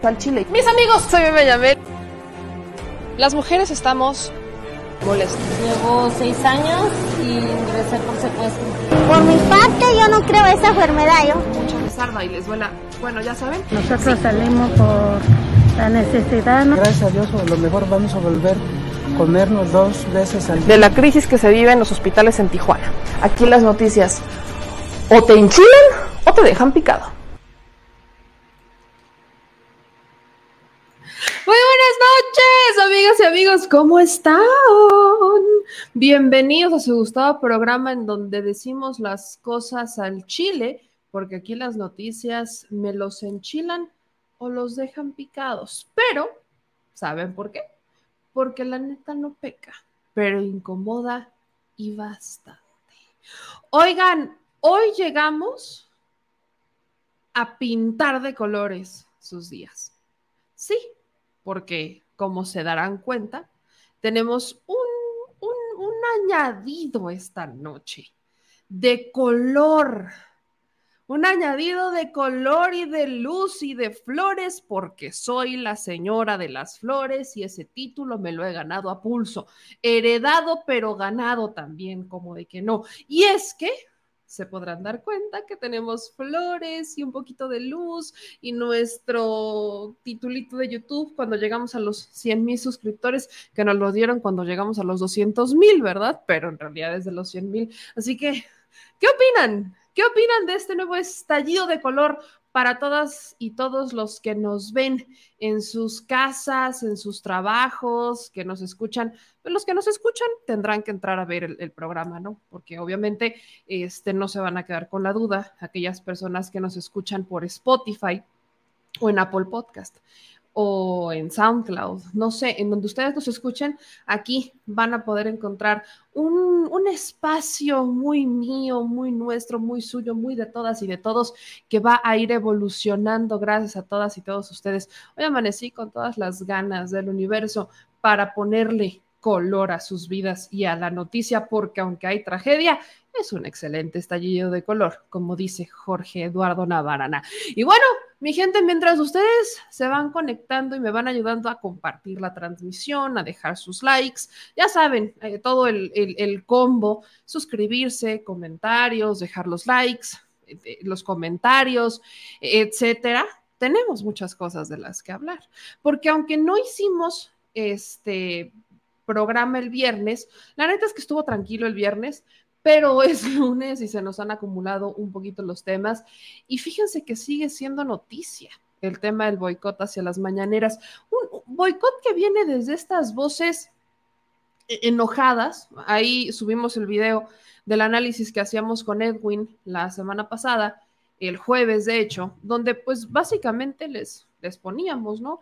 Al Chile. Mis amigos, soy MemeYamel. Las mujeres estamos molestas. Llevo 6 años y ingresé por secuestro. Por mi parte, yo no creo esa enfermedad, yo. Mucho les arda y les duela. Bueno, ya saben. Nosotros sí salimos por la necesidad, ¿no? Gracias a Dios, a lo mejor vamos a volver a comernos 2 veces al día. De la crisis que se vive en los hospitales en Tijuana. Aquí las noticias o te enchilan o te dejan picado. Muy buenas noches, amigas y amigos, ¿cómo están? Bienvenidos a su gustado programa en donde decimos las cosas al chile, porque aquí las noticias me los enchilan o los dejan picados, pero ¿saben por qué? Porque la neta no peca, pero incomoda y bastante. Oigan, hoy llegamos a pintar de colores sus días, sí. Porque, como se darán cuenta, tenemos un añadido esta noche de color. Un añadido de color y de luz y de flores, porque soy la señora de las flores y ese título me lo he ganado a pulso. Heredado, pero ganado también, como de que no. Y es que se podrán dar cuenta que tenemos flores y un poquito de luz y nuestro titulito de YouTube cuando llegamos a los 100,000 suscriptores, que nos lo dieron cuando llegamos a los 200,000, ¿verdad? Pero en realidad es de los 100,000. Así que, ¿qué opinan? ¿Qué opinan de este nuevo estallido de color para todas y todos los que nos ven en sus casas, en sus trabajos, que nos escuchan? Pues los que nos escuchan tendrán que entrar a ver el programa, ¿no? Porque obviamente no se van a quedar con la duda aquellas personas que nos escuchan por Spotify o en Apple Podcast o en SoundCloud, no sé, en donde ustedes nos escuchen, aquí van a poder encontrar un espacio muy mío, muy nuestro, muy suyo, muy de todas y de todos, que va a ir evolucionando gracias a todas y todos ustedes. Hoy amanecí con todas las ganas del universo para ponerle color a sus vidas y a la noticia, porque aunque hay tragedia, es un excelente estallido de color, como dice Jorge Eduardo Navarana. Y bueno, mi gente, mientras ustedes se van conectando y me van ayudando a compartir la transmisión, a dejar sus likes, ya saben, todo el combo, suscribirse, comentarios, dejar los likes, los comentarios, etcétera. Tenemos muchas cosas de las que hablar, porque aunque no hicimos este programa el viernes, la neta es que estuvo tranquilo el viernes, pero es lunes y se nos han acumulado un poquito los temas. Y fíjense que sigue siendo noticia el tema del boicot hacia las mañaneras. Un boicot que viene desde estas voces enojadas. Ahí subimos el video del análisis que hacíamos con Edwin la semana pasada, el jueves de hecho, donde pues básicamente les poníamos, ¿no?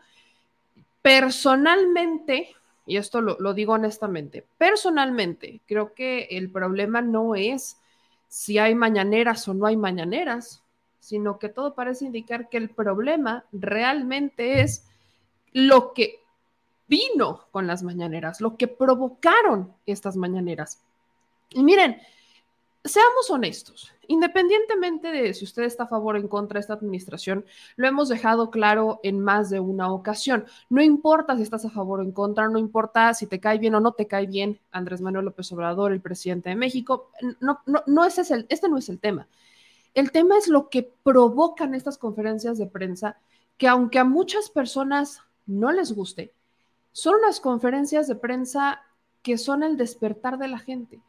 Personalmente, y esto lo digo honestamente, personalmente creo que el problema no es si hay mañaneras o no hay mañaneras, sino que todo parece indicar que el problema realmente es lo que vino con las mañaneras, lo que provocaron estas mañaneras. Y miren, seamos honestos, independientemente de si usted está a favor o en contra de esta administración, lo hemos dejado claro en más de una ocasión. No importa si estás a favor o en contra, no importa si te cae bien o no te cae bien Andrés Manuel López Obrador, el presidente de México, no este no es el tema. El tema es lo que provocan estas conferencias de prensa, que aunque a muchas personas no les guste, son unas conferencias de prensa que son el despertar de la gente.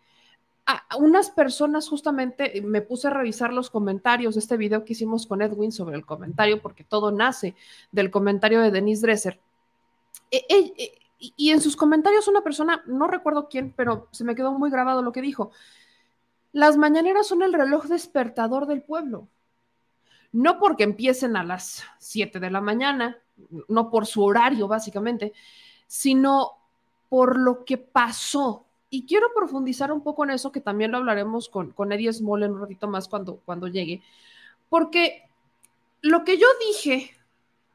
A unas personas, justamente me puse a revisar los comentarios de este video que hicimos con Edwin sobre el comentario, porque todo nace del comentario de Denise Dresser. Y en sus comentarios una persona, no recuerdo quién, pero se me quedó muy grabado lo que dijo. Las mañaneras son el reloj despertador del pueblo. No porque empiecen a las 7 de la mañana, no por su horario básicamente, sino por lo que pasó. Y quiero profundizar un poco en eso, que también lo hablaremos con Eddie Small en un ratito más cuando llegue, porque lo que yo dije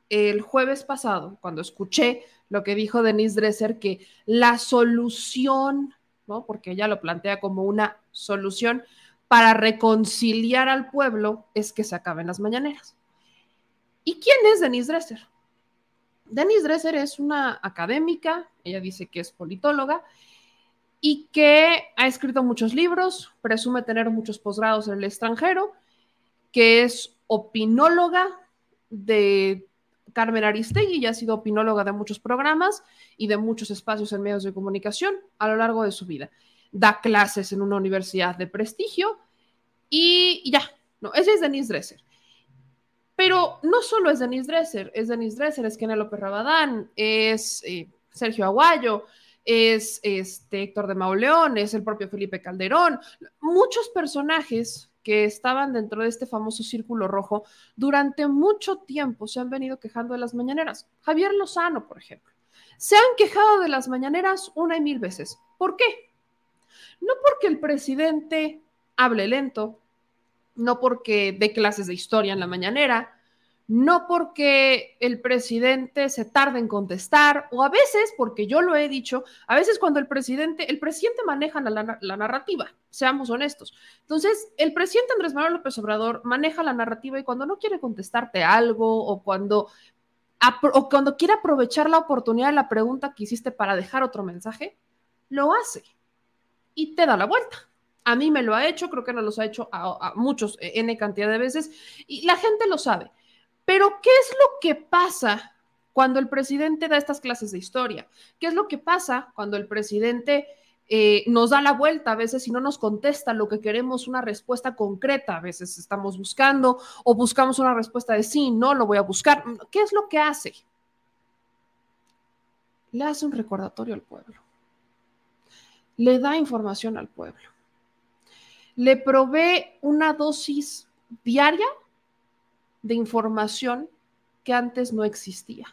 el jueves pasado, cuando escuché lo que dijo Denise Dresser, que la solución, ¿no? Porque ella lo plantea como una solución para reconciliar al pueblo, es que se acaben las mañaneras. ¿Y quién es Denise Dresser? Denise Dresser es una académica, ella dice que es politóloga y que ha escrito muchos libros, presume tener muchos posgrados en el extranjero, que es opinóloga de Carmen Aristegui y ha sido opinóloga de muchos programas y de muchos espacios en medios de comunicación a lo largo de su vida. Da clases en una universidad de prestigio y ya. No, esa es Denise Dresser. Pero no solo es Denise Dresser, es Kenia López-Rabadán, es Sergio Aguayo, es Héctor de Mauleón, es el propio Felipe Calderón. Muchos personajes que estaban dentro de este famoso círculo rojo durante mucho tiempo se han venido quejando de las mañaneras. Javier Lozano, por ejemplo, se han quejado de las mañaneras 1,000 veces. ¿Por qué? No porque el presidente hable lento, no porque dé clases de historia en la mañanera, no porque el presidente se tarde en contestar, o a veces, porque yo lo he dicho, a veces cuando el presidente maneja la narrativa, seamos honestos. Entonces, el presidente Andrés Manuel López Obrador maneja la narrativa y cuando no quiere contestarte algo o cuando quiere aprovechar la oportunidad de la pregunta que hiciste para dejar otro mensaje, lo hace y te da la vuelta. A mí me lo ha hecho, creo que nos los ha hecho a muchos, N cantidad de veces, y la gente lo sabe. Pero, ¿qué es lo que pasa cuando el presidente da estas clases de historia? ¿Qué es lo que pasa cuando el presidente nos da la vuelta a veces y no nos contesta lo que queremos, una respuesta concreta? A veces estamos buscando o buscamos una respuesta de sí, no, lo voy a buscar. ¿Qué es lo que hace? Le hace un recordatorio al pueblo. Le da información al pueblo. Le provee una dosis diaria de información que antes no existía.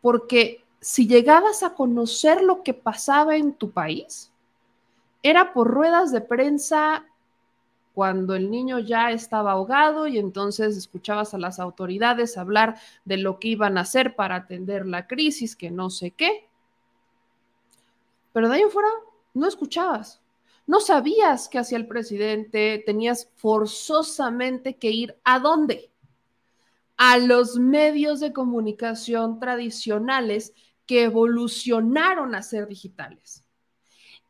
Porque si llegabas a conocer lo que pasaba en tu país, era por ruedas de prensa cuando el niño ya estaba ahogado y entonces escuchabas a las autoridades hablar de lo que iban a hacer para atender la crisis, que no sé qué. Pero de ahí en fuera no escuchabas. No sabías qué hacía el presidente, tenías forzosamente que ir ¿a dónde? A los medios de comunicación tradicionales que evolucionaron a ser digitales.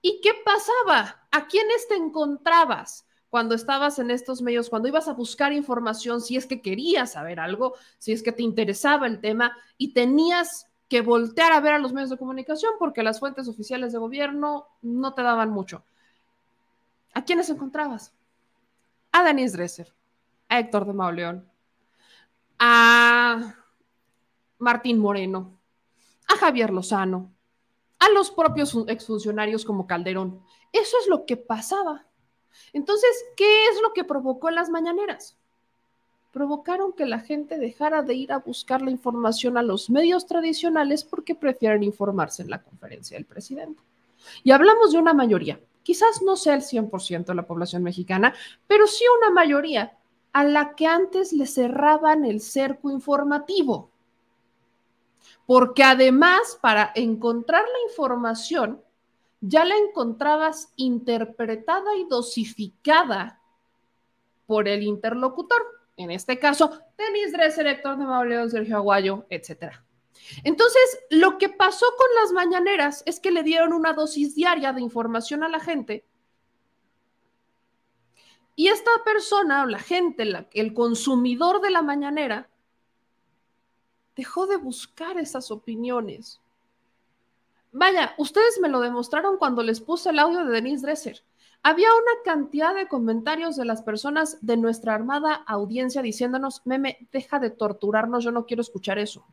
¿Y qué pasaba? ¿A quiénes te encontrabas cuando estabas en estos medios, cuando ibas a buscar información, si es que querías saber algo, si es que te interesaba el tema y tenías que voltear a ver a los medios de comunicación porque las fuentes oficiales de gobierno no te daban mucho? ¿A quiénes encontrabas? A Denise Dresser, a Héctor de Mauleón, a Martín Moreno, a Javier Lozano, a los propios exfuncionarios como Calderón. Eso es lo que pasaba. Entonces, ¿qué es lo que provocó las mañaneras? Provocaron que la gente dejara de ir a buscar la información a los medios tradicionales porque prefieren informarse en la conferencia del presidente. Y hablamos de una mayoría. Quizás no sea el 100% de la población mexicana, pero sí una mayoría a la que antes le cerraban el cerco informativo. Porque además, para encontrar la información, ya la encontrabas interpretada y dosificada por el interlocutor. En este caso, Denise Dresser, Héctor de Mauleón, Sergio Aguayo, etc. Entonces, lo que pasó con las mañaneras es que le dieron una dosis diaria de información a la gente y esta persona o la gente, el consumidor de la mañanera, dejó de buscar esas opiniones. Vaya, ustedes me lo demostraron cuando les puse el audio de Denise Dresser. Había una cantidad de comentarios de las personas de nuestra armada audiencia diciéndonos, Meme, deja de torturarnos, yo no quiero escuchar eso.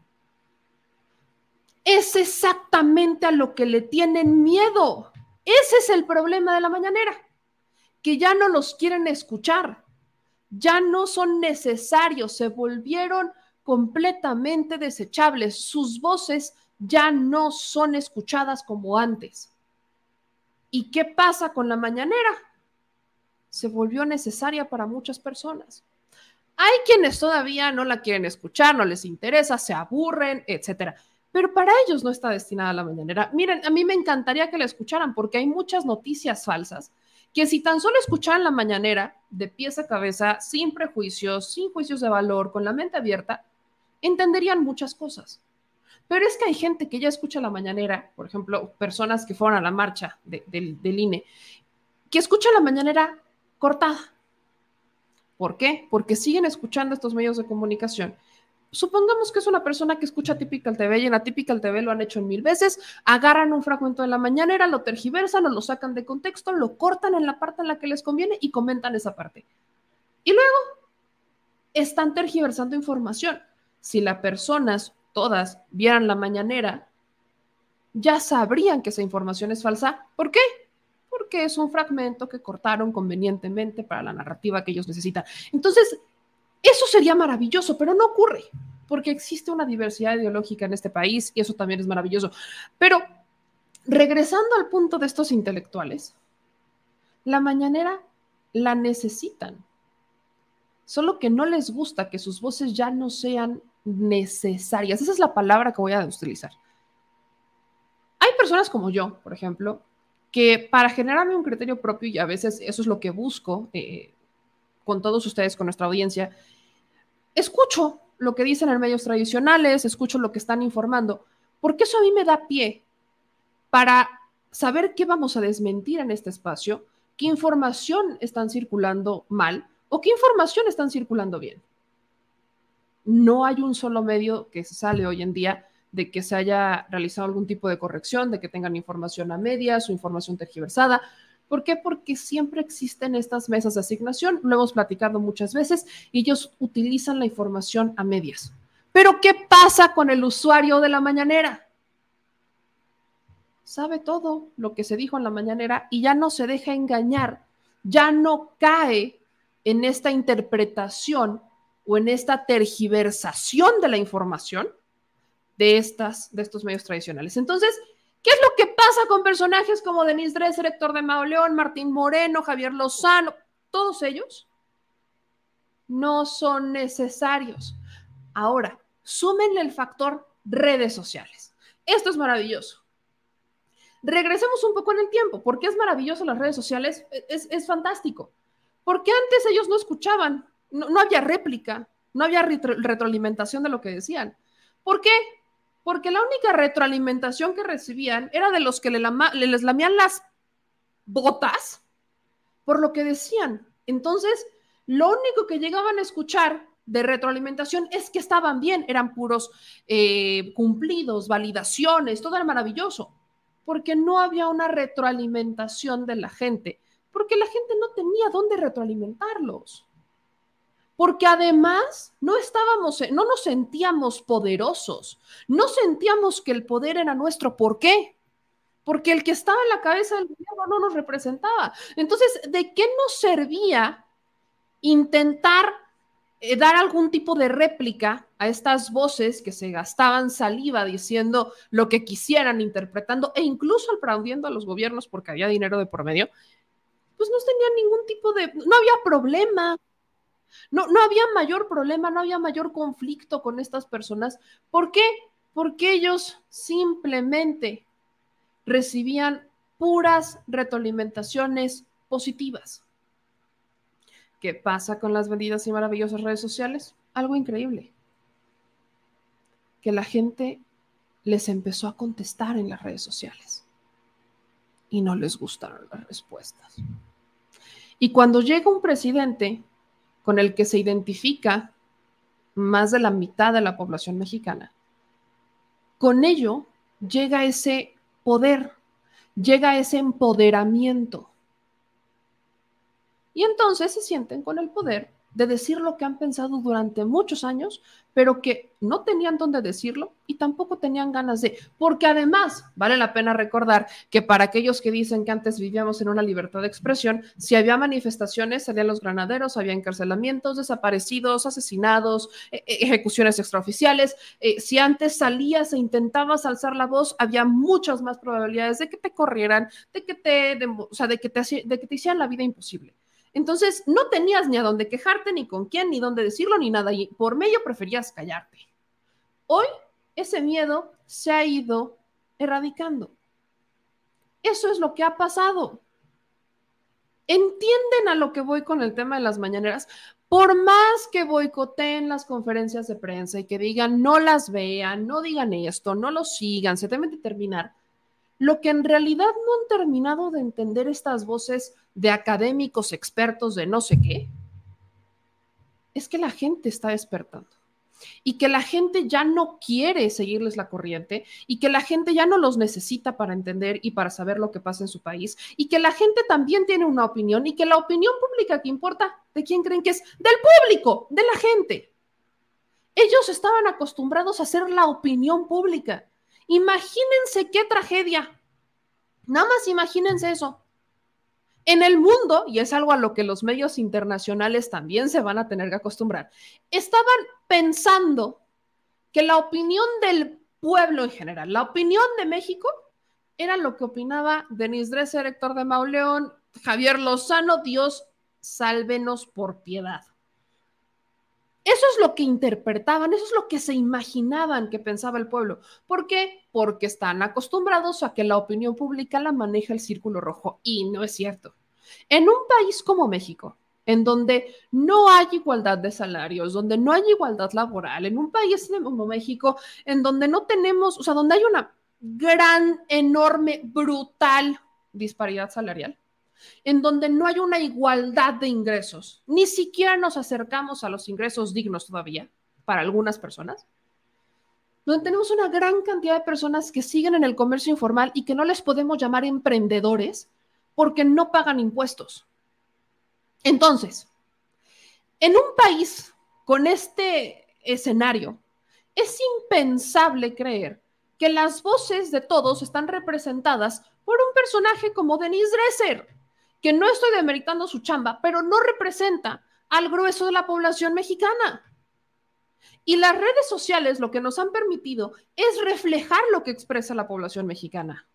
Es exactamente a lo que le tienen miedo. Ese es el problema de la mañanera, que ya no los quieren escuchar, ya no son necesarios, se volvieron completamente desechables, sus voces ya no son escuchadas como antes. ¿Y qué pasa con la mañanera? Se volvió necesaria para muchas personas. Hay quienes todavía no la quieren escuchar, no les interesa, se aburren, etcétera. Pero para ellos no está destinada la mañanera. Miren, a mí me encantaría que la escucharan porque hay muchas noticias falsas que si tan solo escucharan la mañanera de pies a cabeza, sin prejuicios, sin juicios de valor, con la mente abierta, entenderían muchas cosas. Pero es que hay gente que ya escucha la mañanera, por ejemplo, personas que fueron a la marcha del INE, que escucha la mañanera cortada. ¿Por qué? Porque siguen escuchando estos medios de comunicación. Supongamos que es una persona que escucha Típical TV y en la Típical TV lo han hecho 1000 veces, agarran un fragmento de la mañanera, lo tergiversan o lo sacan de contexto, lo cortan en la parte en la que les conviene y comentan esa parte. Y luego están tergiversando información. Si las personas todas vieran la mañanera, ya sabrían que esa información es falsa. ¿Por qué? Porque es un fragmento que cortaron convenientemente para la narrativa que ellos necesitan. Entonces, eso sería maravilloso, pero no ocurre, porque existe una diversidad ideológica en este país y eso también es maravilloso. Pero regresando al punto de estos intelectuales, la mañanera la necesitan, solo que no les gusta que sus voces ya no sean necesarias. Esa es la palabra que voy a utilizar. Hay personas como yo, por ejemplo, que para generarme un criterio propio, y a veces eso es lo que busco con todos ustedes, con nuestra audiencia, escucho lo que dicen en medios tradicionales, escucho lo que están informando, porque eso a mí me da pie para saber qué vamos a desmentir en este espacio, qué información están circulando mal o qué información están circulando bien. No hay un solo medio que se sale hoy en día de que se haya realizado algún tipo de corrección, de que tengan información a medias o información tergiversada. ¿Por qué? Porque siempre existen estas mesas de asignación, lo hemos platicado muchas veces, y ellos utilizan la información a medias. ¿Pero qué pasa con el usuario de la mañanera? Sabe todo lo que se dijo en la mañanera y ya no se deja engañar, ya no cae en esta interpretación o en esta tergiversación de la información de estos medios tradicionales. Entonces, ¿qué es lo que pasa con personajes como Denise Dresser, Héctor de Mauleón, Martín Moreno, Javier Lozano? Todos ellos no son necesarios. Ahora, súmenle el factor redes sociales. Esto es maravilloso. Regresemos un poco en el tiempo. ¿Por qué es maravilloso las redes sociales? Es fantástico. Porque antes ellos no escuchaban, no había réplica, no había retroalimentación de lo que decían. ¿Por qué? Porque la única retroalimentación que recibían era de los que les lamían las botas por lo que decían. Entonces, lo único que llegaban a escuchar de retroalimentación es que estaban bien, eran puros cumplidos, validaciones, todo era maravilloso, porque no había una retroalimentación de la gente, porque la gente no tenía dónde retroalimentarlos. Porque además no nos sentíamos poderosos, no sentíamos que el poder era nuestro. ¿Por qué? Porque el que estaba en la cabeza del gobierno no nos representaba. Entonces, ¿de qué nos servía intentar dar algún tipo de réplica a estas voces que se gastaban saliva diciendo lo que quisieran, interpretando e incluso aplaudiendo a los gobiernos porque había dinero de por medio? Pues no tenían ningún tipo de... no había problema. No había mayor problema, no había mayor conflicto con estas personas. ¿Por qué? Porque ellos simplemente recibían puras retroalimentaciones positivas. ¿Qué pasa con las benditas y maravillosas redes sociales? Algo increíble. Que la gente les empezó a contestar en las redes sociales y no les gustaron las respuestas. Y cuando llega un presidente con el que se identifica más de la mitad de la población mexicana, con ello llega ese poder, llega ese empoderamiento. Y entonces se sienten con el poder de decir lo que han pensado durante muchos años, pero que no tenían dónde decirlo y tampoco tenían ganas de. Porque además, vale la pena recordar que para aquellos que dicen que antes vivíamos en una libertad de expresión, si había manifestaciones, salían los granaderos, había encarcelamientos, desaparecidos, asesinados, ejecuciones extraoficiales. Si antes salías e intentabas alzar la voz, había muchas más probabilidades de que te corrieran, de que te hicieran la vida imposible. Entonces, no tenías ni a dónde quejarte, ni con quién, ni dónde decirlo, ni nada. Y por medio preferías callarte. Hoy, ese miedo se ha ido erradicando. Eso es lo que ha pasado. ¿Entienden a lo que voy con el tema de las mañaneras? Por más que boicoteen las conferencias de prensa y que digan no las vean, no digan esto, no lo sigan, se temen de terminar, lo que en realidad no han terminado de entender estas voces de académicos expertos de no sé qué, es que la gente está despertando y que la gente ya no quiere seguirles la corriente y que la gente ya no los necesita para entender y para saber lo que pasa en su país y que la gente también tiene una opinión y que la opinión pública que importa, ¿de quién creen que es? Del público, de la gente. Ellos estaban acostumbrados a hacer la opinión pública. Imagínense qué tragedia. Nada más imagínense eso. En el mundo, y es algo a lo que los medios internacionales también se van a tener que acostumbrar, estaban pensando que la opinión del pueblo en general, la opinión de México, era lo que opinaba Denise Dresser, Héctor de Mauleón, Javier Lozano, Dios, sálvenos por piedad. Eso es lo que interpretaban, eso es lo que se imaginaban que pensaba el pueblo. ¿Por qué? Porque están acostumbrados a que la opinión pública la maneja el círculo rojo, y no es cierto. En un país como México, en donde no hay igualdad de salarios, donde no hay igualdad laboral, en un país como México, en donde no tenemos, o sea, donde hay una gran, enorme, brutal disparidad salarial, en donde no hay una igualdad de ingresos, ni siquiera nos acercamos a los ingresos dignos todavía, para algunas personas, donde tenemos una gran cantidad de personas que siguen en el comercio informal y que no les podemos llamar emprendedores porque no pagan impuestos. Entonces, en un país con este escenario, es impensable creer que las voces de todos están representadas por un personaje como Denise Dresser, que no estoy demeritando su chamba, pero no representa al grueso de la población mexicana. Y las redes sociales lo que nos han permitido es reflejar lo que expresa la población mexicana.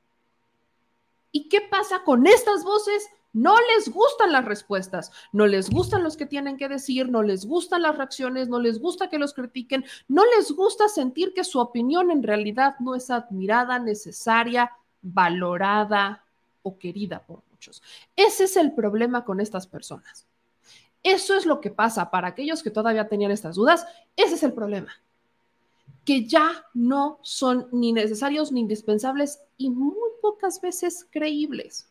¿Y qué pasa con estas voces? No les gustan las respuestas, no les gustan los que tienen que decir, no les gustan las reacciones, no les gusta que los critiquen, no les gusta sentir que su opinión en realidad no es admirada, necesaria, valorada o querida por muchos. Ese es el problema con estas personas. Eso es lo que pasa para aquellos que todavía tenían estas dudas. Ese es el problema, que ya no son ni necesarios ni indispensables y muy pocas veces creíbles.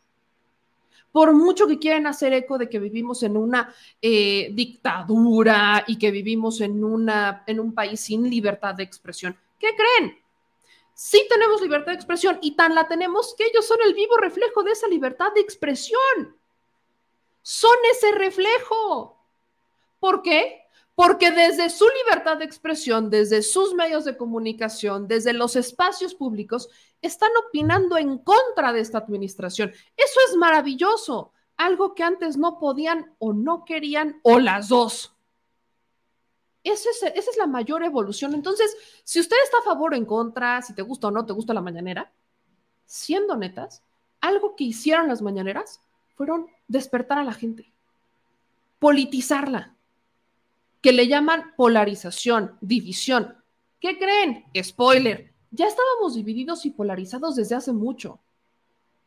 Por mucho que quieran hacer eco de que vivimos en una dictadura y que vivimos en un país sin libertad de expresión, ¿qué creen? Sí tenemos libertad de expresión y tan la tenemos que ellos son el vivo reflejo de esa libertad de expresión. Son ese reflejo. ¿Por qué? Porque desde su libertad de expresión, desde sus medios de comunicación, desde los espacios públicos, están opinando en contra de esta administración. Eso es maravilloso, algo que antes no podían o no querían, o las dos. Esa es la mayor evolución. Entonces, si usted está a favor o en contra, si te gusta o no te gusta la mañanera, siendo netas, algo que hicieron las mañaneras fueron despertar a la gente, politizarla, que le llaman polarización, división. ¿Qué creen? Spoiler. Ya estábamos divididos y polarizados desde hace mucho.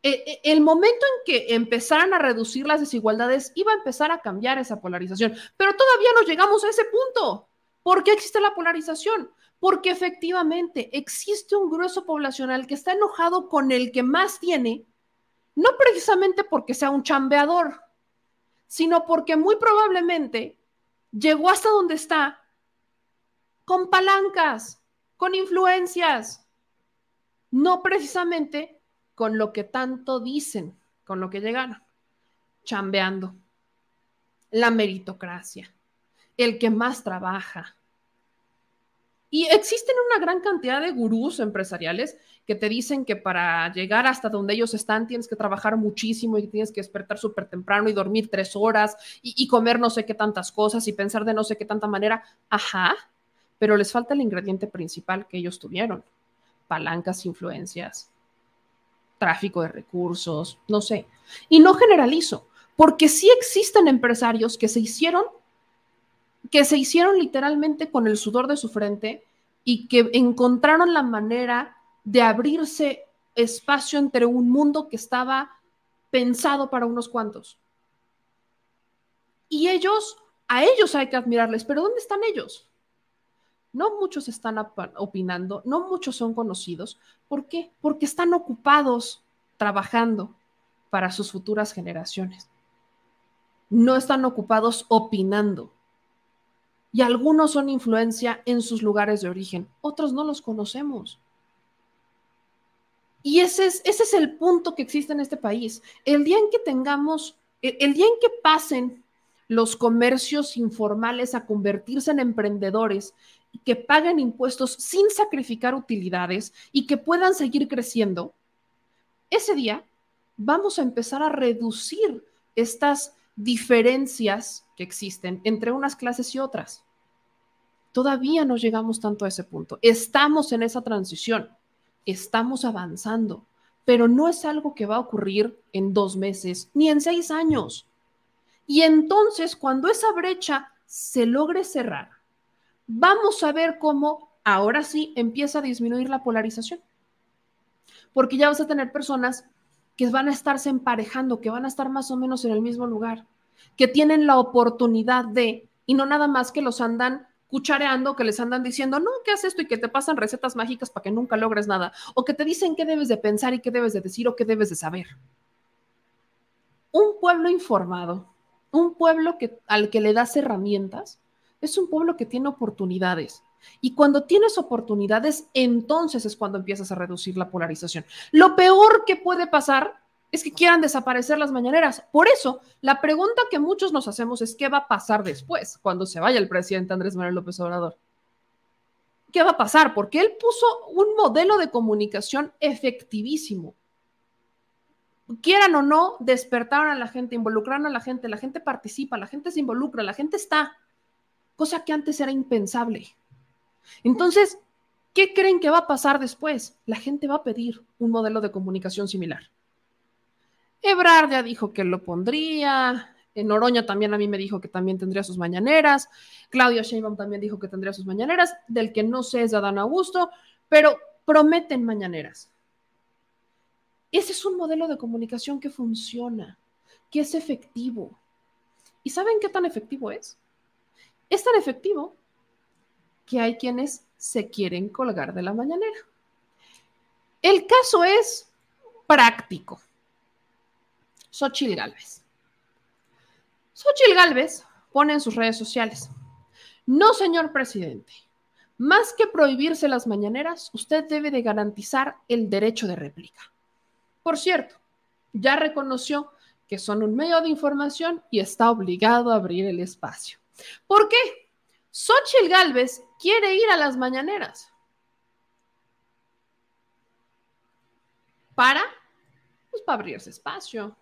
El momento en que empezaran a reducir las desigualdades iba a empezar a cambiar esa polarización, pero todavía no llegamos a ese punto. ¿Por qué existe la polarización? Porque efectivamente existe un grueso poblacional que está enojado con el que más tiene, no precisamente porque sea un chambeador, sino porque muy probablemente llegó hasta donde está con palancas, con influencias, no precisamente con lo que tanto dicen, con lo que llegaron, chambeando, la meritocracia, el que más trabaja. Y existen una gran cantidad de gurús empresariales que te dicen que para llegar hasta donde ellos están tienes que trabajar muchísimo y tienes que despertar súper temprano y dormir 3 horas y comer no sé qué tantas cosas y pensar de no sé qué tanta manera. Ajá. Pero les falta el ingrediente principal que ellos tuvieron. Palancas, influencias, tráfico de recursos, no sé. Y no generalizo, porque sí existen empresarios que se hicieron literalmente con el sudor de su frente y que encontraron la manera de abrirse espacio entre un mundo que estaba pensado para unos cuantos. Y ellos A ellos hay que admirarles, pero ¿dónde están ellos? No muchos están opinando, no muchos son conocidos. ¿Por qué? Porque están ocupados trabajando para sus futuras generaciones. No están ocupados opinando. Y algunos son influencia en sus lugares de origen, otros no los conocemos. Y ese es el punto que existe en este país. El día en que tengamos, el día en que pasen los comercios informales a convertirse en emprendedores y que paguen impuestos sin sacrificar utilidades y que puedan seguir creciendo, ese día vamos a empezar a reducir estas diferencias que existen entre unas clases y otras. Todavía no llegamos tanto a ese punto. Estamos en esa transición, estamos avanzando, pero no es algo que va a ocurrir en 2 meses ni en 6 años. Y entonces, cuando esa brecha se logre cerrar, vamos a ver cómo ahora sí empieza a disminuir la polarización. Porque ya vas a tener personas que van a estarse emparejando, que van a estar más o menos en el mismo lugar, que tienen la oportunidad de, y no nada más que los andan cuchareando, que les andan diciendo, no, ¿qué haces esto? Y que te pasan recetas mágicas para que nunca logres nada, o que te dicen qué debes de pensar y qué debes de decir o qué debes de saber. Un pueblo informado, un pueblo al que le das herramientas, es un pueblo que tiene oportunidades. Y cuando tienes oportunidades, entonces es cuando empiezas a reducir la polarización. Lo peor que puede pasar es que quieran desaparecer las mañaneras. Por eso, la pregunta que muchos nos hacemos es ¿qué va a pasar después cuando se vaya el presidente Andrés Manuel López Obrador? ¿Qué va a pasar? Porque él puso un modelo de comunicación efectivísimo. Quieran o no, despertaron a la gente, involucraron a la gente participa, la gente se involucra, la gente está, cosa que antes era impensable. Entonces, ¿qué creen que va a pasar después? La gente va a pedir un modelo de comunicación similar. Ebrard ya dijo que lo pondría, en Oroña también a mí me dijo que también tendría sus mañaneras, Claudia Sheinbaum también dijo que tendría sus mañaneras, del que no sé es Adán Augusto, pero prometen mañaneras. Ese es un modelo de comunicación que funciona, que es efectivo. ¿Y saben qué tan efectivo es? Es tan efectivo que hay quienes se quieren colgar de la mañanera. El caso es práctico. Xochitl Gálvez. Xochitl Gálvez pone en sus redes sociales: no, señor presidente, más que prohibirse las mañaneras, usted debe de garantizar el derecho de réplica. Por cierto, ya reconoció que son un medio de información y está obligado a abrir el espacio. ¿Por qué? Xochitl Gálvez quiere ir a las mañaneras para abrirse espacio.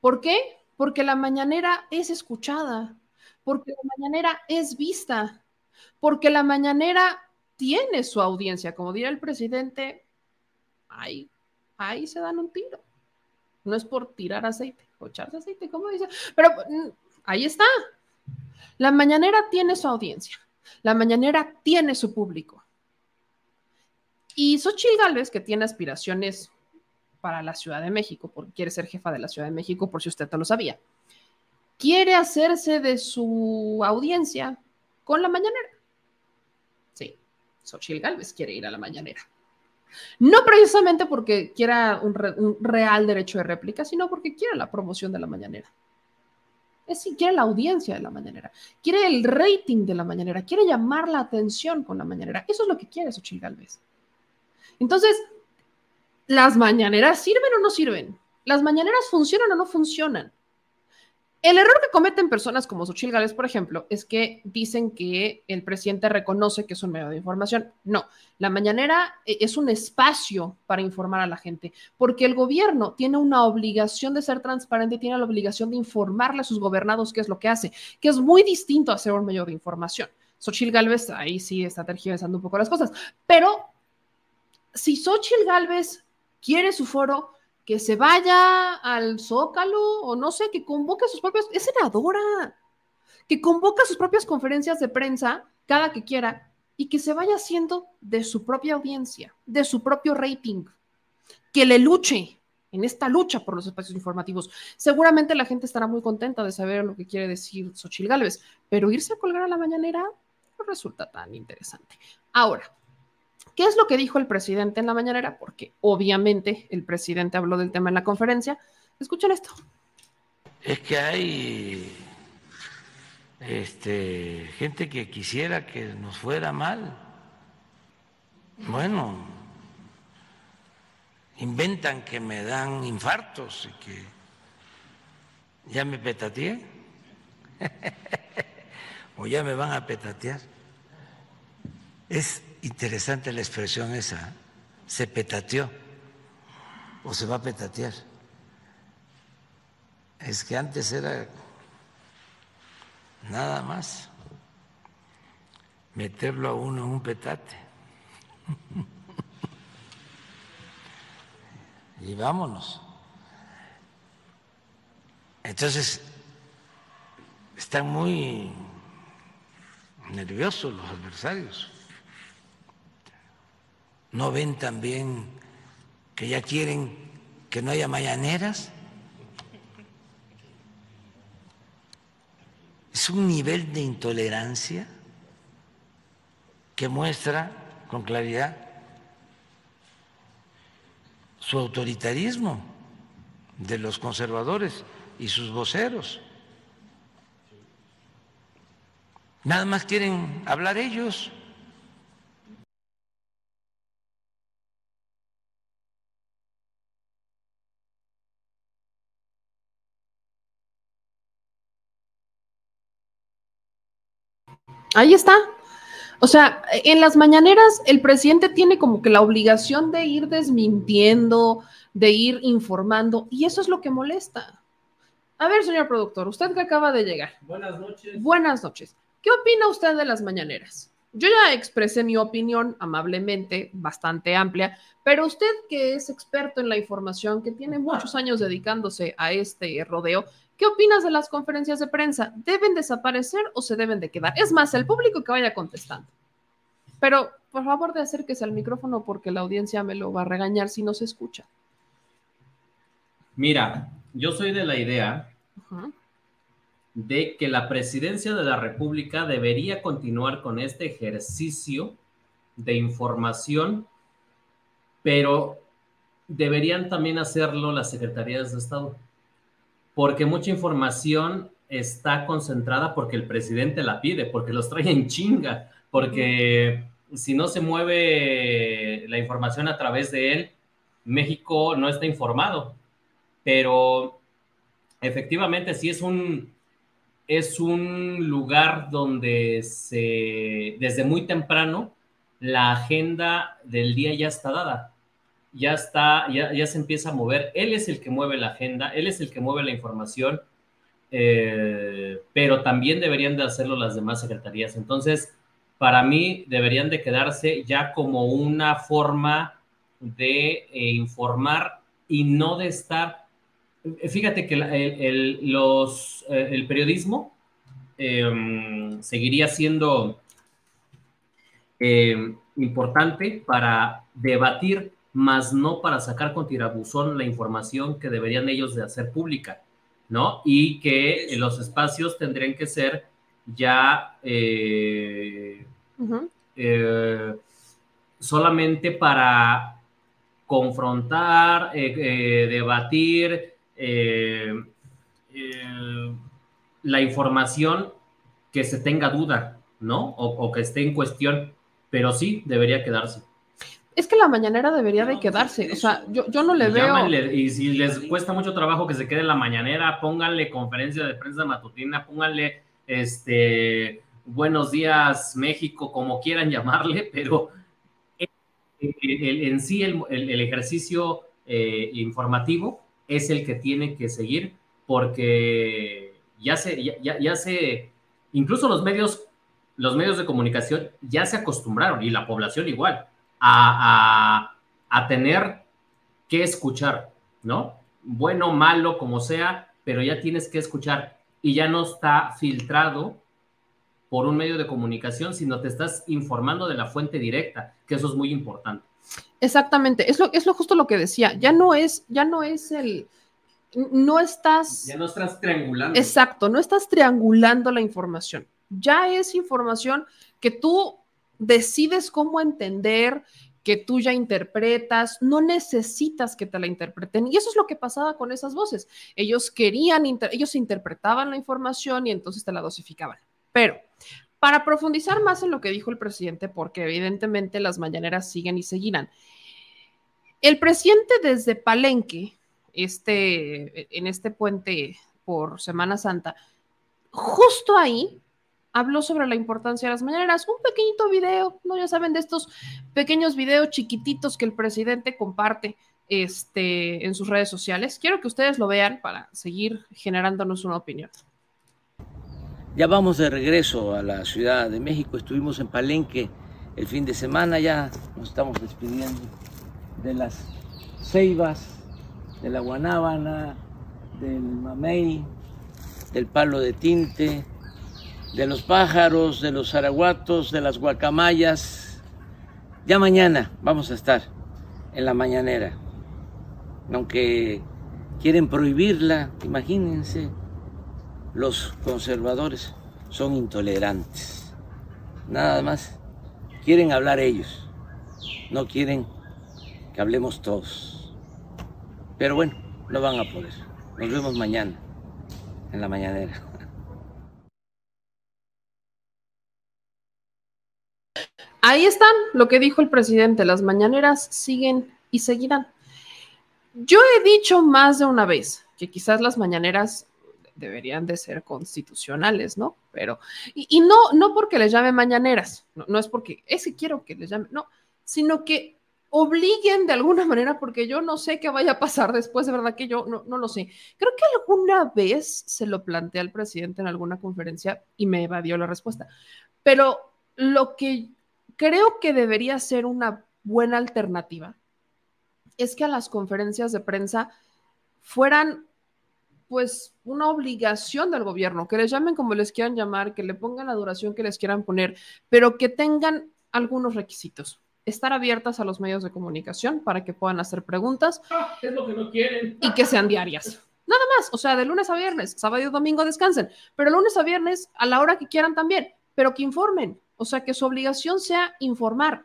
¿Por qué? Porque la mañanera es escuchada, porque la mañanera es vista, porque la mañanera tiene su audiencia. Como dirá el presidente, ahí se dan un tiro. No es por tirar aceite o echarse aceite, como dice, pero ahí está. La mañanera tiene su audiencia, la mañanera tiene su público. Y Xochitl Gálvez, que tiene aspiraciones para la Ciudad de México, porque quiere ser jefa de la Ciudad de México, por si usted no lo sabía, quiere hacerse de su audiencia con la mañanera. Sí, Xochitl Gálvez quiere ir a la mañanera. No precisamente porque quiera un real derecho de réplica, sino porque quiere la promoción de la mañanera. Es decir, quiere la audiencia de la mañanera, quiere el rating de la mañanera, quiere llamar la atención con la mañanera. Eso es lo que quiere Xochitl Gálvez. Entonces, ¿las mañaneras sirven o no sirven? ¿Las mañaneras funcionan o no funcionan? El error que cometen personas como Xochitl Gálvez, por ejemplo, es que dicen que el presidente reconoce que es un medio de información. No, la mañanera es un espacio para informar a la gente, porque el gobierno tiene una obligación de ser transparente, tiene la obligación de informarle a sus gobernados qué es lo que hace, que es muy distinto a ser un medio de información. Xochitl Gálvez ahí sí está tergiversando un poco las cosas, pero si Xochitl Gálvez quiere su foro, que se vaya al Zócalo o no sé, que convoque sus propios... Es senadora, que convoca sus propias conferencias de prensa cada que quiera y que se vaya haciendo de su propia audiencia, de su propio rating, que le luche, en esta lucha por los espacios informativos. Seguramente la gente estará muy contenta de saber lo que quiere decir Xochitl Gálvez, pero irse a colgar a la mañanera no resulta tan interesante. Ahora, ¿qué es lo que dijo el presidente en la mañanera? Porque obviamente el presidente habló del tema en la conferencia. Escuchen esto. Es que hay gente que quisiera que nos fuera mal. Bueno, inventan que me dan infartos y que ya me petateé o ya me van a petatear. Es interesante la expresión esa, ¿eh? Se petateó o se va a petatear. Es que antes era nada más meterlo a uno en un petate y vámonos. Entonces están muy nerviosos los adversarios, no ven también que ya quieren que no haya mañaneras. Es un nivel de intolerancia que muestra con claridad su autoritarismo de los conservadores y sus voceros. Nada más quieren hablar ellos. Ahí está. O sea, en las mañaneras el presidente tiene como que la obligación de ir desmintiendo, de ir informando, y eso es lo que molesta. A ver, señor productor, usted que acaba de llegar. Buenas noches. Buenas noches. ¿Qué opina usted de las mañaneras? Yo ya expresé mi opinión amablemente, bastante amplia, pero usted que es experto en la información, que tiene muchos años dedicándose a este rodeo, ¿qué opinas de las conferencias de prensa? ¿Deben desaparecer o se deben de quedar? Es más, el público que vaya contestando. Pero, por favor, de acérquese al micrófono porque la audiencia me lo va a regañar si no se escucha. Mira, yo soy de la idea de que la presidencia de la República debería continuar con este ejercicio de información, pero deberían también hacerlo las secretarías de Estado, porque mucha información está concentrada porque el presidente la pide, porque los trae en chinga, porque si no se mueve la información a través de él, México no está informado. Pero efectivamente sí es un lugar donde desde muy temprano la agenda del día ya está dada. Ya se empieza a mover. Él es el que mueve la agenda, él es el que mueve la información, pero también deberían de hacerlo las demás secretarías. Entonces, para mí, deberían de quedarse ya como una forma de informar y no de estar... Fíjate que el periodismo seguiría siendo importante para debatir, más no para sacar con tirabuzón la información que deberían ellos de hacer pública, ¿no? Y que los espacios tendrían que ser ya solamente para confrontar, debatir la información que se tenga duda, ¿no? O que esté en cuestión, pero sí debería quedarse. Es que la mañanera debería de quedarse, o sea, yo no le veo... Llámenle, y si les cuesta mucho trabajo que se quede la mañanera, pónganle conferencia de prensa matutina, pónganle buenos días México, como quieran llamarle, pero en sí el ejercicio informativo es el que tiene que seguir, porque incluso los medios de comunicación ya se acostumbraron, y la población igual, a tener que escuchar, ¿no? Bueno, malo, como sea, pero ya tienes que escuchar y ya no está filtrado por un medio de comunicación, sino te estás informando de la fuente directa, que eso es muy importante. Exactamente, es lo justo lo que decía, ya no estás triangulando. Exacto, no estás triangulando la información. Ya es información que tú decides cómo entender, que tú ya interpretas, no necesitas que te la interpreten. Y eso es lo que pasaba con esas voces. Ellos interpretaban la información y entonces te la dosificaban. Pero para profundizar más en lo que dijo el presidente, porque evidentemente las mañaneras siguen y seguirán, el presidente desde Palenque, en este puente por Semana Santa, justo ahí habló sobre la importancia de las mañaneras, un pequeñito video, ¿no? Ya saben, de estos pequeños videos chiquititos que el presidente comparte en sus redes sociales. Quiero que ustedes lo vean para seguir generándonos una opinión. Ya vamos de regreso a la Ciudad de México, estuvimos en Palenque el fin de semana, ya nos estamos despidiendo de las ceibas, de la guanábana, del mamey, del palo de tinte, de los pájaros, de los araguatos, de las guacamayas. Ya mañana vamos a estar en la mañanera, aunque quieren prohibirla, imagínense, los conservadores son intolerantes, nada más quieren hablar ellos, no quieren que hablemos todos. Pero bueno, no van a poder. Nos vemos mañana en la mañanera. Ahí están lo que dijo el presidente. Las mañaneras siguen y seguirán. Yo he dicho más de una vez que quizás las mañaneras deberían de ser constitucionales, ¿no? Pero, y no porque les llame mañaneras, no es porque quiero que les llame, no, sino que obliguen de alguna manera, porque yo no sé qué vaya a pasar después, de verdad que yo no lo sé. Creo que alguna vez se lo planteé al presidente en alguna conferencia y me evadió la respuesta. Pero lo que creo que debería ser una buena alternativa es que a las conferencias de prensa fueran pues una obligación del gobierno, que les llamen como les quieran llamar, que le pongan la duración que les quieran poner, pero que tengan algunos requisitos. Estar abiertas a los medios de comunicación para que puedan hacer preguntas. Es lo que no quieren. Y que sean diarias. Nada más, o sea, de lunes a viernes, sábado y domingo descansen, pero lunes a viernes a la hora que quieran también, pero que informen, o sea, que su obligación sea informar,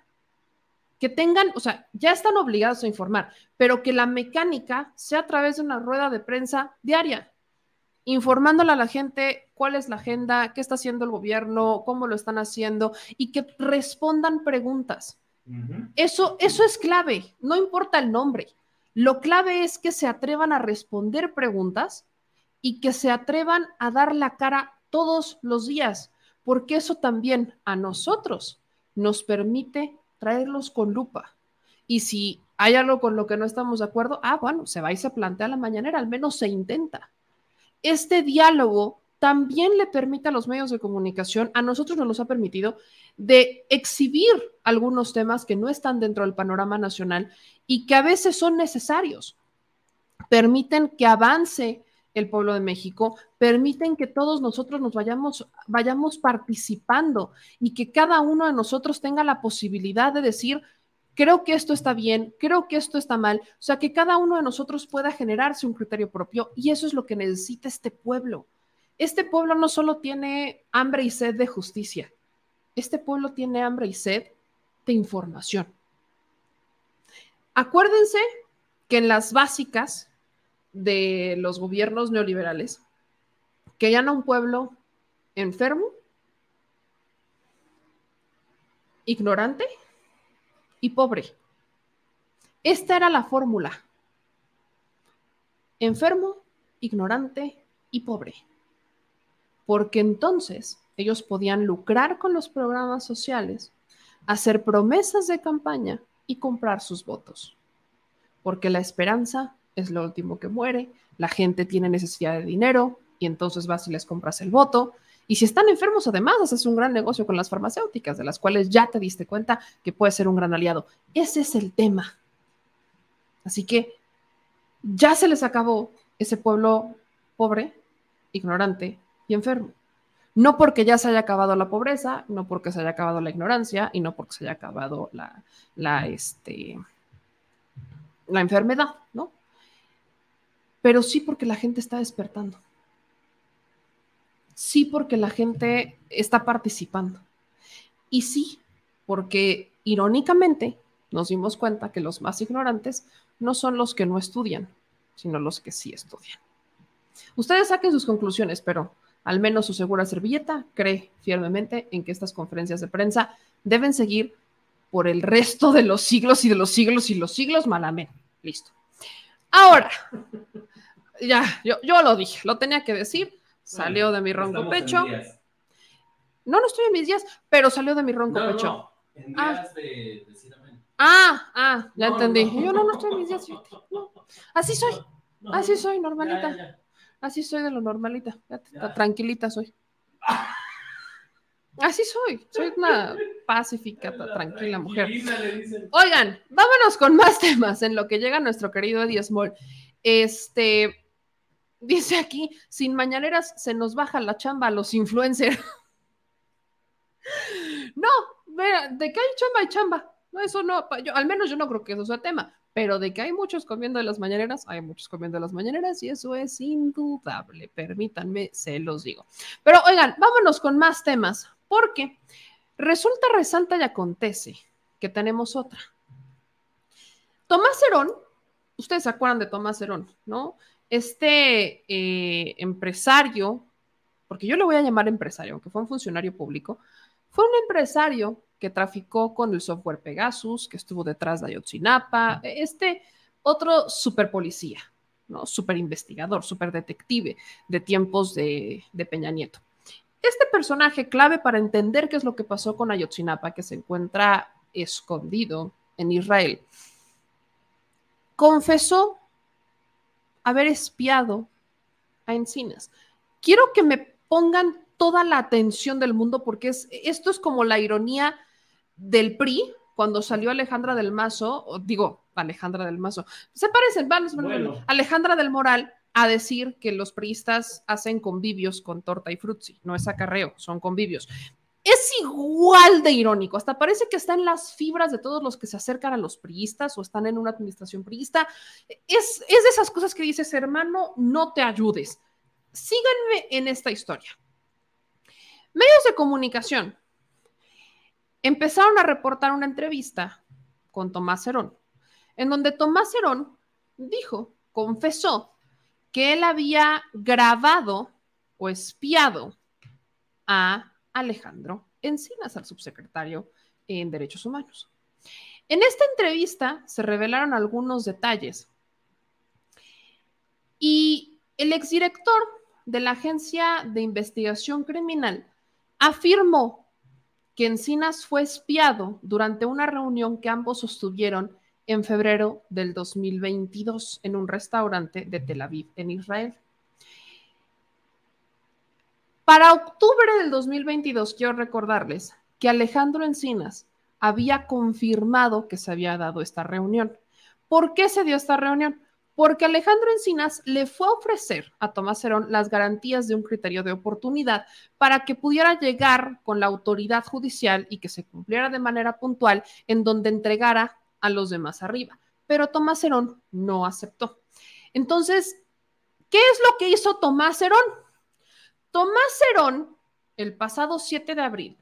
que tengan, o sea, ya están obligados a informar, pero que la mecánica sea a través de una rueda de prensa diaria, informándole a la gente cuál es la agenda, qué está haciendo el gobierno, cómo lo están haciendo y que respondan preguntas. Eso es clave, no importa el nombre. Lo clave es que se atrevan a responder preguntas y que se atrevan a dar la cara todos los días, porque eso también a nosotros nos permite traerlos con lupa. Y si hay algo con lo que no estamos de acuerdo, bueno, se va y se plantea la mañanera, al menos se intenta. Este diálogo también le permite a los medios de comunicación, a nosotros nos los ha permitido, de exhibir algunos temas que no están dentro del panorama nacional y que a veces son necesarios. Permiten que avance el pueblo de México, permiten que todos nosotros nos vayamos participando y que cada uno de nosotros tenga la posibilidad de decir, creo que esto está bien, creo que esto está mal, o sea, que cada uno de nosotros pueda generarse un criterio propio y eso es lo que necesita este pueblo. Este pueblo no solo tiene hambre y sed de justicia, este pueblo tiene hambre y sed de información. Acuérdense que en las básicas de los gobiernos neoliberales, querían a un pueblo enfermo, ignorante y pobre. Esta era la fórmula. Enfermo, ignorante y pobre. Porque entonces ellos podían lucrar con los programas sociales, hacer promesas de campaña y comprar sus votos. Porque la esperanza es lo último que muere, la gente tiene necesidad de dinero y entonces vas y les compras el voto. Y si están enfermos, además, haces un gran negocio con las farmacéuticas, de las cuales ya te diste cuenta que puedes ser un gran aliado. Ese es el tema. Así que ya se les acabó ese pueblo pobre, ignorante y enfermo. No porque ya se haya acabado la pobreza, no porque se haya acabado la ignorancia y no porque se haya acabado la enfermedad, ¿no? Pero sí porque la gente está despertando. Sí porque la gente está participando. Y sí porque, irónicamente, nos dimos cuenta que los más ignorantes no son los que no estudian, sino los que sí estudian. Ustedes saquen sus conclusiones, pero al menos su segura servilleta cree firmemente en que estas conferencias de prensa deben seguir por el resto de los siglos y de los siglos y los siglos. Malamén. Listo. Ahora, ya, yo lo dije, lo tenía que decir, salió de mi ronco pecho. No, no estoy en mis días, pero salió de mi ronco pecho. No, en días de decir amén. Ya entendí. No. Yo no estoy en mis días. No. Así soy, normalita. Ya. Así soy de lo normalita. Ya. Tranquilita soy. Así soy. Soy una pacífica, tranquila mujer. Oigan, vámonos con más temas en lo que llega nuestro querido Eddie Small. Dice aquí, sin mañaneras se nos baja la chamba a los influencers. No, mira, de que hay chamba y chamba. No, eso no, al menos yo no creo que eso sea tema, pero de que hay muchos comiendo de las mañaneras, y eso es indudable, permítanme, se los digo. Pero oigan, vámonos con más temas, porque resulta, resalta y acontece que tenemos otra. Tomás Zerón, ustedes se acuerdan de Tomás Zerón, ¿no? Empresario, porque yo le voy a llamar empresario, aunque fue un funcionario público, fue un empresario que traficó con el software Pegasus, que estuvo detrás de Ayotzinapa, otro super policía, ¿no? Super investigador, super detective de tiempos de Peña Nieto. Este personaje clave para entender qué es lo que pasó con Ayotzinapa, que se encuentra escondido en Israel, confesó haber espiado a Encinas. Quiero que me pongan toda la atención del mundo, porque esto es como la ironía del PRI, cuando salió Alejandra del Mazo, se parecen, bueno. Alejandra del Moral, a decir que los priistas hacen convivios con torta y frutzi, no es acarreo, son convivios. Es igual de irónico, hasta parece que está en las fibras de todos los que se acercan a los priistas o están en una administración priista. Es de esas cosas que dices, hermano, no te ayudes. Síganme en esta historia. Medios de comunicación empezaron a reportar una entrevista con Tomás Zerón, en donde Tomás Zerón confesó que él había grabado o espiado a Alejandro Encinas, al subsecretario en Derechos Humanos. En esta entrevista se revelaron algunos detalles y el exdirector de la Agencia de Investigación Criminal afirmó que Encinas fue espiado durante una reunión que ambos sostuvieron en febrero del 2022 en un restaurante de Tel Aviv, en Israel. Para octubre del 2022, quiero recordarles que Alejandro Encinas había confirmado que se había dado esta reunión. ¿Por qué se dio esta reunión? Porque Alejandro Encinas le fue a ofrecer a Tomás Zerón las garantías de un criterio de oportunidad para que pudiera llegar con la autoridad judicial y que se cumpliera de manera puntual, en donde entregara a los demás arriba. Pero Tomás Zerón no aceptó. Entonces, ¿qué es lo que hizo Tomás Zerón? Tomás Zerón, el pasado 7 de abril,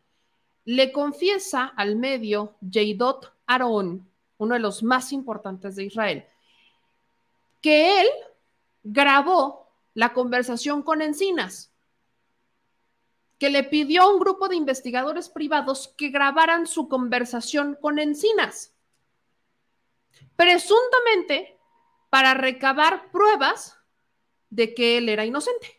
le confiesa al medio Yeidot Aharon, uno de los más importantes de Israel, que él grabó la conversación con Encinas, que le pidió a un grupo de investigadores privados que grabaran su conversación con Encinas, presuntamente para recabar pruebas de que él era inocente.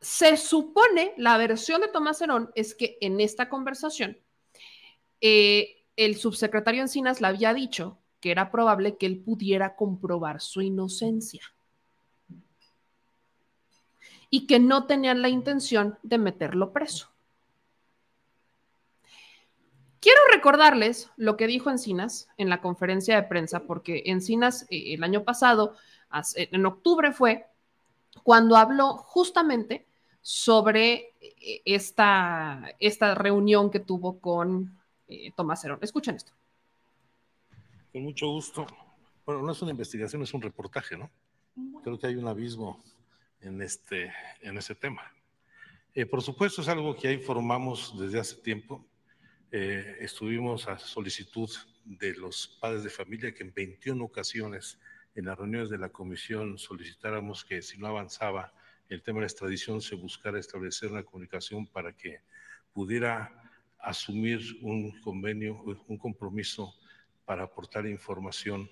Se supone, la versión de Tomás Zerón es que en esta conversación el subsecretario Encinas le había dicho que era probable que él pudiera comprobar su inocencia y que no tenían la intención de meterlo preso. Quiero recordarles lo que dijo Encinas en la conferencia de prensa, porque Encinas el año pasado, en octubre fue, cuando habló justamente sobre esta reunión que tuvo con Tomás Zerón. Escuchen esto. Con mucho gusto. Bueno, no es una investigación, es un reportaje, ¿no? Creo que hay un abismo en ese tema. Por supuesto, es algo que ya informamos desde hace tiempo. Estuvimos a solicitud de los padres de familia que en 21 ocasiones en las reuniones de la comisión solicitáramos que si no avanzaba el tema de la extradición se buscara establecer una comunicación para que pudiera asumir un convenio, un compromiso para aportar información,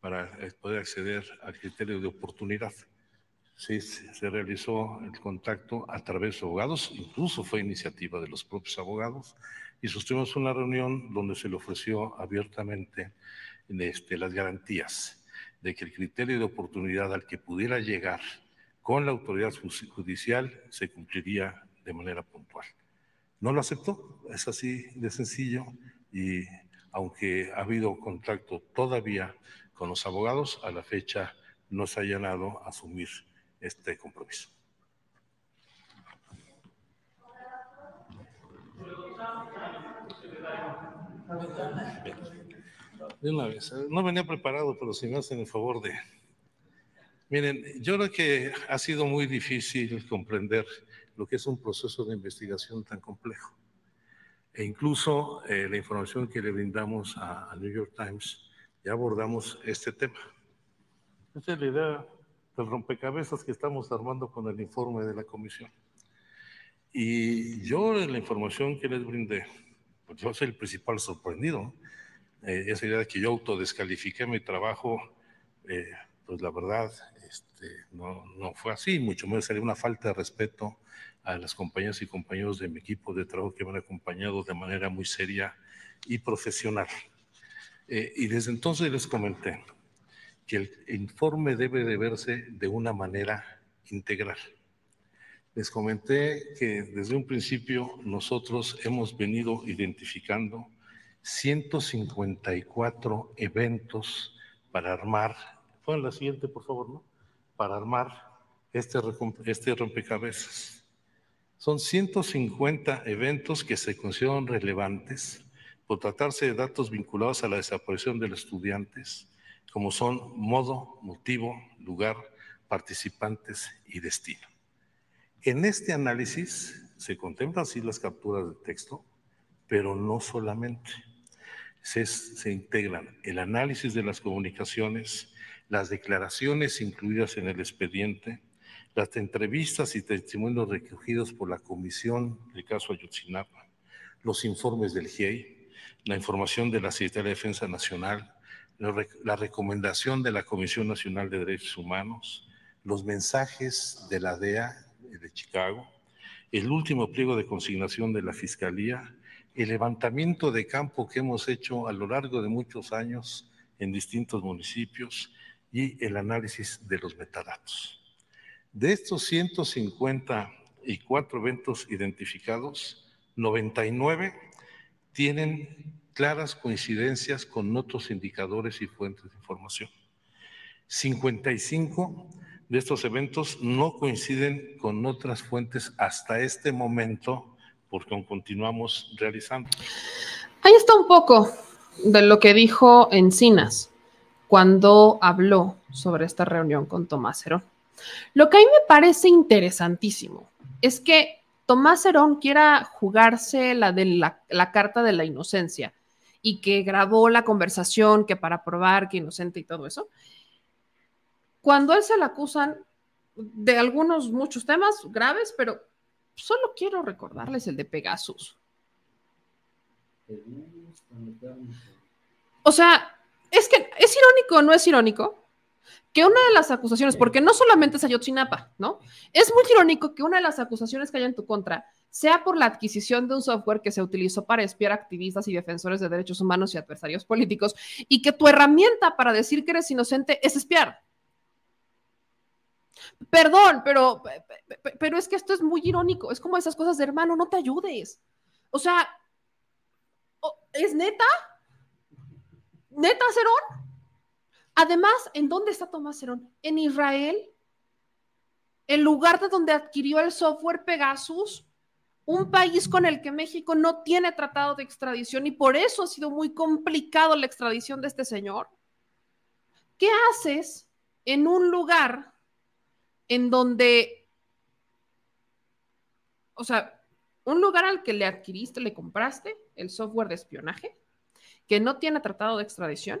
para poder acceder al criterio de oportunidad. Sí, se realizó el contacto a través de abogados, incluso fue iniciativa de los propios abogados, y sostuvimos una reunión donde se le ofreció abiertamente las garantías de que el criterio de oportunidad al que pudiera llegar con la autoridad judicial se cumpliría de manera puntual. No lo aceptó, es así de sencillo, y aunque ha habido contacto todavía con los abogados, a la fecha no se ha llenado a asumir este compromiso. Bien. De una vez, no venía preparado, pero si me hacen el favor de... Miren, yo creo que ha sido muy difícil comprender lo que es un proceso de investigación tan complejo. E incluso la información que le brindamos a New York Times, ya abordamos este tema. Esta es la idea del rompecabezas que estamos armando con el informe de la comisión. Y yo, en la información que les brindé, pues yo soy el principal sorprendido. Esa idea de que yo autodescalifiqué mi trabajo, pues la verdad no fue así, mucho menos sería una falta de respeto a las compañeras y compañeros de mi equipo de trabajo que me han acompañado de manera muy seria y profesional. Y desde entonces les comenté que el informe debe de verse de una manera integral. Les comenté que desde un principio nosotros hemos venido identificando 154 eventos para armar, pon la siguiente por favor, ¿no? Para armar este rompecabezas. Son 150 eventos que se consideran relevantes por tratarse de datos vinculados a la desaparición de los estudiantes, como son modo, motivo, lugar, participantes y destino. En este análisis se contemplan sí las capturas de texto, pero no solamente. Se integran el análisis de las comunicaciones, las declaraciones incluidas en el expediente, las entrevistas y testimonios recogidos por la comisión del caso Ayotzinapa, los informes del GIEI, la información de la Secretaría de Defensa Nacional, la recomendación de la Comisión Nacional de Derechos Humanos, los mensajes de la DEA de Chicago, el último pliego de consignación de la Fiscalía, el levantamiento de campo que hemos hecho a lo largo de muchos años en distintos municipios y el análisis de los metadatos. De estos 154 eventos identificados, 99 tienen claras coincidencias con otros indicadores y fuentes de información. 55 de estos eventos no coinciden con otras fuentes hasta este momento, porque aún continuamos realizando. Ahí está un poco de lo que dijo Encinas cuando habló sobre esta reunión con Tomás Zerón. Lo que a mí me parece interesantísimo es que Tomás Zerón quiera jugarse la carta de la inocencia, y que grabó la conversación, que para probar que inocente y todo eso, cuando él se le acusan de muchos temas graves, pero solo quiero recordarles el de Pegasus. O sea, es que es irónico, ¿no es irónico? Que una de las acusaciones, porque no solamente es Ayotzinapa, ¿no? Es muy irónico que una de las acusaciones que haya en tu contra sea por la adquisición de un software que se utilizó para espiar activistas y defensores de derechos humanos y adversarios políticos, y que tu herramienta para decir que eres inocente es espiar. Perdón, pero es que esto es muy irónico. Es como esas cosas de hermano, no te ayudes. O sea, ¿es neta? ¿Neta, Zerón? Además, ¿en dónde está Tomás Zerón? ¿En Israel? el lugar de donde adquirió el software Pegasus, un país con el que México no tiene tratado de extradición y por eso ha sido muy complicado la extradición de este señor. ¿Qué haces en un lugar en donde, o sea, un lugar al que le adquiriste, le compraste el software de espionaje, que no tiene tratado de extradición?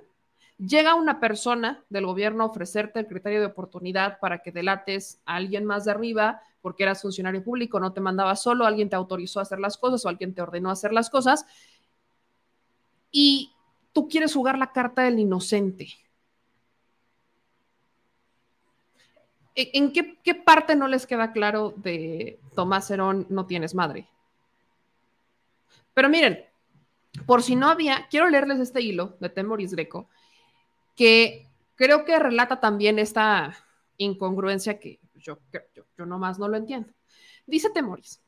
Llega una persona del gobierno a ofrecerte el criterio de oportunidad para que delates a alguien más de arriba porque eras funcionario público, no te mandaba solo, alguien te autorizó a hacer las cosas o alguien te ordenó hacer las cosas y tú quieres jugar la carta del inocente. ¿En qué parte no les queda claro de Tomás Zerón no tienes madre? Pero miren, por si no había, quiero leerles este hilo de Temoris Greco que creo que relata también esta incongruencia que yo nomás no lo entiendo. Dice Temoris,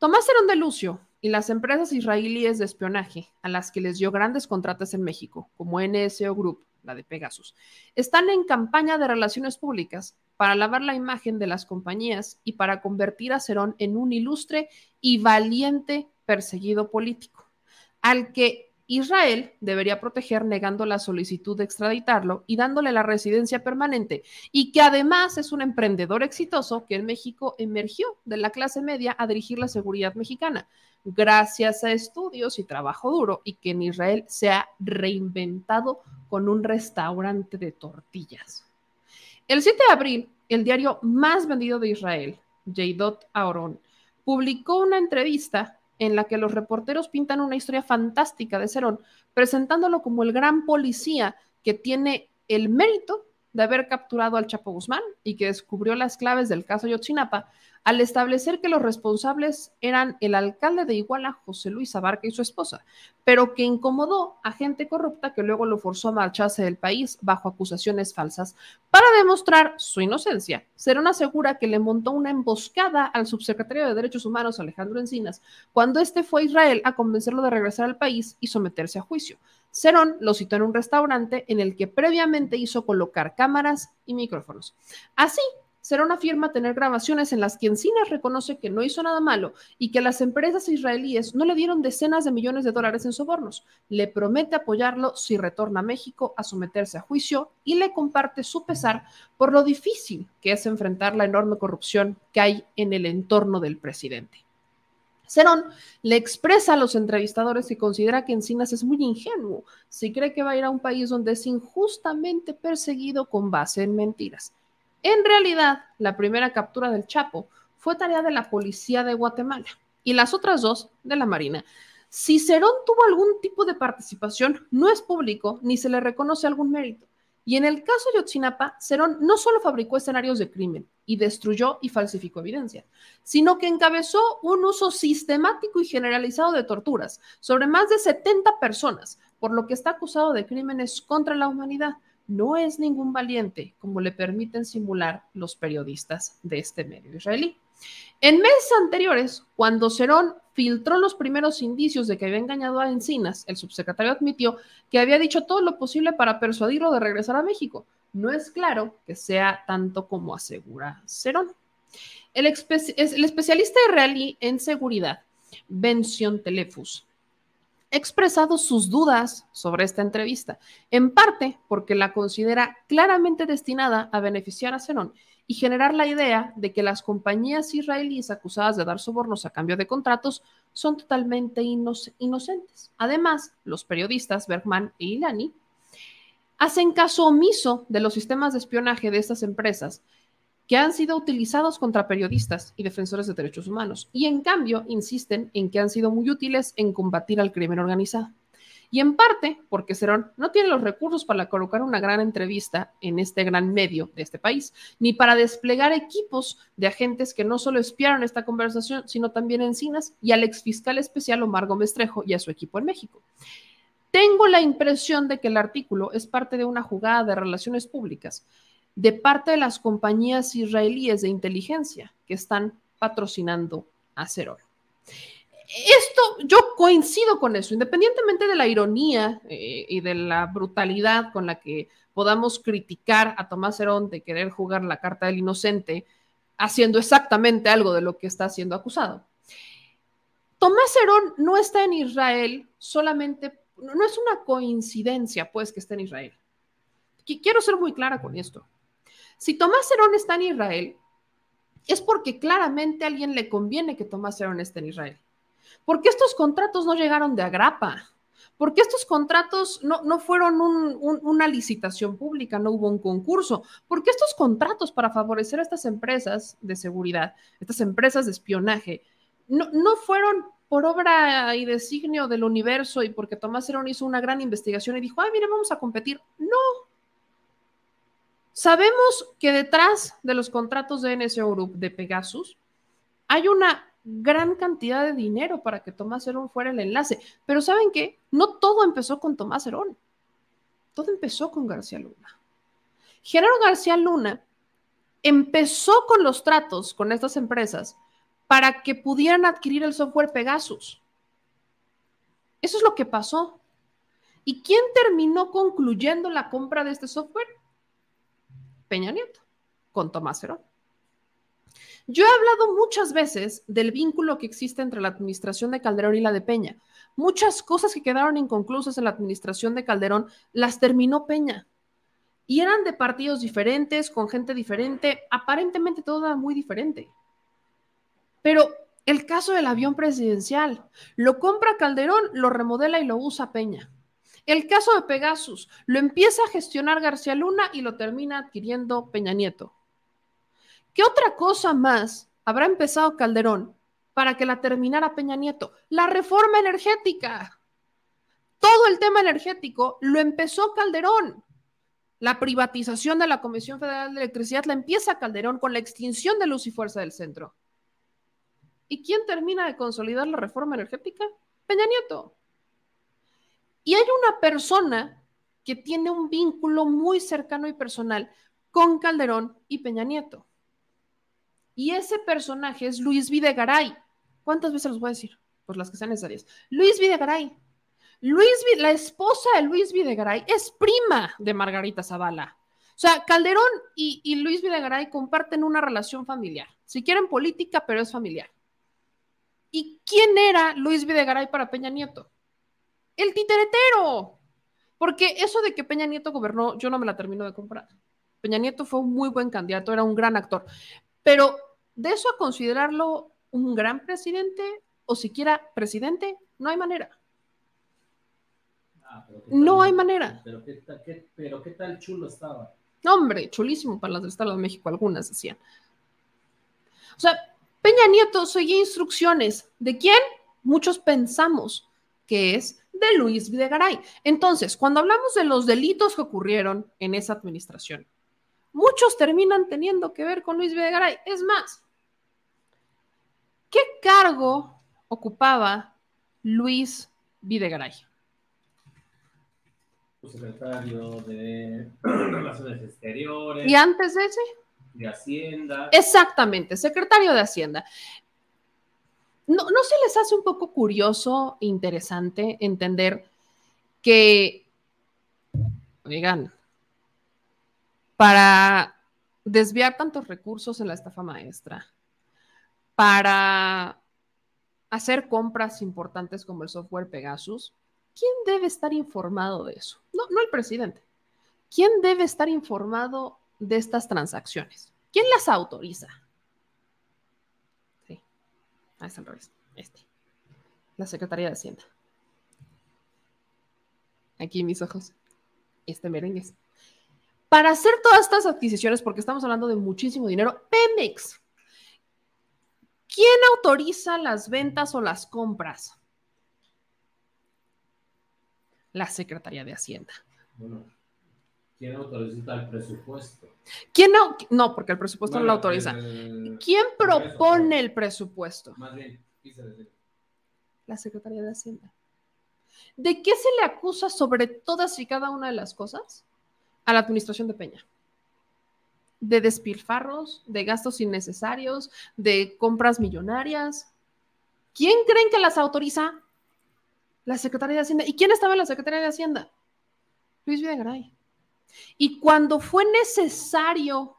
Tomás Zerón de Lucio y las empresas israelíes de espionaje a las que les dio grandes contratos en México, como NSO Group, la de Pegasus, están en campaña de relaciones públicas para lavar la imagen de las compañías y para convertir a Zerón en un ilustre y valiente perseguido político, al que Israel debería proteger negando la solicitud de extraditarlo y dándole la residencia permanente, y que además es un emprendedor exitoso que en México emergió de la clase media a dirigir la seguridad mexicana gracias a estudios y trabajo duro, y que en Israel se ha reinventado con un restaurante de tortillas. El 7 de abril, el diario más vendido de Israel, Yedot Aharon, publicó una entrevista en la que los reporteros pintan una historia fantástica de Zerón, presentándolo como el gran policía que tiene el mérito de haber capturado al Chapo Guzmán y que descubrió las claves del caso Ayotzinapa, al establecer que los responsables eran el alcalde de Iguala, José Luis Abarca, y su esposa, pero que incomodó a gente corrupta que luego lo forzó a marcharse del país bajo acusaciones falsas. Para demostrar su inocencia, Zerón asegura que le montó una emboscada al subsecretario de Derechos Humanos, Alejandro Encinas, cuando este fue a Israel a convencerlo de regresar al país y someterse a juicio. Zerón lo citó en un restaurante en el que previamente hizo colocar cámaras y micrófonos. Así, Zerón afirma tener grabaciones en las que Encinas reconoce que no hizo nada malo y que las empresas israelíes no le dieron decenas de millones de dólares en sobornos. Le promete apoyarlo si retorna a México a someterse a juicio y le comparte su pesar por lo difícil que es enfrentar la enorme corrupción que hay en el entorno del presidente. Zerón le expresa a los entrevistadores que considera que Encinas es muy ingenuo si cree que va a ir a un país donde es injustamente perseguido con base en mentiras. En realidad, la primera captura del Chapo fue tarea de la policía de Guatemala y las otras dos de la Marina. Si Zerón tuvo algún tipo de participación, no es público ni se le reconoce algún mérito. Y en el caso de Ayotzinapa, Zerón no solo fabricó escenarios de crimen y destruyó y falsificó evidencia, sino que encabezó un uso sistemático y generalizado de torturas sobre más de 70 personas, por lo que está acusado de crímenes contra la humanidad. No es ningún valiente, como le permiten simular los periodistas de este medio israelí. En meses anteriores, cuando Zerón filtró los primeros indicios de que había engañado a Encinas, el subsecretario admitió que había dicho todo lo posible para persuadirlo de regresar a México. No es claro que sea tanto como asegura Zerón. El especialista israelí en seguridad, Benzion Telefus, ha expresado sus dudas sobre esta entrevista, en parte porque la considera claramente destinada a beneficiar a Zerón y generar la idea de que las compañías israelíes acusadas de dar sobornos a cambio de contratos son totalmente inocentes. Además, los periodistas Bergman e Ilani hacen caso omiso de los sistemas de espionaje de estas empresas que han sido utilizados contra periodistas y defensores de derechos humanos y, en cambio, insisten en que han sido muy útiles en combatir al crimen organizado. Y en parte porque Zerón no tiene los recursos para colocar una gran entrevista en este gran medio de este país, ni para desplegar equipos de agentes que no solo espiaron esta conversación, sino también a Encinas y al exfiscal especial Omar Gómez Trejo y a su equipo en México. Tengo la impresión de que el artículo es parte de una jugada de relaciones públicas de parte de las compañías israelíes de inteligencia que están patrocinando a Zerón. Esto, yo coincido con eso, independientemente de la ironía y de la brutalidad con la que podamos criticar a Tomás Zerón de querer jugar la carta del inocente haciendo exactamente algo de lo que está siendo acusado. Tomás Zerón no está en Israel solamente, no es una coincidencia pues que esté en Israel. Quiero ser muy clara con esto. Si Tomás Zerón está en Israel, es porque claramente a alguien le conviene que Tomás Zerón esté en Israel. Porque estos contratos no llegaron de agrapa. Porque estos contratos no fueron una licitación pública, no hubo un concurso. Porque estos contratos para favorecer a estas empresas de seguridad, estas empresas de espionaje, no fueron por obra y designio del universo y porque Tomás Zerón hizo una gran investigación y dijo, ay, mira, vamos a competir. No. Sabemos que detrás de los contratos de NSO Group de Pegasus hay una gran cantidad de dinero para que Tomás Zerón fuera el enlace. Pero ¿saben qué? No todo empezó con Tomás Zerón. Todo empezó con García Luna. Genaro García Luna empezó con los tratos con estas empresas para que pudieran adquirir el software Pegasus. Eso es lo que pasó. ¿Y quién terminó concluyendo la compra de este software? Peña Nieto, con Tomás Zerón. Yo he hablado muchas veces del vínculo que existe entre la administración de Calderón y la de Peña. Muchas cosas que quedaron inconclusas en la administración de Calderón las terminó Peña. Y eran de partidos diferentes, con gente diferente, aparentemente todo era muy diferente. Pero el caso del avión presidencial, lo compra Calderón, lo remodela y lo usa Peña. El caso de Pegasus, lo empieza a gestionar García Luna y lo termina adquiriendo Peña Nieto. ¿Qué otra cosa más habrá empezado Calderón para que la terminara Peña Nieto? La reforma energética. Todo el tema energético lo empezó Calderón. La privatización de la Comisión Federal de Electricidad la empieza Calderón con la extinción de Luz y Fuerza del Centro. ¿Y quién termina de consolidar la reforma energética? Peña Nieto. Y hay una persona que tiene un vínculo muy cercano y personal con Calderón y Peña Nieto. Y ese personaje es Luis Videgaray. ¿Cuántas veces los voy a decir? Pues las que sean necesarias. Luis Videgaray. La esposa de Luis Videgaray es prima de Margarita Zavala. O sea, Calderón y Luis Videgaray comparten una relación familiar. Si quieren política, pero es familiar. ¿Y quién era Luis Videgaray para Peña Nieto? ¡El titeretero! Porque eso de que Peña Nieto gobernó, yo no me la termino de comprar. Peña Nieto fue un muy buen candidato, era un gran actor. Pero de eso a considerarlo un gran presidente o siquiera presidente, no hay manera. No hay manera. Pero qué tal chulo estaba. Hombre, chulísimo para las del Estado de México, algunas decían. O sea, Peña Nieto seguía instrucciones. ¿De quién? Muchos pensamos que es de Luis Videgaray. Entonces, cuando hablamos de los delitos que ocurrieron en esa administración, muchos terminan teniendo que ver con Luis Videgaray. Es más, ¿qué cargo ocupaba Luis Videgaray? Secretario de Relaciones Exteriores. ¿Y antes de ese? De Hacienda. Exactamente, secretario de Hacienda. ¿No se les hace un poco curioso, interesante entender que, oigan, para desviar tantos recursos en la estafa maestra, para hacer compras importantes como el software Pegasus, quién debe estar informado de eso? No el presidente. ¿Quién debe estar informado de estas transacciones? ¿Quién las autoriza? Sí, ahí está al revés. La Secretaría de Hacienda. Aquí en mis ojos. Merengues. Para hacer todas estas adquisiciones, porque estamos hablando de muchísimo dinero, Pemex. ¿Quién autoriza las ventas o las compras? La Secretaría de Hacienda. Bueno, ¿quién autoriza el presupuesto? ¿Quién no, porque el presupuesto no lo autoriza. ¿Quién propone el presupuesto? Más bien, quise decir. La Secretaría de Hacienda. ¿De qué se le acusa sobre todas y cada una de las cosas? A la administración de Peña. De despilfarros, de gastos innecesarios, de compras millonarias. ¿Quién creen que las autoriza? La Secretaría de Hacienda. ¿Y quién estaba en la Secretaría de Hacienda? Luis Videgaray. Y cuando fue necesario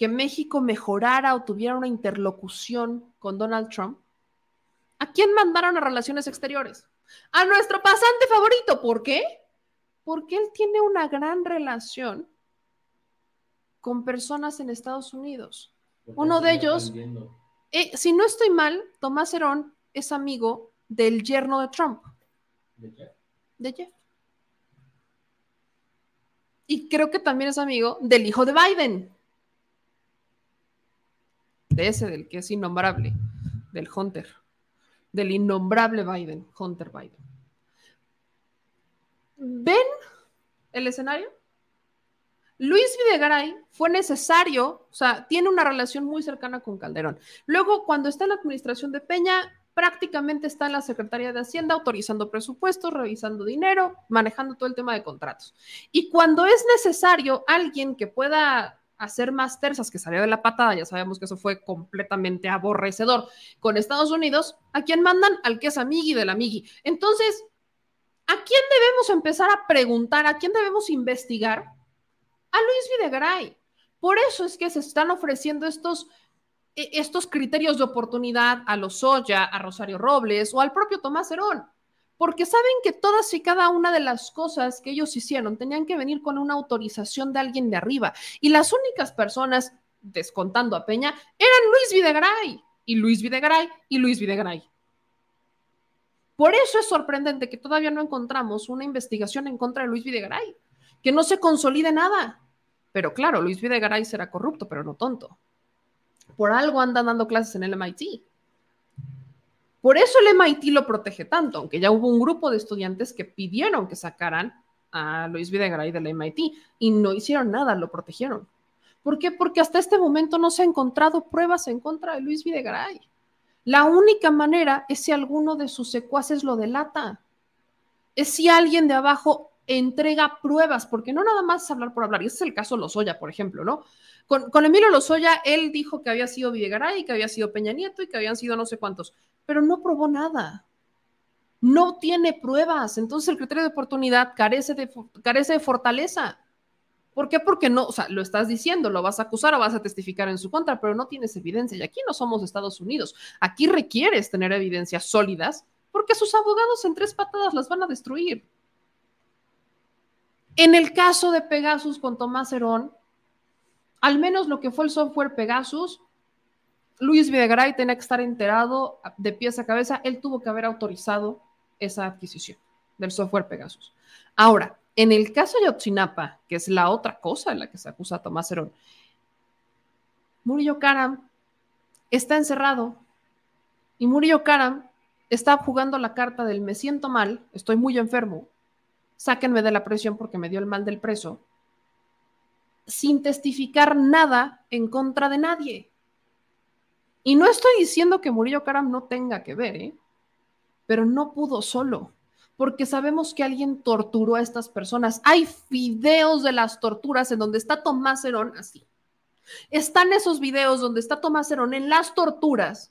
que México mejorara o tuviera una interlocución con Donald Trump? ¿A quién mandaron a Relaciones Exteriores? A nuestro pasante favorito. ¿Por qué? Porque él tiene una gran relación con personas en Estados Unidos. Uno de ellos, si no estoy mal, Tomás Zerón es amigo del yerno de Trump. ¿De Jeff? De Jeff. Y creo que también es amigo del hijo de Biden. De ese, del que es innombrable, del Hunter. Del innombrable Biden, Hunter Biden. ¿Ven el escenario? Luis Videgaray fue necesario, o sea, tiene una relación muy cercana con Calderón. Luego, cuando está en la administración de Peña, prácticamente está en la Secretaría de Hacienda autorizando presupuestos, revisando dinero, manejando todo el tema de contratos. Y cuando es necesario alguien que pueda hacer más terzas, que salió de la patada, ya sabemos que eso fue completamente aborrecedor, con Estados Unidos, ¿a quién mandan? Al que es amigui del amigui. Entonces, ¿a quién debemos empezar a preguntar? ¿A quién debemos investigar? A Luis Videgaray. Por eso es que se están ofreciendo estos criterios de oportunidad a Lozoya, a Rosario Robles o al propio Tomás Zerón, porque saben que todas y cada una de las cosas que ellos hicieron tenían que venir con una autorización de alguien de arriba, y las únicas personas, descontando a Peña, eran Luis Videgaray y Luis Videgaray y Luis Videgaray. Por eso es sorprendente que todavía no encontramos una investigación en contra de Luis Videgaray, que no se consolide nada. Pero claro, Luis Videgaray será corrupto, pero no tonto. Por algo andan dando clases en el MIT. Por eso el MIT lo protege tanto, aunque ya hubo un grupo de estudiantes que pidieron que sacaran a Luis Videgaray del MIT y no hicieron nada, lo protegieron. ¿Por qué? Porque hasta este momento no se han encontrado pruebas en contra de Luis Videgaray. La única manera es si alguno de sus secuaces lo delata. Es si alguien de abajo entrega pruebas, porque no nada más hablar por hablar, y ese es el caso Lozoya, por ejemplo, ¿no? Con Emilio Lozoya, él dijo que había sido Videgaray, que había sido Peña Nieto y que habían sido no sé cuántos, pero no probó nada, no tiene pruebas, entonces el criterio de oportunidad carece de fortaleza. ¿Por qué? Porque no, o sea, lo estás diciendo, lo vas a acusar o vas a testificar en su contra, pero no tienes evidencia, y aquí no somos Estados Unidos, aquí requieres tener evidencias sólidas, porque sus abogados en tres patadas las van a destruir. En el caso de Pegasus con Tomás Zerón, al menos lo que fue el software Pegasus, Luis Videgaray tenía que estar enterado de pies a cabeza, él tuvo que haber autorizado esa adquisición del software Pegasus. Ahora, en el caso de Ayotzinapa, que es la otra cosa en la que se acusa a Tomás Zerón, Murillo Karam está encerrado y Murillo Karam está jugando la carta del me siento mal, estoy muy enfermo, sáquenme de la presión porque me dio el mal del preso, sin testificar nada en contra de nadie. Y no estoy diciendo que Murillo Karam no tenga que ver, pero no pudo solo, porque sabemos que alguien torturó a estas personas. Hay videos de las torturas en donde está Tomás Zerón así. Están esos videos donde está Tomás Zerón en las torturas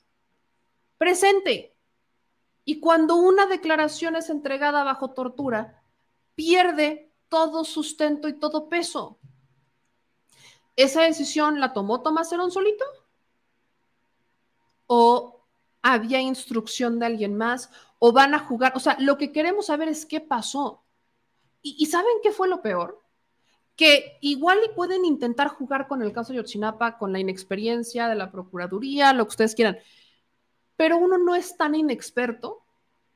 presente. Y cuando una declaración es entregada bajo tortura, pierde todo sustento y todo peso. ¿Esa decisión la tomó Tomás Zerón solito? ¿O había instrucción de alguien más? ¿O van a jugar? O sea, lo que queremos saber es qué pasó. ¿Y saben qué fue lo peor? Que igual y pueden intentar jugar con el caso de Ayotzinapa, con la inexperiencia de la Procuraduría, lo que ustedes quieran. Pero uno no es tan inexperto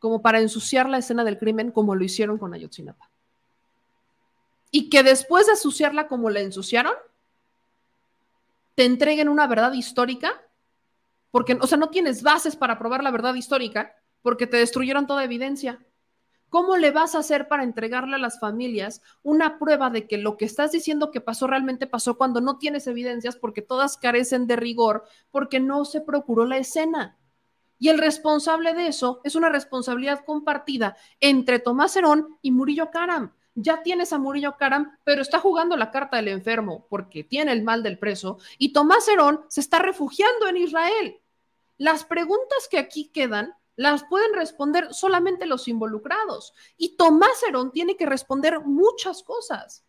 como para ensuciar la escena del crimen como lo hicieron con Ayotzinapa. Y que después de ensuciarla como la ensuciaron, te entreguen una verdad histórica, porque, o sea, no tienes bases para probar la verdad histórica, porque te destruyeron toda evidencia. ¿Cómo le vas a hacer para entregarle a las familias una prueba de que lo que estás diciendo que pasó realmente pasó cuando no tienes evidencias, porque todas carecen de rigor, porque no se procuró la escena? Y el responsable de eso es una responsabilidad compartida entre Tomás Zerón y Murillo Karam. Ya tienes a Murillo Karam, pero está jugando la carta del enfermo porque tiene el mal del preso, y Tomás Zerón se está refugiando en Israel. Las preguntas que aquí quedan las pueden responder solamente los involucrados, y Tomás Zerón tiene que responder muchas cosas.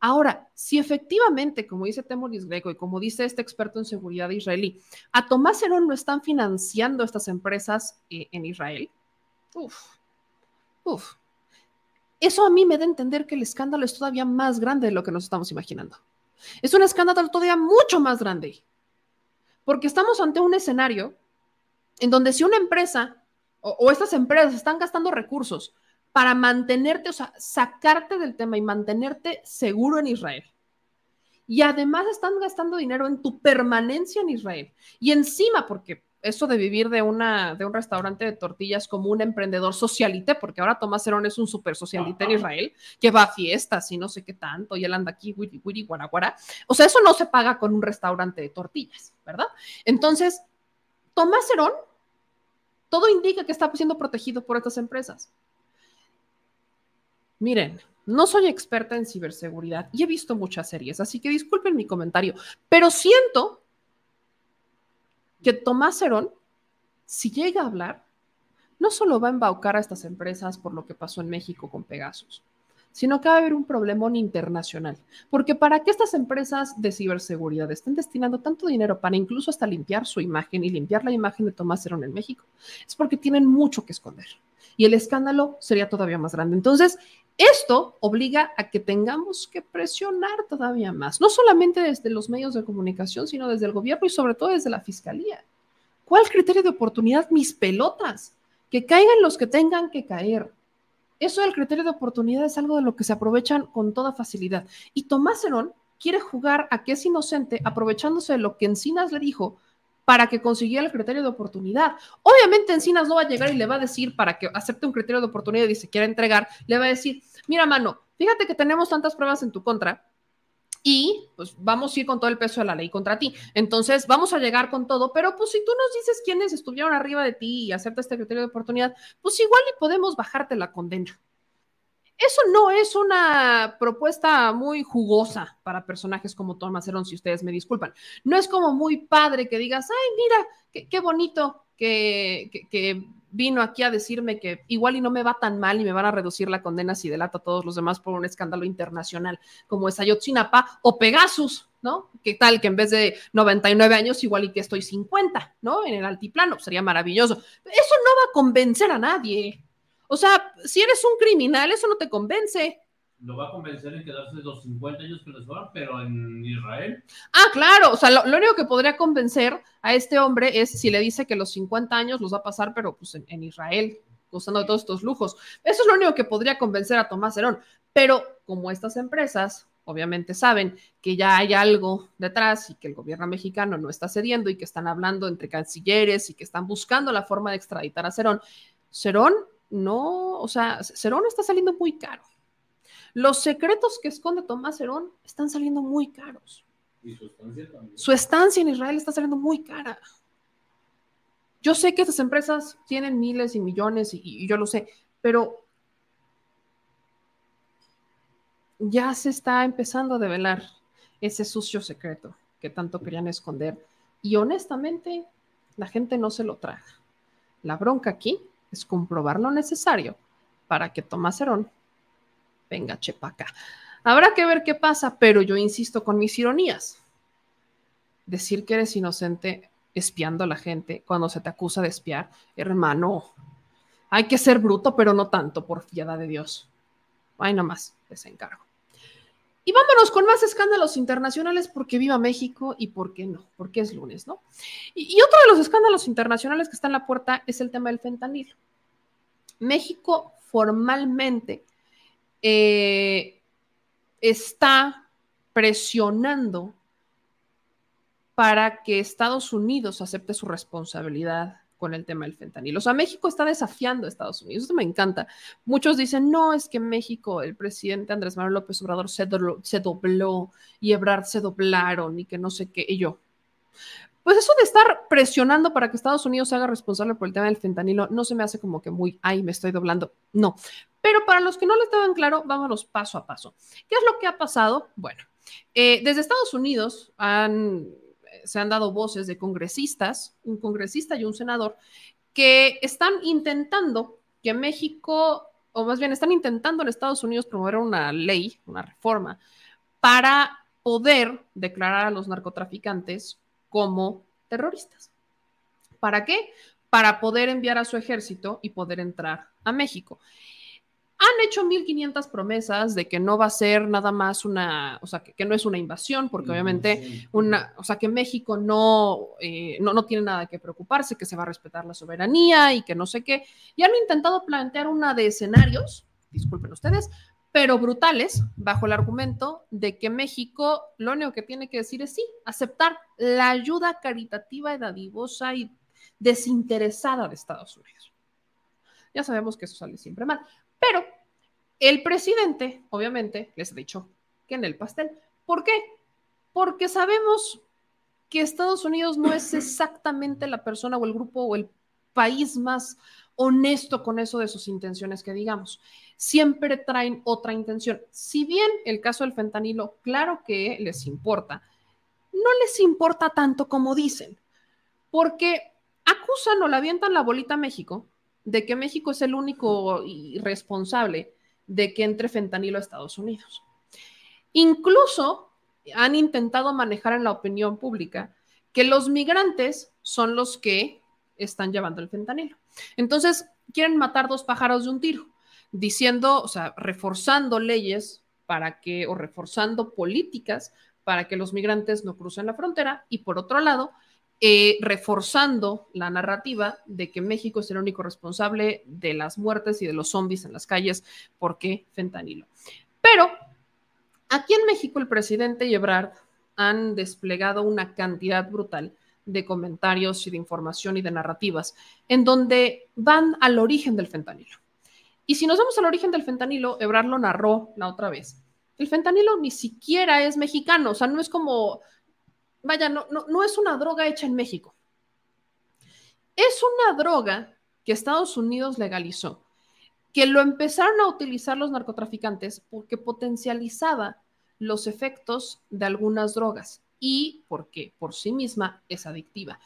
Ahora, si efectivamente, como dice Temoris Greco y como dice este experto en seguridad israelí, a Tomás Zerón lo están financiando estas empresas en Israel, eso a mí me da a entender que el escándalo es todavía más grande de lo que nos estamos imaginando. Es un escándalo todavía mucho más grande, porque estamos ante un escenario en donde si una empresa o estas empresas están gastando recursos para mantenerte, o sea, sacarte del tema y mantenerte seguro en Israel. Y además están gastando dinero en tu permanencia en Israel. Y encima, porque eso de vivir de un restaurante de tortillas como un emprendedor socialite, porque ahora Tomás Zerón es un super socialite en Israel, que va a fiestas y no sé qué tanto, y él anda aquí, wiri, wiri, guaraguara. O sea, eso no se paga con un restaurante de tortillas, ¿verdad? Entonces, Tomás Zerón, todo indica que está siendo protegido por estas empresas. Miren, no soy experta en ciberseguridad y he visto muchas series, así que disculpen mi comentario, pero siento que Tomás Zerón, si llega a hablar, no solo va a embaucar a estas empresas por lo que pasó en México con Pegasus, sino que va a haber un problemón internacional, porque para que estas empresas de ciberseguridad estén destinando tanto dinero para incluso hasta limpiar su imagen y limpiar la imagen de Tomás Zerón en México, es porque tienen mucho que esconder. Y el escándalo sería todavía más grande. Entonces, esto obliga a que tengamos que presionar todavía más, no solamente desde los medios de comunicación, sino desde el gobierno y sobre todo desde la fiscalía. ¿Cuál criterio de oportunidad? Mis pelotas, que caigan los que tengan que caer. Eso del criterio de oportunidad es algo de lo que se aprovechan con toda facilidad. Y Tomás Zerón quiere jugar a que es inocente aprovechándose de lo que Encinas le dijo para que consiguiera el criterio de oportunidad. Obviamente Encinas no va a llegar y le va a decir, para que acepte un criterio de oportunidad y se quiera entregar, le va a decir, mira, mano, fíjate que tenemos tantas pruebas en tu contra y pues vamos a ir con todo el peso de la ley contra ti. Entonces vamos a llegar con todo, pero pues si tú nos dices quiénes estuvieron arriba de ti y acepta este criterio de oportunidad, pues igual y podemos bajarte la condena. Eso no es una propuesta muy jugosa para personajes como Tomás Zerón, si ustedes me disculpan. No es como muy padre que digas, ay, mira, qué bonito que vino aquí a decirme que igual y no me va tan mal y me van a reducir la condena si delato a todos los demás por un escándalo internacional como es Ayotzinapa o Pegasus, ¿no? ¿Qué tal que en vez de 99 años igual y que estoy 50, ¿no? En el altiplano, sería maravilloso. Eso no va a convencer a nadie. O sea, si eres un criminal, eso no te convence. Lo va a convencer en quedarse los 50 años que les van, pero en Israel. Ah, claro. O sea, lo único que podría convencer a este hombre es si le dice que los 50 años los va a pasar, pero pues en Israel, gozando de todos estos lujos. Eso es lo único que podría convencer a Tomás Zerón. Pero como estas empresas obviamente saben que ya hay algo detrás y que el gobierno mexicano no está cediendo y que están hablando entre cancilleres y que están buscando la forma de extraditar a Zerón, Zerón está saliendo muy caro. Los secretos que esconde Tomás Zerón están saliendo muy caros. Y su estancia también. Su estancia en Israel está saliendo muy cara. Yo sé que estas empresas tienen miles y millones y yo lo sé, pero ya se está empezando a develar ese sucio secreto que tanto querían esconder. Y honestamente, la gente no se lo traga. La bronca aquí es comprobar lo necesario para que Tomás Zerón venga chepaca. Habrá que ver qué pasa, pero yo insisto con mis ironías. Decir que eres inocente espiando a la gente cuando se te acusa de espiar, hermano, hay que ser bruto, pero no tanto, por piedad de Dios. Ay, nomás, les encargo. Y vámonos con más escándalos internacionales porque viva México y por qué no, porque es lunes, ¿no? Y otro de los escándalos internacionales que está en la puerta es el tema del fentanilo. México formalmente está presionando para que Estados Unidos acepte su responsabilidad con el tema del fentanilo. O sea, México está desafiando a Estados Unidos. Eso me encanta. Muchos dicen, no, es que México, el presidente Andrés Manuel López Obrador se dobló y Ebrard se doblaron y que no sé qué. Y yo, pues eso de estar presionando para que Estados Unidos se haga responsable por el tema del fentanilo no se me hace como que muy, ay, me estoy doblando. No. Pero para los que no les estaban claro, vámonos paso a paso. ¿Qué es lo que ha pasado? Bueno, desde Estados Unidos se han dado voces de congresistas, un congresista y un senador, que están intentando que México, o más bien están intentando en Estados Unidos promover una ley, una reforma, para poder declarar a los narcotraficantes como terroristas. ¿Para qué? Para poder enviar a su ejército y poder entrar a México. Han hecho 1.500 promesas de que no va a ser nada más una, o sea, que no es una invasión, porque obviamente, sí, o sea, que México no tiene nada que preocuparse, que se va a respetar la soberanía y que no sé qué. Y han intentado plantear una de escenarios, disculpen ustedes, pero brutales, bajo el argumento de que México lo único que tiene que decir es sí, aceptar la ayuda caritativa y dadivosa y desinteresada de Estados Unidos. Ya sabemos que eso sale siempre mal. Pero el presidente, obviamente, les ha dicho que en el pastel. ¿Por qué? Porque sabemos que Estados Unidos no es exactamente la persona o el grupo o el país más honesto con eso de sus intenciones, que digamos. Siempre traen otra intención. Si bien el caso del fentanilo, claro que les importa, no les importa tanto como dicen, porque acusan o le avientan la bolita a México de que México es el único y responsable de que entre fentanilo a Estados Unidos. Incluso han intentado manejar en la opinión pública que los migrantes son los que están llevando el fentanilo. Entonces, quieren matar dos pájaros de un tiro, diciendo, o sea, reforzando leyes para que, o reforzando políticas para que los migrantes no crucen la frontera, y por otro lado, reforzando la narrativa de que México es el único responsable de las muertes y de los zombies en las calles porque fentanilo. Pero aquí en México el presidente y Ebrard han desplegado una cantidad brutal de comentarios y de información y de narrativas en donde van al origen del fentanilo. Y si nos vamos al origen del fentanilo, Ebrard lo narró la otra vez. El fentanilo ni siquiera es mexicano, o sea, no es como... Vaya, no es una droga hecha en México. Es una droga que Estados Unidos legalizó, que lo empezaron a utilizar los narcotraficantes porque potencializaba los efectos de algunas drogas y porque por sí misma es adictiva.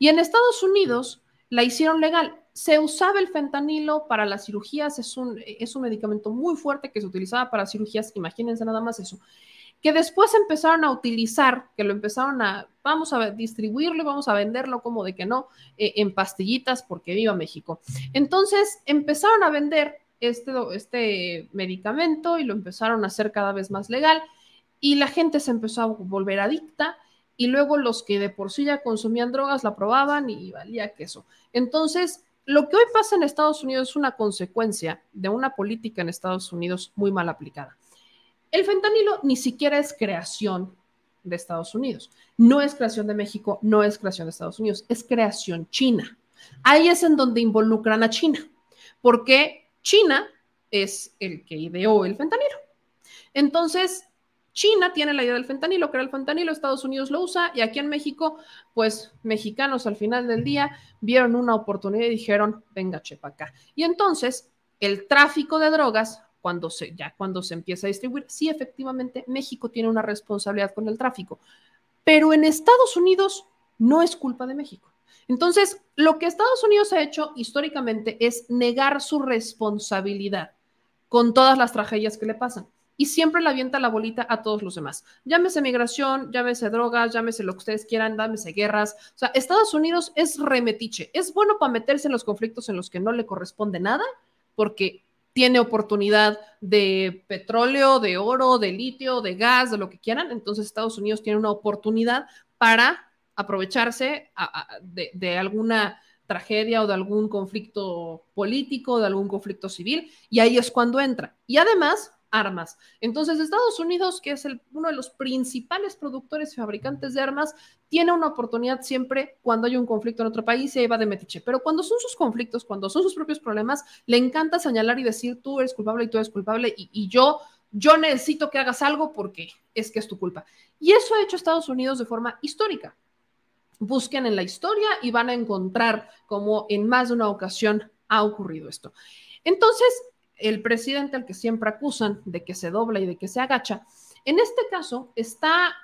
Y en Estados Unidos la hicieron legal. Se usaba el fentanilo para las cirugías, es un medicamento muy fuerte que se utilizaba para cirugías, imagínense nada más eso. Que después empezaron a utilizar, que lo empezaron a, vamos a distribuirlo, vamos a venderlo como de que no, en pastillitas porque viva México. Entonces empezaron a vender este medicamento y lo empezaron a hacer cada vez más legal y la gente se empezó a volver adicta y luego los que de por sí ya consumían drogas la probaban y valía queso. Entonces lo que hoy pasa en Estados Unidos es una consecuencia de una política en Estados Unidos muy mal aplicada. El fentanilo ni siquiera es creación de Estados Unidos, no es creación de México, no es creación de Estados Unidos, es creación china. Ahí es en donde involucran a China, porque China es el que ideó el fentanilo. Entonces, China tiene la idea del fentanilo, crea el fentanilo, Estados Unidos lo usa y aquí en México, pues mexicanos al final del día vieron una oportunidad y dijeron, venga chepa acá. Y entonces, el tráfico de drogas... Cuando se empieza a distribuir, sí, efectivamente, México tiene una responsabilidad con el tráfico, pero en Estados Unidos no es culpa de México. Entonces, lo que Estados Unidos ha hecho históricamente es negar su responsabilidad con todas las tragedias que le pasan y siempre le avienta la bolita a todos los demás. Llámese migración, llámese drogas, llámese lo que ustedes quieran, llámese guerras. O sea, Estados Unidos es remetiche, es bueno para meterse en los conflictos en los que no le corresponde nada porque... tiene oportunidad de petróleo, de oro, de litio, de gas, de lo que quieran. Entonces Estados Unidos tiene una oportunidad para aprovecharse de alguna tragedia o de algún conflicto político, de algún conflicto civil, y ahí es cuando entra. Y además, armas. Entonces Estados Unidos, que es uno de los principales productores y fabricantes de armas, tiene una oportunidad siempre cuando hay un conflicto en otro país y ahí va de metiche. Pero cuando son sus conflictos, cuando son sus propios problemas, le encanta señalar y decir tú eres culpable y tú eres culpable y yo necesito que hagas algo porque es que es tu culpa. Y eso ha hecho Estados Unidos de forma histórica. Busquen en la historia y van a encontrar como en más de una ocasión ha ocurrido esto. Entonces, el presidente al que siempre acusan de que se dobla y de que se agacha, en este caso está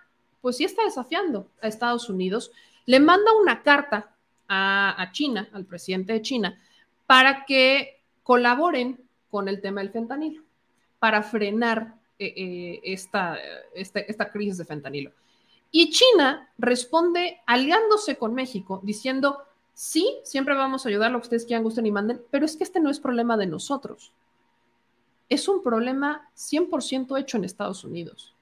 desafiando a Estados Unidos, le manda una carta a China, al presidente de China, para que colaboren con el tema del fentanilo, para frenar esta crisis de fentanilo. Y China responde aliándose con México, diciendo, sí, siempre vamos a ayudar lo que ustedes quieran, gusten y manden, pero es que este no es problema de nosotros. Es un problema 100% hecho en Estados Unidos.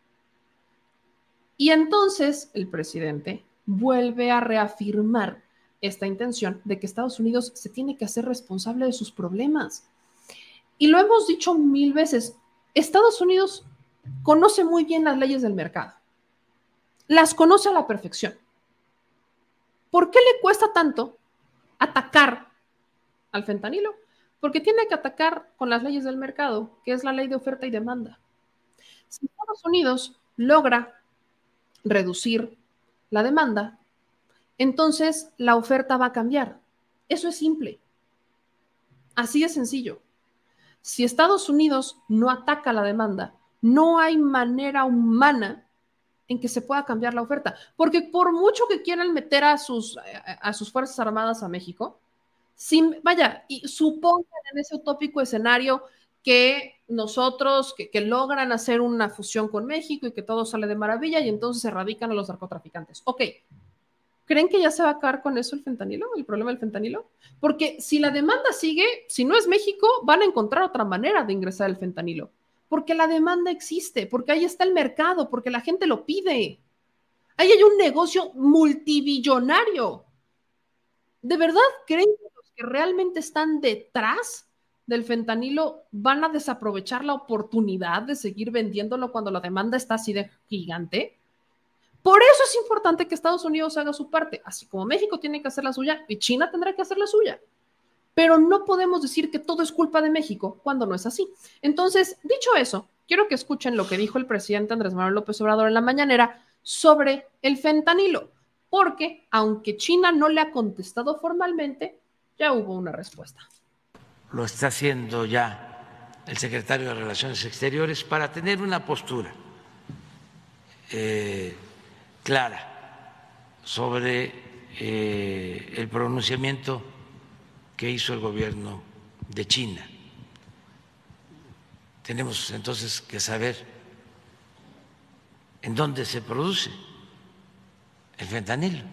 Y entonces el presidente vuelve a reafirmar esta intención de que Estados Unidos se tiene que hacer responsable de sus problemas. Y lo hemos dicho mil veces, Estados Unidos conoce muy bien las leyes del mercado. Las conoce a la perfección. ¿Por qué le cuesta tanto atacar al fentanilo? Porque tiene que atacar con las leyes del mercado, que es la ley de oferta y demanda. Si Estados Unidos logra reducir la demanda, entonces la oferta va a cambiar. Eso es simple. Así de sencillo. Si Estados Unidos no ataca la demanda, no hay manera humana en que se pueda cambiar la oferta. Porque por mucho que quieran meter a sus Fuerzas Armadas a México, y supongan en ese utópico escenario que nosotros, que logran hacer una fusión con México y que todo sale de maravilla y entonces erradican a los narcotraficantes. Ok, ¿creen que ya se va a acabar con eso el fentanilo, el problema del fentanilo? Porque si la demanda sigue, si no es México, van a encontrar otra manera de ingresar el fentanilo. Porque la demanda existe, porque ahí está el mercado, porque la gente lo pide. Ahí hay un negocio multibillonario. ¿De verdad creen que los que realmente están detrás del fentanilo van a desaprovechar la oportunidad de seguir vendiéndolo cuando la demanda está así de gigante? Por eso es importante que Estados Unidos haga su parte, así como México tiene que hacer la suya y China tendrá que hacer la suya. Pero no podemos decir que todo es culpa de México cuando no es así. Entonces, dicho eso, quiero que escuchen lo que dijo el presidente Andrés Manuel López Obrador en la mañanera sobre el fentanilo, porque aunque China no le ha contestado formalmente, ya hubo una respuesta. Lo está haciendo ya el secretario de Relaciones Exteriores para tener una postura clara sobre el pronunciamiento que hizo el gobierno de China. Tenemos entonces que saber en dónde se produce el fentanilo.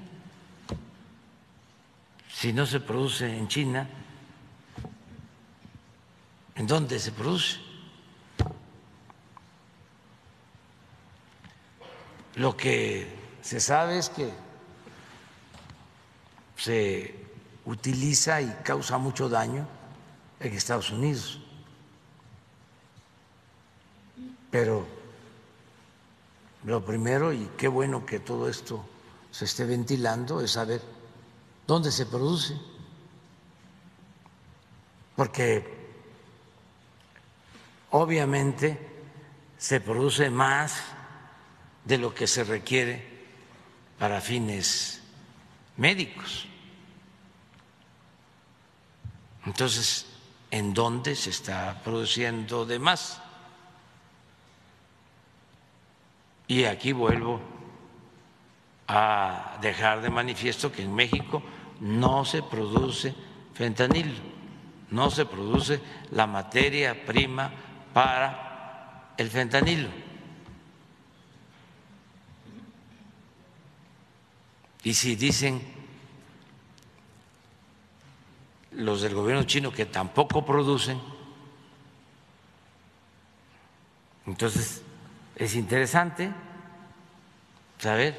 Si no se produce en China, ¿en dónde se produce? Lo que se sabe es que se utiliza y causa mucho daño en Estados Unidos, pero lo primero, y qué bueno que todo esto se esté ventilando, es saber dónde se produce, porque obviamente se produce más de lo que se requiere para fines médicos. Entonces, ¿en dónde se está produciendo de más? Y aquí vuelvo a dejar de manifiesto que en México no se produce fentanilo, no se produce la materia prima para el fentanilo. Y si dicen los del gobierno chino que tampoco producen, entonces es interesante saber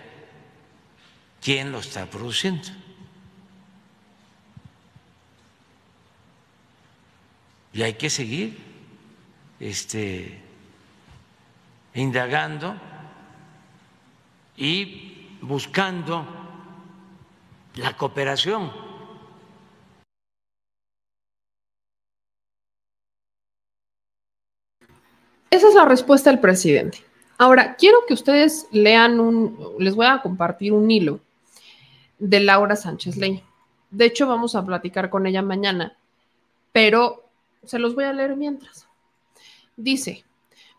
quién lo está produciendo. Y hay que seguir indagando y buscando la cooperación. Esa es la respuesta del presidente. Ahora, quiero que ustedes lean les voy a compartir un hilo de Laura Sánchez Ley. De hecho, vamos a platicar con ella mañana, pero se los voy a leer mientras. Dice,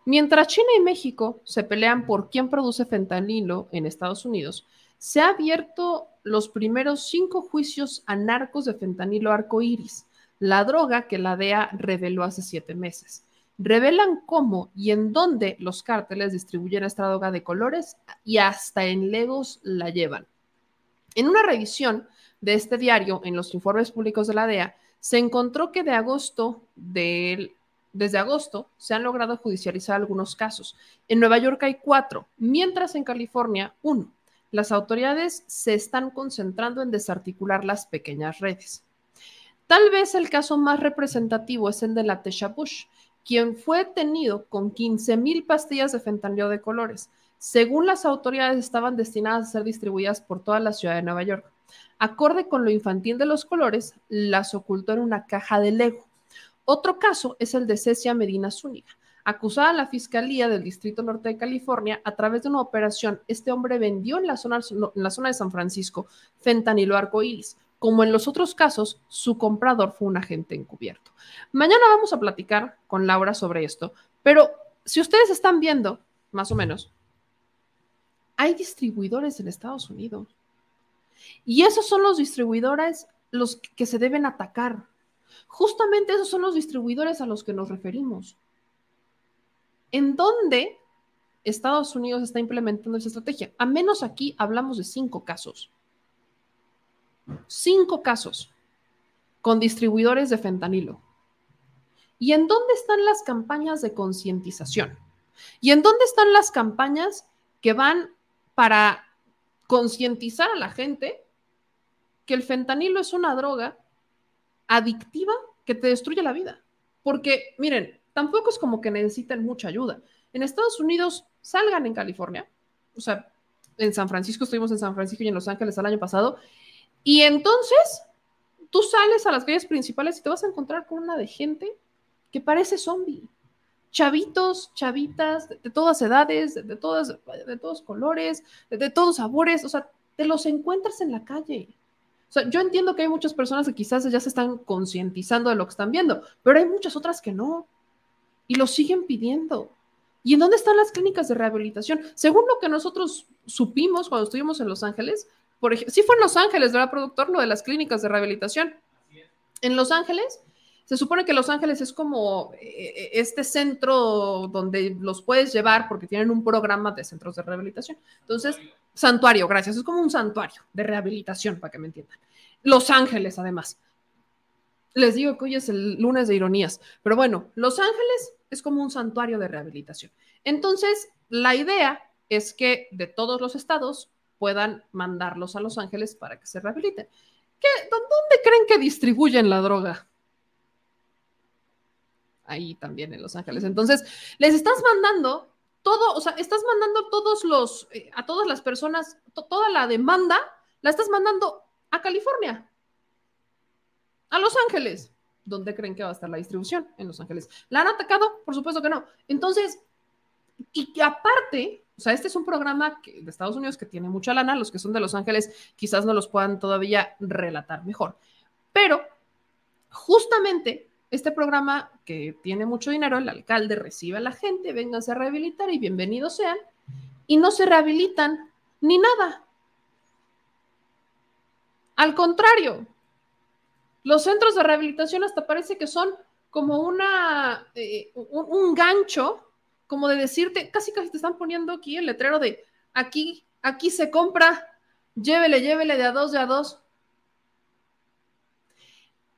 mientras China y México se pelean por quién produce fentanilo en Estados Unidos, se han abierto los primeros 5 juicios a narcos de fentanilo arcoíris, la droga que la DEA reveló hace 7 meses. revelan cómo y en dónde los cárteles distribuyen esta droga de colores y hasta en Legos la llevan. En una revisión de este diario, en los informes públicos de la DEA, se encontró que desde agosto se han logrado judicializar algunos casos. En Nueva York hay 4, mientras en California 1. Las autoridades se están concentrando en desarticular las pequeñas redes. Tal vez el caso más representativo es el de Latesha Bush, quien fue detenido con 15,000 pastillas de fentanilo de colores. Según las autoridades, estaban destinadas a ser distribuidas por toda la ciudad de Nueva York. Acorde con lo infantil de los colores, las ocultó en una caja de Lego. Otro caso es el de Cecia Medina Zúñiga. Acusada a la Fiscalía del Distrito Norte de California, a través de una operación, este hombre vendió en la zona de San Francisco fentanilo arcoíris. Como en los otros casos, su comprador fue un agente encubierto. Mañana vamos a platicar con Laura sobre esto, pero si ustedes están viendo, más o menos, hay distribuidores en Estados Unidos. Y esos son los distribuidores los que se deben atacar. Justamente esos son los distribuidores a los que nos referimos. ¿En dónde Estados Unidos está implementando esa estrategia? A menos aquí hablamos de 5 casos. 5 casos con distribuidores de fentanilo. ¿Y en dónde están las campañas de concientización? ¿Y en dónde están las campañas que van para concientizar a la gente que el fentanilo es una droga adictiva que te destruye la vida? Porque, miren, tampoco es como que necesiten mucha ayuda. En Estados Unidos, salgan en California, o sea, en San Francisco, estuvimos en San Francisco y en Los Ángeles el año pasado. Y entonces tú sales a las calles principales y te vas a encontrar con una de gente que parece zombie. Chavitos, chavitas, de todas edades, de todos colores, de todos sabores. O sea, te los encuentras en la calle. O sea, yo entiendo que hay muchas personas que quizás ya se están concientizando de lo que están viendo, pero hay muchas otras que no. Y lo siguen pidiendo. ¿Y en dónde están las clínicas de rehabilitación? Según lo que nosotros supimos cuando estuvimos en Los Ángeles, por ejemplo, sí fue en Los Ángeles, ¿verdad, productor? Lo de las clínicas de rehabilitación. En Los Ángeles, se supone que Los Ángeles es como este centro donde los puedes llevar porque tienen un programa de centros de rehabilitación. Entonces, santuario, gracias. Es como un santuario de rehabilitación, para que me entiendan. Los Ángeles, además. Les digo que hoy es el lunes de ironías. Pero bueno, Los Ángeles es como un santuario de rehabilitación. Entonces, la idea es que de todos los estados puedan mandarlos a Los Ángeles para que se rehabiliten. ¿Dónde creen que distribuyen la droga? Ahí también en Los Ángeles. Entonces, les estás mandando todo, o sea, estás mandando a todas las personas, toda la demanda, la estás mandando a California, a Los Ángeles. ¿Dónde creen que va a estar la distribución? En Los Ángeles. ¿La han atacado? Por supuesto que no. Entonces, y aparte, o sea, este es un programa de Estados Unidos que tiene mucha lana. Los que son de Los Ángeles quizás no los puedan todavía relatar mejor. Pero justamente este programa que tiene mucho dinero, el alcalde recibe a la gente, vénganse a rehabilitar y bienvenidos sean. Y no se rehabilitan ni nada. Al contrario, los centros de rehabilitación hasta parece que son como un gancho, como de decirte, casi te están poniendo aquí el letrero de aquí se compra, llévele de a dos.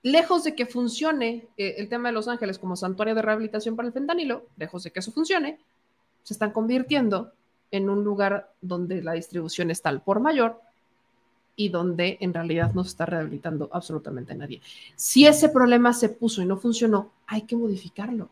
Lejos de que funcione el tema de Los Ángeles como santuario de rehabilitación para el fentanilo, lejos de que eso funcione, se están convirtiendo en un lugar donde la distribución está al por mayor y donde en realidad no se está rehabilitando absolutamente nadie. Si ese problema se puso y no funcionó, hay que modificarlo.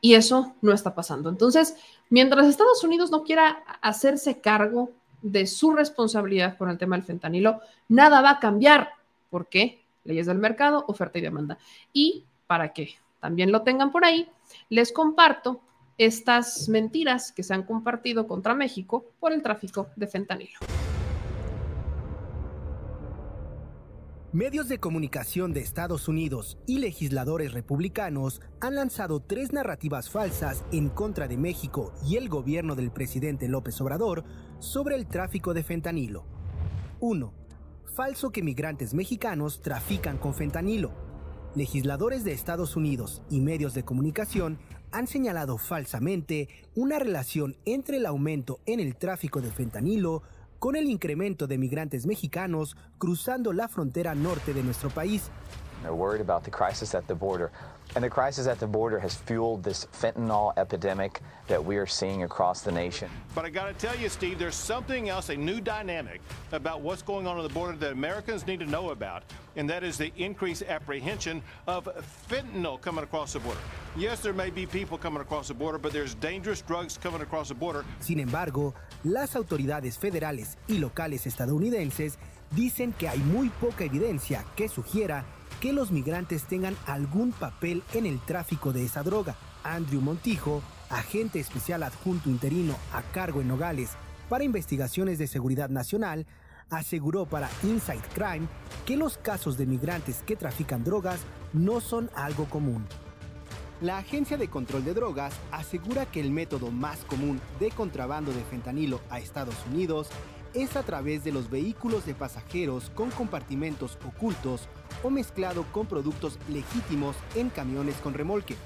Y eso no está pasando. Entonces, mientras Estados Unidos no quiera hacerse cargo de su responsabilidad con el tema del fentanilo, nada va a cambiar. ¿Por qué? Leyes del mercado, oferta y demanda. Y para que también lo tengan por ahí, les comparto estas mentiras que se han compartido contra México por el tráfico de fentanilo. Medios de comunicación de Estados Unidos y legisladores republicanos han lanzado 3 narrativas falsas en contra de México y el gobierno del presidente López Obrador sobre el tráfico de fentanilo. 1. Falso que migrantes mexicanos trafican con fentanilo. legisladores de Estados Unidos y medios de comunicación han señalado falsamente una relación entre el aumento en el tráfico de fentanilo con el incremento de migrantes mexicanos cruzando la frontera norte de nuestro país. They're worried about the crisis at the border, and the crisis at the border has fueled this fentanyl epidemic that we are seeing across the nation. But I got to tell you, Steve, there's something else, a new dynamic about what's going on the border that Americans need to know about, and that is the increased apprehension of fentanyl coming across the border. Yes, there may be people coming across the border, but there's dangerous drugs coming across the border. Sin embargo, las autoridades federales y locales estadounidenses dicen que hay muy poca evidencia que sugiera que los migrantes tengan algún papel en el tráfico de esa droga. Andrew Montijo, agente especial adjunto interino a cargo en Nogales para investigaciones de seguridad nacional, aseguró para Inside Crime que los casos de migrantes que trafican drogas no son algo común. La Agencia de Control de Drogas asegura que el método más común de contrabando de fentanilo a Estados Unidos es a través de los vehículos de pasajeros con compartimentos ocultos o mezclado con productos legítimos en camiones con remolque,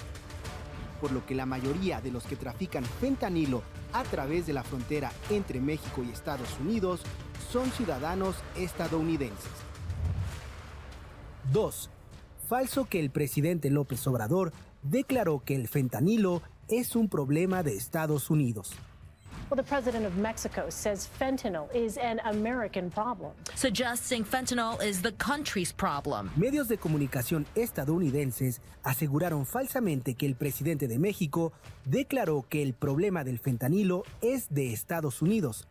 por lo que la mayoría de los que trafican fentanilo a través de la frontera entre México y Estados Unidos son ciudadanos estadounidenses. 2. Falso que el presidente López Obrador declaró que el fentanilo es un problema de Estados Unidos. Well, the president of Mexico says fentanyl is an American problem, suggesting fentanyl is the country's problem. Medios de comunicación estadounidenses aseguraron falsamente que el presidente de México declaró que el problema del fentanilo es de Estados Unidos.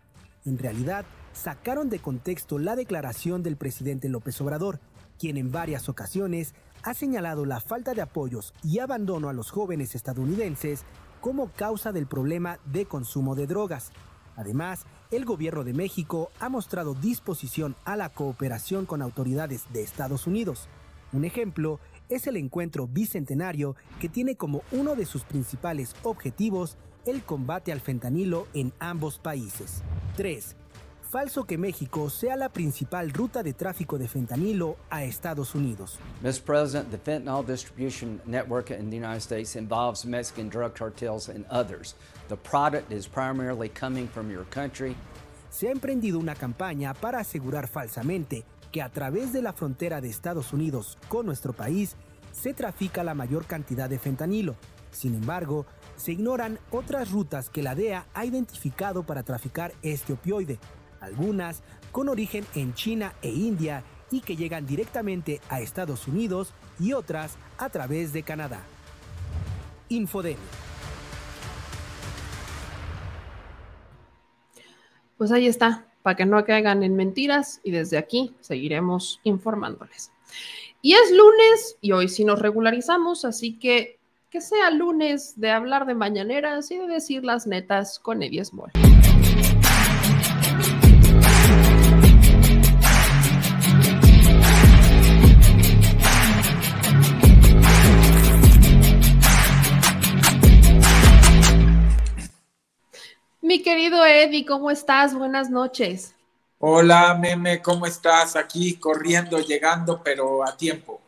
En realidad, sacaron de contexto la declaración del presidente López Obrador, quien en varias ocasiones ha señalado la falta de apoyos y abandono a los jóvenes estadounidenses como causa del problema de consumo de drogas. Además, el gobierno de México ha mostrado disposición a la cooperación con autoridades de Estados Unidos. Un ejemplo es el encuentro bicentenario que tiene como uno de sus principales objetivos el combate al fentanilo en ambos países. 3. Falso que México sea la principal ruta de tráfico de fentanilo a Estados Unidos. Mr. President, the fentanyl distribution network in the United States involves Mexican drug cartels and others. The product is primarily coming from your country. Se ha emprendido una campaña para asegurar falsamente que a través de la frontera de Estados Unidos con nuestro país se trafica la mayor cantidad de fentanilo. Sin embargo, se ignoran otras rutas que la DEA ha identificado para traficar este opioide, algunas con origen en China e India y que llegan directamente a Estados Unidos y otras a través de Canadá. Infodem. Pues ahí está, para que no caigan en mentiras y desde aquí seguiremos informándoles. Y es lunes y hoy sí nos regularizamos, así que sea lunes de hablar de mañaneras y de decir las netas con Eddie Small. Mi querido Eddie, ¿cómo estás? Buenas noches. Hola, Meme, ¿cómo estás? Aquí corriendo, llegando, pero a tiempo.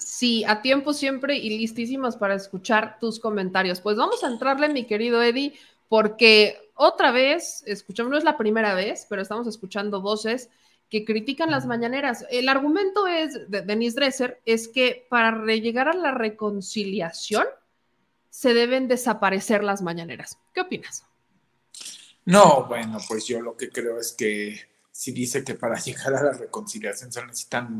Sí, a tiempo siempre y listísimas para escuchar tus comentarios. Pues vamos a entrarle, mi querido Eddie, porque otra vez, escuchamos, no es la primera vez, pero estamos escuchando voces que critican las mañaneras. El argumento es de Denise Dresser es que para llegar a la reconciliación se deben desaparecer las mañaneras. ¿Qué opinas? No, bueno, pues yo lo que creo es que si dice que para llegar a la reconciliación se necesitan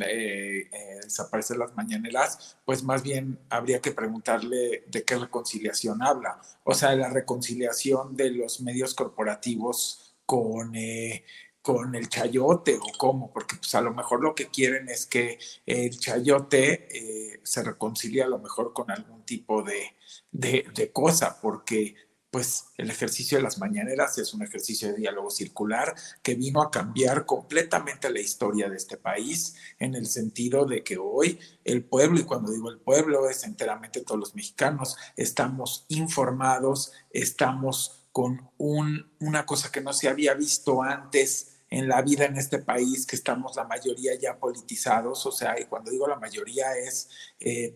desaparecer las mañaneras, pues más bien habría que preguntarle de qué reconciliación habla. O sea, la reconciliación de los medios corporativos con el chayote o cómo, porque pues a lo mejor lo que quieren es que el chayote se reconcilie a lo mejor con algún tipo de cosa, porque pues el ejercicio de las mañaneras es un ejercicio de diálogo circular que vino a cambiar completamente la historia de este país en el sentido de que hoy el pueblo, y cuando digo el pueblo es enteramente todos los mexicanos, estamos informados, estamos con una cosa que no se había visto antes en la vida en este país, que estamos la mayoría ya politizados, o sea, y cuando digo la mayoría es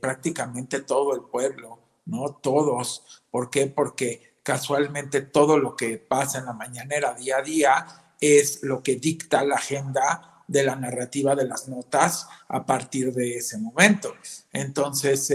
prácticamente todo el pueblo, ¿no? Todos. ¿Por qué? Porque casualmente todo lo que pasa en la mañanera día a día es lo que dicta la agenda de la narrativa de las notas a partir de ese momento. Entonces,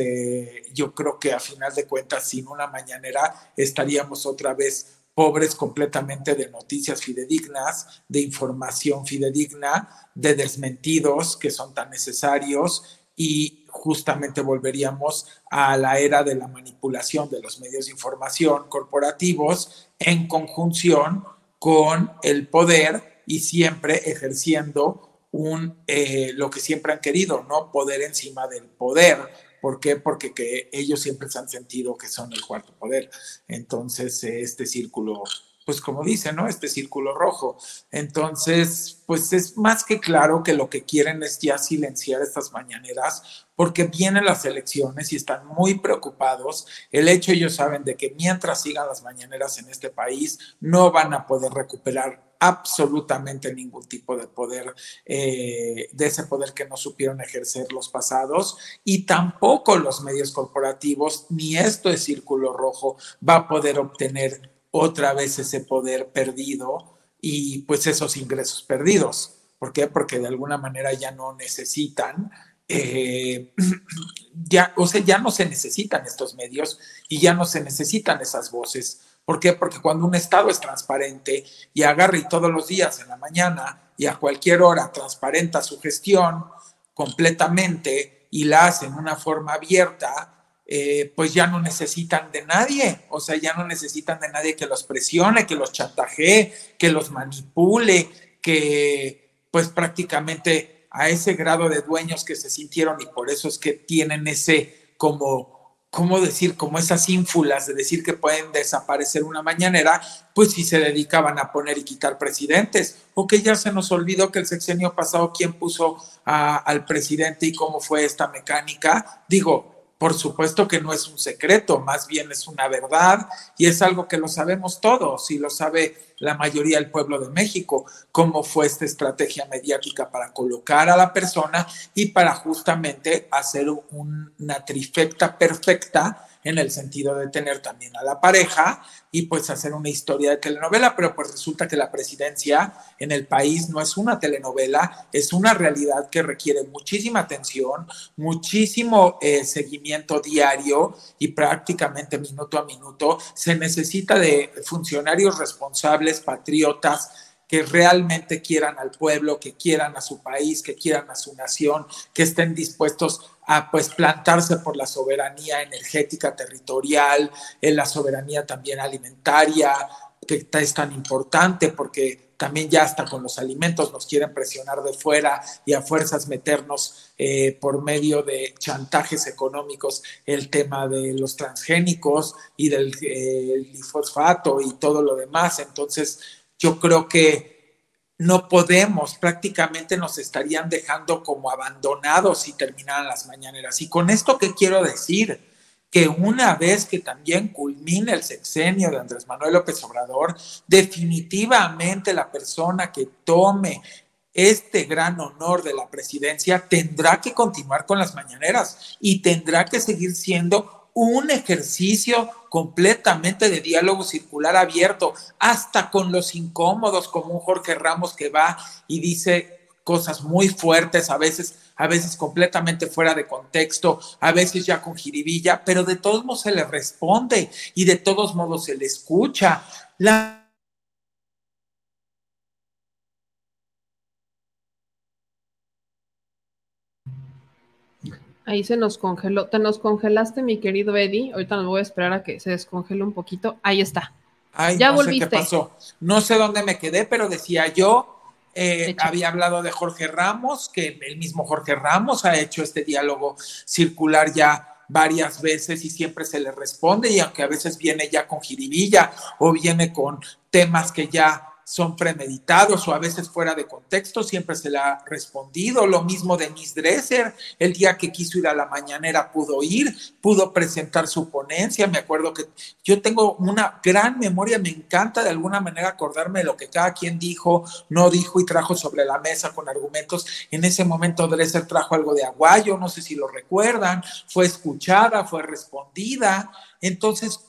yo creo que a final de cuentas, sin una mañanera estaríamos otra vez pobres completamente de noticias fidedignas, de información fidedigna, de desmentidos que son tan necesarios, y justamente volveríamos a la era de la manipulación de los medios de información corporativos en conjunción con el poder y siempre ejerciendo lo que siempre han querido, ¿no? Poder encima del poder. ¿Por qué? Porque ellos siempre se han sentido que son el cuarto poder. Entonces, este círculo, pues como dice, ¿no? Este círculo rojo. Entonces, pues es más que claro que lo que quieren es ya silenciar estas mañaneras, porque vienen las elecciones y están muy preocupados. El hecho, ellos saben de que mientras sigan las mañaneras en este país, no van a poder recuperar absolutamente ningún tipo de poder, de ese poder que no supieron ejercer los pasados, y tampoco los medios corporativos, ni esto de círculo rojo, va a poder obtener otra vez ese poder perdido y pues esos ingresos perdidos. ¿Por qué? Porque de alguna manera ya no necesitan, ya no se necesitan estos medios y ya no se necesitan esas voces. ¿Por qué? Porque cuando un Estado es transparente y agarra y todos los días en la mañana y a cualquier hora transparenta su gestión completamente y la hace en una forma abierta, pues ya no necesitan de nadie. O sea, ya no necesitan de nadie que los presione, que los chantajee, que los manipule, que pues prácticamente a ese grado de dueños que se sintieron, y por eso es que tienen ese como esas ínfulas de decir que pueden desaparecer una mañanera, pues si se dedicaban a poner y quitar presidentes, o que ya se nos olvidó que el sexenio pasado quién puso al presidente y cómo fue esta mecánica. Digo, por supuesto que no es un secreto, más bien es una verdad, y es algo que lo sabemos todos, y lo sabe la mayoría del pueblo de México, cómo fue esta estrategia mediática para colocar a la persona y para justamente hacer una trifecta perfecta, en el sentido de tener también a la pareja y pues hacer una historia de telenovela. Pero pues resulta que la presidencia en el país no es una telenovela, es una realidad que requiere muchísima atención, muchísimo seguimiento diario y prácticamente minuto a minuto. Se necesita de funcionarios responsables, patriotas, que realmente quieran al pueblo, que quieran a su país, que quieran a su nación, que estén dispuestos a pues plantarse por la soberanía energética territorial, en la soberanía también alimentaria, que es tan importante, porque también ya hasta con los alimentos nos quieren presionar de fuera y a fuerzas meternos por medio de chantajes económicos el tema de los transgénicos y del glifosfato y todo lo demás. Entonces, yo creo que no podemos, prácticamente nos estarían dejando como abandonados si terminaran las mañaneras. Y con esto, ¿qué quiero decir? Que una vez que también culmine el sexenio de Andrés Manuel López Obrador, definitivamente la persona que tome este gran honor de la presidencia tendrá que continuar con las mañaneras y tendrá que seguir siendo un ejercicio completamente de diálogo circular abierto, hasta con los incómodos, como un Jorge Ramos que va y dice cosas muy fuertes, a veces completamente fuera de contexto, a veces ya con jiribilla, pero de todos modos se le responde y de todos modos se le escucha. Ahí se nos congeló. Te nos congelaste, mi querido Eddie. Ahorita nos voy a esperar a que se descongele un poquito. Ahí está. Ay, ya no volviste. Sé qué pasó. No sé dónde me quedé, pero decía yo, había hablado de Jorge Ramos, que el mismo Jorge Ramos ha hecho este diálogo circular ya varias veces y siempre se le responde, y aunque a veces viene ya con jiribilla o viene con temas que ya son premeditados o a veces fuera de contexto, siempre se le ha respondido. Lo mismo de Denise Dresser, el día que quiso ir a la mañanera pudo ir, pudo presentar su ponencia. Me acuerdo que yo tengo una gran memoria, me encanta de alguna manera acordarme de lo que cada quien dijo, no dijo y trajo sobre la mesa con argumentos. En ese momento Dresser trajo algo de Aguayo, no sé si lo recuerdan, fue escuchada, fue respondida. Entonces,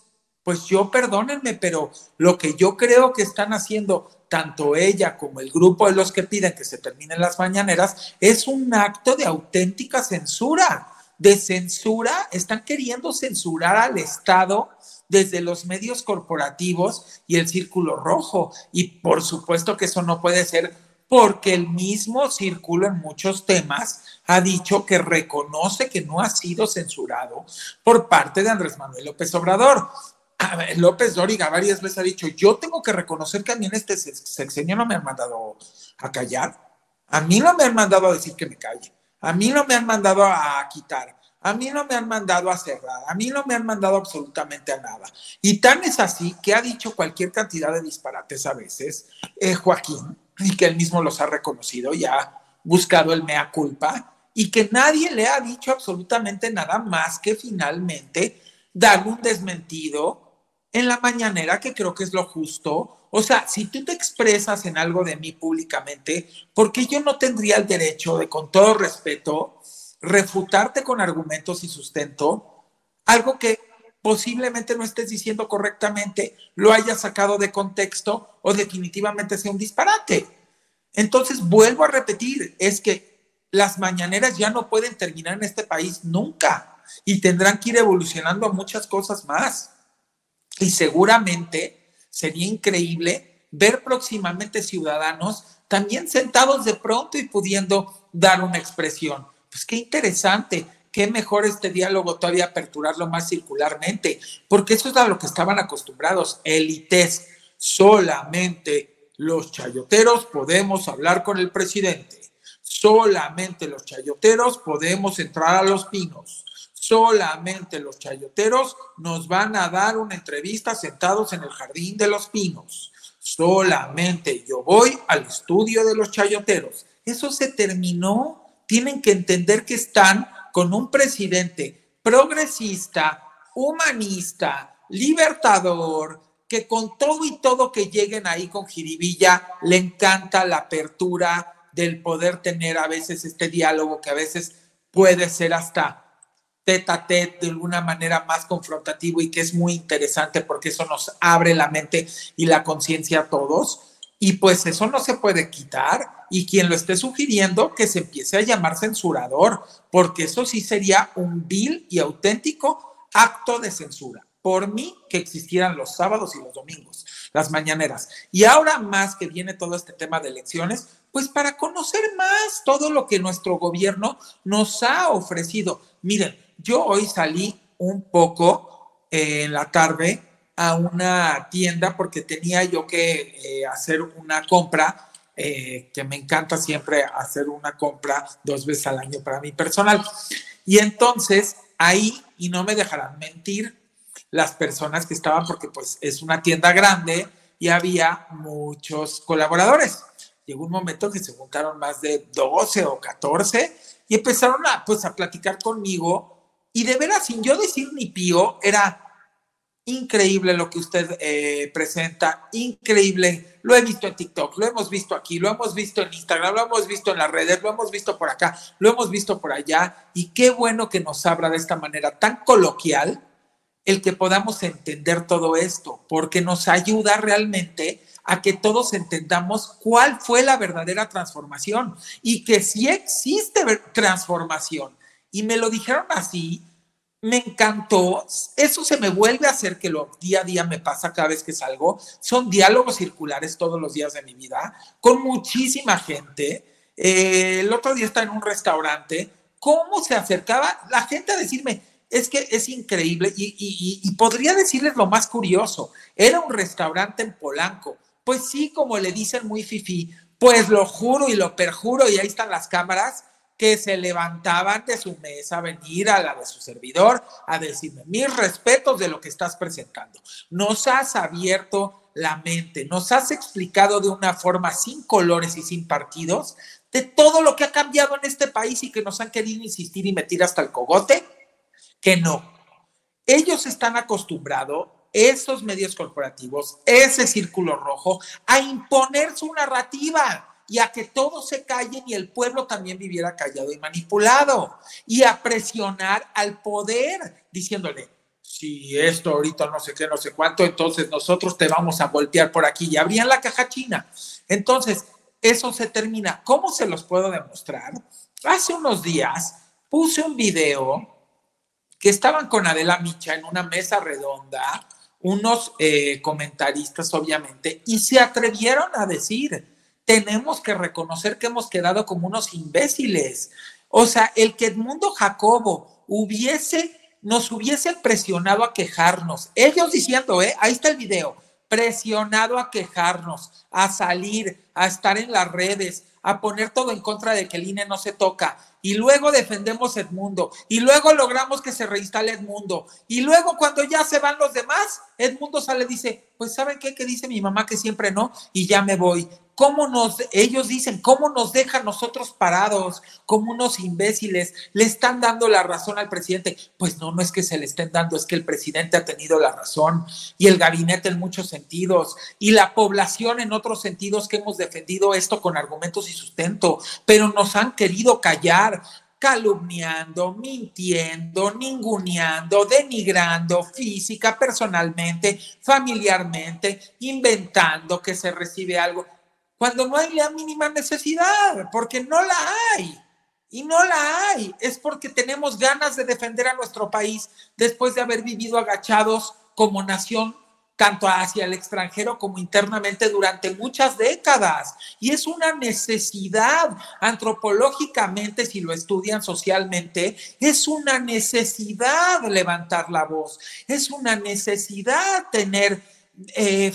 pues yo, perdónenme, pero lo que yo creo que están haciendo tanto ella como el grupo de los que piden que se terminen las mañaneras es un acto de auténtica censura. De censura, están queriendo censurar al Estado desde los medios corporativos y el círculo rojo. Y por supuesto que eso no puede ser, porque el mismo círculo en muchos temas ha dicho que reconoce que no ha sido censurado por parte de Andrés Manuel López Obrador. López Dóriga varias veces ha dicho, yo tengo que reconocer que a mí en este sexenio no me han mandado a callar, a mí no me han mandado a decir que me calle, a mí no me han mandado a quitar, a mí no me han mandado a cerrar, a mí no me han mandado absolutamente a nada. Y tan es así que ha dicho cualquier cantidad de disparates a veces, Joaquín, y que él mismo los ha reconocido y ha buscado el mea culpa, y que nadie le ha dicho absolutamente nada más que finalmente darle un desmentido en la mañanera, que creo que es lo justo. O sea, si tú te expresas en algo de mí públicamente, ¿por qué yo no tendría el derecho de, con todo respeto, refutarte con argumentos y sustento algo que posiblemente no estés diciendo correctamente, lo hayas sacado de contexto o definitivamente sea un disparate? Entonces, vuelvo a repetir, es que las mañaneras ya no pueden terminar en este país nunca y tendrán que ir evolucionando a muchas cosas más. Y seguramente sería increíble ver próximamente ciudadanos también sentados de pronto y pudiendo dar una expresión. Pues qué interesante, qué mejor este diálogo todavía aperturarlo más circularmente, porque eso es a lo que estaban acostumbrados, élites. Solamente los chayoteros podemos hablar con el presidente, solamente los chayoteros podemos entrar a Los Pinos. Solamente los chayoteros nos van a dar una entrevista sentados en el jardín de Los Pinos. Solamente yo voy al estudio de los chayoteros. Eso se terminó. Tienen que entender que están con un presidente progresista, humanista, libertador, que con todo y todo que lleguen ahí con jiribilla, le encanta la apertura del poder tener a veces este diálogo que a veces puede ser hasta tete a tete, de alguna manera más confrontativo, y que es muy interesante porque eso nos abre la mente y la conciencia a todos, y pues eso no se puede quitar, y quien lo esté sugiriendo que se empiece a llamar censurador, porque eso sí sería un vil y auténtico acto de censura. Por mí, que existieran los sábados y los domingos, las mañaneras. Y ahora más que viene todo este tema de elecciones, pues para conocer más todo lo que nuestro gobierno nos ha ofrecido. Miren, yo hoy salí un poco en la tarde a una tienda porque tenía yo que hacer una compra, que me encanta siempre hacer una compra 2 veces al año para mi personal. Y entonces ahí, y no me dejarán mentir las personas que estaban, porque pues es una tienda grande y había muchos colaboradores. Llegó un momento que se juntaron más de 12 o 14 y empezaron a platicar conmigo. Y de veras, sin yo decir ni pío, era increíble lo que usted presenta, increíble. Lo he visto en TikTok, lo hemos visto aquí, lo hemos visto en Instagram, lo hemos visto en las redes, lo hemos visto por acá, lo hemos visto por allá. Y qué bueno que nos habla de esta manera tan coloquial el que podamos entender todo esto, porque nos ayuda realmente a que todos entendamos cuál fue la verdadera transformación y que sí existe transformación. Y me lo dijeron así, me encantó, eso se me vuelve a hacer, que lo día a día me pasa cada vez que salgo, son diálogos circulares todos los días de mi vida, con muchísima gente. El otro día estaba en un restaurante, cómo se acercaba la gente a decirme, es que es increíble, y podría decirles lo más curioso, era un restaurante en Polanco, pues sí, como le dicen muy fifí, pues lo juro y lo perjuro, y ahí están las cámaras, que se levantaban de su mesa a venir a la de su servidor a decirme, mis respetos de lo que estás presentando. Nos has abierto la mente. Nos has explicado de una forma sin colores y sin partidos de todo lo que ha cambiado en este país y que nos han querido insistir y meter hasta el cogote, que no. Ellos están acostumbrados, esos medios corporativos, ese círculo rojo, a imponer su narrativa y a que todos se callen y el pueblo también viviera callado y manipulado, y a presionar al poder diciéndole, si esto ahorita no sé qué, no sé cuánto, entonces nosotros te vamos a voltear por aquí, y abrían la caja china. Entonces, eso se termina. ¿Cómo se los puedo demostrar? Hace unos días puse un video que estaban con Adela Micha en una mesa redonda, unos comentaristas obviamente, y se atrevieron a decir, tenemos que reconocer que hemos quedado como unos imbéciles. O sea, el que Edmundo Jacobo nos hubiese presionado a quejarnos, ellos diciendo, ahí está el video, presionado a quejarnos, a salir, a estar en las redes, a poner todo en contra de que el INE no se toca, y luego defendemos Edmundo, y luego logramos que se reinstale Edmundo, y luego cuando ya se van los demás, Edmundo sale y dice, pues ¿saben qué? Que dice mi mamá que siempre no, y ya me voy. Ellos dicen, ¿cómo nos dejan nosotros parados como unos imbéciles? ¿Le están dando la razón al presidente? Pues no, no es que se le estén dando, es que el presidente ha tenido la razón y el gabinete en muchos sentidos y la población en otros sentidos que hemos defendido esto con argumentos y sustento, pero nos han querido callar, calumniando, mintiendo, ninguneando, denigrando física, personalmente, familiarmente, inventando que se recibe algo, cuando no hay la mínima necesidad, porque no la hay, y no la hay, es porque tenemos ganas de defender a nuestro país después de haber vivido agachados como nación, tanto hacia el extranjero como internamente durante muchas décadas, y es una necesidad antropológicamente, si lo estudian socialmente, es una necesidad levantar la voz, es una necesidad tener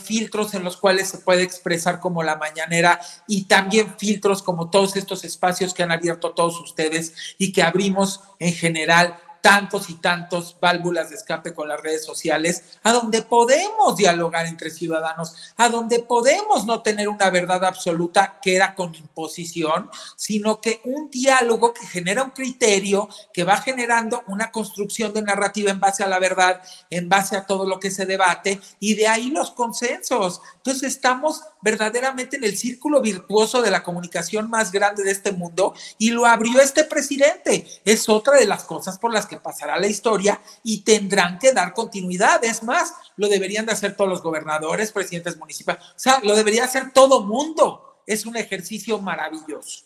filtros en los cuales se puede expresar como la mañanera y también filtros como todos estos espacios que han abierto todos ustedes y que abrimos en general tantos y tantos válvulas de escape con las redes sociales, a donde podemos dialogar entre ciudadanos, a donde podemos no tener una verdad absoluta que era con imposición, sino que un diálogo que genera un criterio, que va generando una construcción de narrativa en base a la verdad, en base a todo lo que se debate, y de ahí los consensos. Entonces estamos verdaderamente en el círculo virtuoso de la comunicación más grande de este mundo, y lo abrió este presidente. Es otra de las cosas por las que pasará la historia y tendrán que dar continuidad. Es más, lo deberían de hacer todos los gobernadores, presidentes municipales, o sea, lo debería hacer todo mundo. Es un ejercicio maravilloso.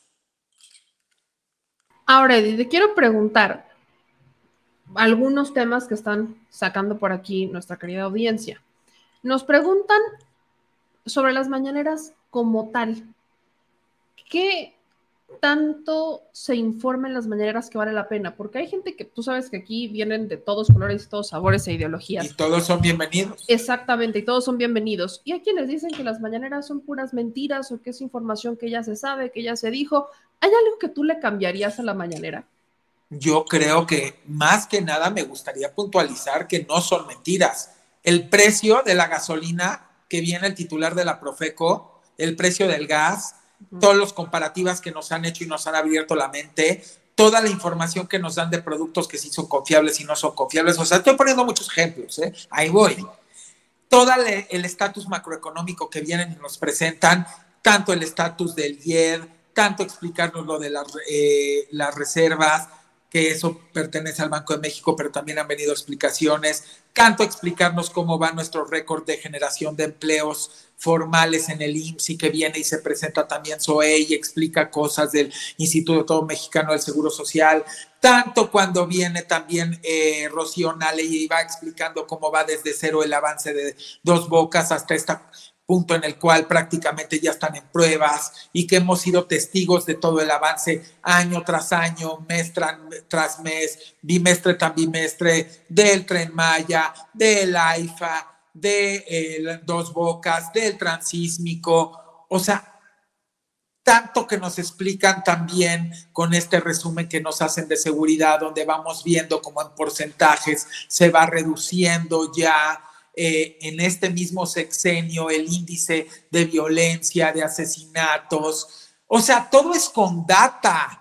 Ahora, Eddie, te quiero preguntar algunos temas que están sacando por aquí nuestra querida audiencia. Nos preguntan sobre las mañaneras como tal. ¿Qué tanto se informa en las mañaneras que vale la pena? Porque hay gente que, tú sabes que aquí vienen de todos colores, todos sabores e ideologías. Y todos son bienvenidos. Exactamente, y todos son bienvenidos. Y hay quienes dicen que las mañaneras son puras mentiras o que es información que ya se sabe, que ya se dijo. ¿Hay algo que tú le cambiarías a la mañanera? Yo creo que más que nada me gustaría puntualizar que no son mentiras. El precio de la gasolina que viene el titular de la Profeco, el precio del gas, todos los comparativas que nos han hecho y nos han abierto la mente, toda la información que nos dan de productos que sí son confiables y no son confiables. O sea, estoy poniendo muchos ejemplos, ¿eh? Ahí voy. Todo el estatus macroeconómico que vienen y nos presentan, tanto el estatus del IED, tanto explicarnos lo de las reservas, que eso pertenece al Banco de México, pero también han venido explicaciones, tanto explicarnos cómo va nuestro récord de generación de empleos formales en el IMSS y que viene y se presenta también SOE y explica cosas del Instituto Mexicano del Seguro Social, tanto cuando viene también Rocío Nale y va explicando cómo va desde cero el avance de Dos Bocas hasta este punto en el cual prácticamente ya están en pruebas y que hemos sido testigos de todo el avance año tras año, mes tras mes, bimestre tras bimestre, del Tren Maya, del AIFA, de Dos Bocas, del transísmico. O sea, tanto que nos explican también con este resumen que nos hacen de seguridad, donde vamos viendo cómo en porcentajes se va reduciendo ya en este mismo sexenio, el índice de violencia, de asesinatos. O sea, todo es con data.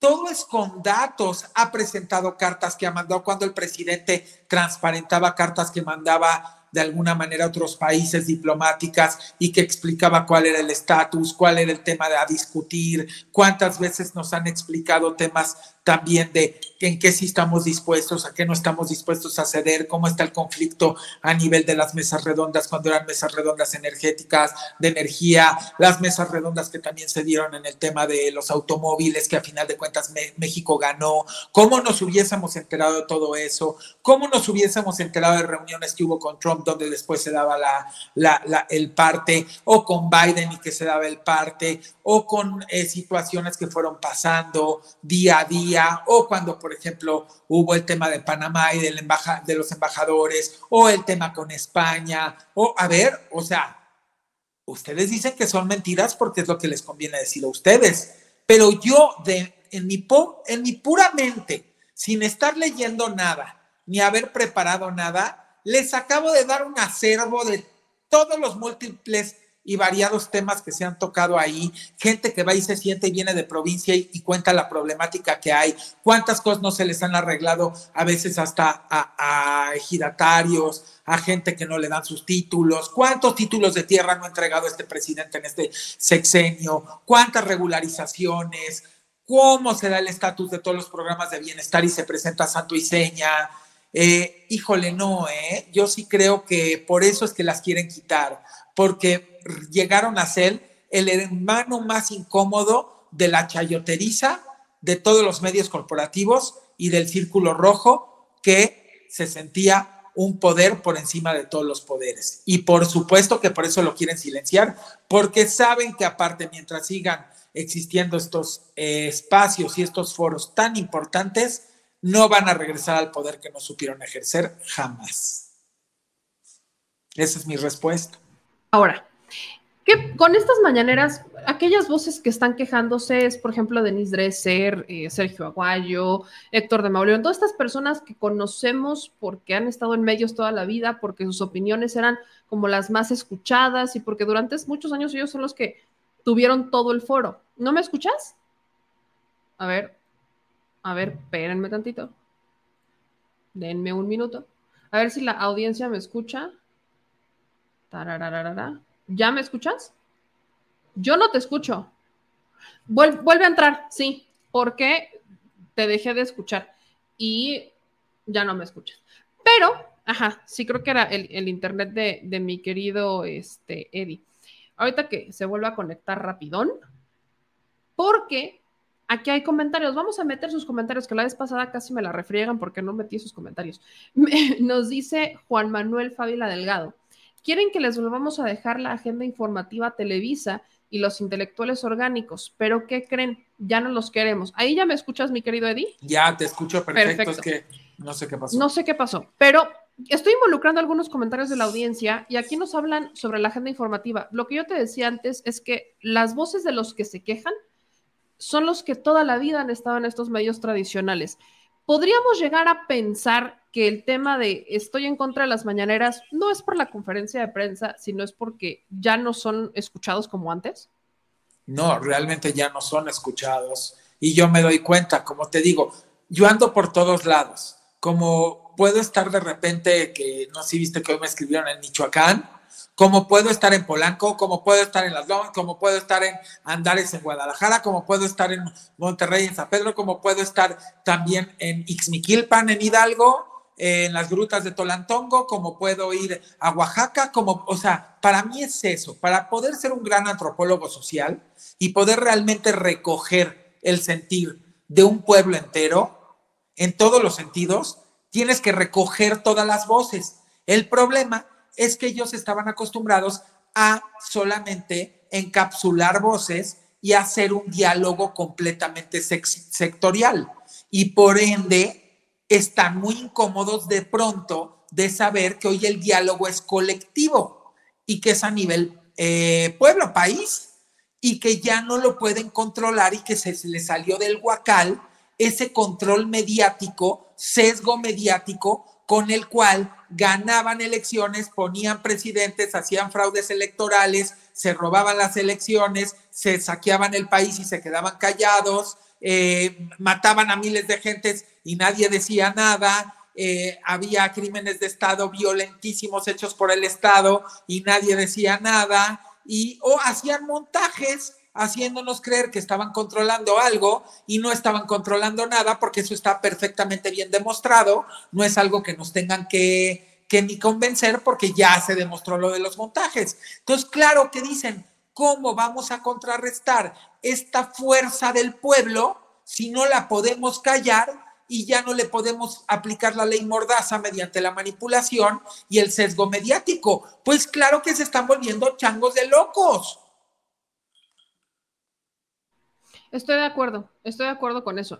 Todo es con datos. Ha presentado cartas que ha mandado cuando el presidente transparentaba cartas que mandaba de alguna manera a otros países, diplomáticas, y que explicaba cuál era el estatus, cuál era el tema a discutir, cuántas veces nos han explicado temas también de en qué sí estamos dispuestos, a qué no estamos dispuestos a ceder, cómo está el conflicto a nivel de las mesas redondas, cuando eran mesas redondas energéticas, de energía, las mesas redondas que también se dieron en el tema de los automóviles, que a final de cuentas México ganó, cómo nos hubiésemos enterado de todo eso, cómo nos hubiésemos enterado de reuniones que hubo con Trump, donde después se daba el parte, o con Biden y que se daba el parte, o con situaciones que fueron pasando día a día, o cuando, por ejemplo, hubo el tema de Panamá y de los embajadores, o el tema con España, o a ver, o sea, ustedes dicen que son mentiras porque es lo que les conviene decir a ustedes, pero yo en mi pura mente, sin estar leyendo nada, ni haber preparado nada, les acabo de dar un acervo de todos los múltiples y variados temas que se han tocado ahí, gente que va y se siente y viene de provincia y cuenta la problemática que hay, cuántas cosas no se les han arreglado a veces hasta a ejidatarios, a gente que no le dan sus títulos, cuántos títulos de tierra no ha entregado este presidente en este sexenio, cuántas regularizaciones, cómo se da el estatus de todos los programas de bienestar y se presenta santo y seña. Híjole, no, yo sí creo que por eso es que las quieren quitar, porque llegaron a ser el hermano más incómodo de la chayoteriza, de todos los medios corporativos y del círculo rojo, que se sentía un poder por encima de todos los poderes. Y por supuesto que por eso lo quieren silenciar, porque saben que aparte, mientras sigan existiendo estos espacios y estos foros tan importantes, no van a regresar al poder que no supieron ejercer jamás. Esa es mi respuesta. Ahora, que con estas mañaneras, aquellas voces que están quejándose es, por ejemplo, Denise Dresser, Sergio Aguayo, Héctor de Mauleón, todas estas personas que conocemos porque han estado en medios toda la vida, porque sus opiniones eran como las más escuchadas y porque durante muchos años ellos son los que tuvieron todo el foro. ¿No me escuchas? A ver, espérenme tantito. Denme un minuto. A ver si la audiencia me escucha. ¿Ya me escuchas? Yo no te escucho. Vuelve a entrar, sí, porque te dejé de escuchar y ya no me escuchas. Pero, sí creo que era el internet de mi querido Eddie. Ahorita que se vuelva a conectar rapidón, porque aquí hay comentarios. Vamos a meter sus comentarios, que la vez pasada casi me la refriegan porque no metí sus comentarios. Nos dice Juan Manuel Fábila Delgado. Quieren que les volvamos a dejar la agenda informativa Televisa y los intelectuales orgánicos, pero ¿qué creen? Ya no los queremos. ¿Ahí ya me escuchas, mi querido Eddie? Ya, te escucho perfecto. Es que no sé qué pasó. Pero estoy involucrando algunos comentarios de la audiencia y aquí nos hablan sobre la agenda informativa. Lo que yo te decía antes es que las voces de los que se quejan son los que toda la vida han estado en estos medios tradicionales. Podríamos llegar a pensar que el tema de estoy en contra de las mañaneras no es por la conferencia de prensa, sino es porque ya no son escuchados como antes. No, realmente ya no son escuchados. Y yo me doy cuenta, como te digo, yo ando por todos lados. Como puedo estar de repente, que no sé si viste que hoy me escribieron en Michoacán, como puedo estar en Polanco, como puedo estar en Las Lomas, como puedo estar en Andares, en Guadalajara, como puedo estar en Monterrey, en San Pedro, como puedo estar también en Ixmiquilpan, en Hidalgo, en las grutas de Tolantongo, como puedo ir a Oaxaca, o sea, para mí es eso, para poder ser un gran antropólogo social y poder realmente recoger el sentir de un pueblo entero, en todos los sentidos, tienes que recoger todas las voces. El problema es que ellos estaban acostumbrados a solamente encapsular voces y hacer un diálogo completamente sectorial. Y por ende, están muy incómodos de pronto de saber que hoy el diálogo es colectivo y que es a nivel pueblo, país, y que ya no lo pueden controlar y que se les salió del huacal ese control mediático, sesgo mediático, con el cual ganaban elecciones, ponían presidentes, hacían fraudes electorales, se robaban las elecciones, se saqueaban el país y se quedaban callados, mataban a miles de gentes y nadie decía nada, había crímenes de Estado violentísimos hechos por el Estado y nadie decía nada, y hacían montajes haciéndonos creer que estaban controlando algo y no estaban controlando nada, porque eso está perfectamente bien demostrado, no es algo que nos tengan que ni convencer, porque ya se demostró lo de los montajes. Entonces, claro que dicen, ¿cómo vamos a contrarrestar esta fuerza del pueblo si no la podemos callar y ya no le podemos aplicar la ley mordaza mediante la manipulación y el sesgo mediático? Pues claro que se están volviendo changos de locos. Estoy de acuerdo con eso.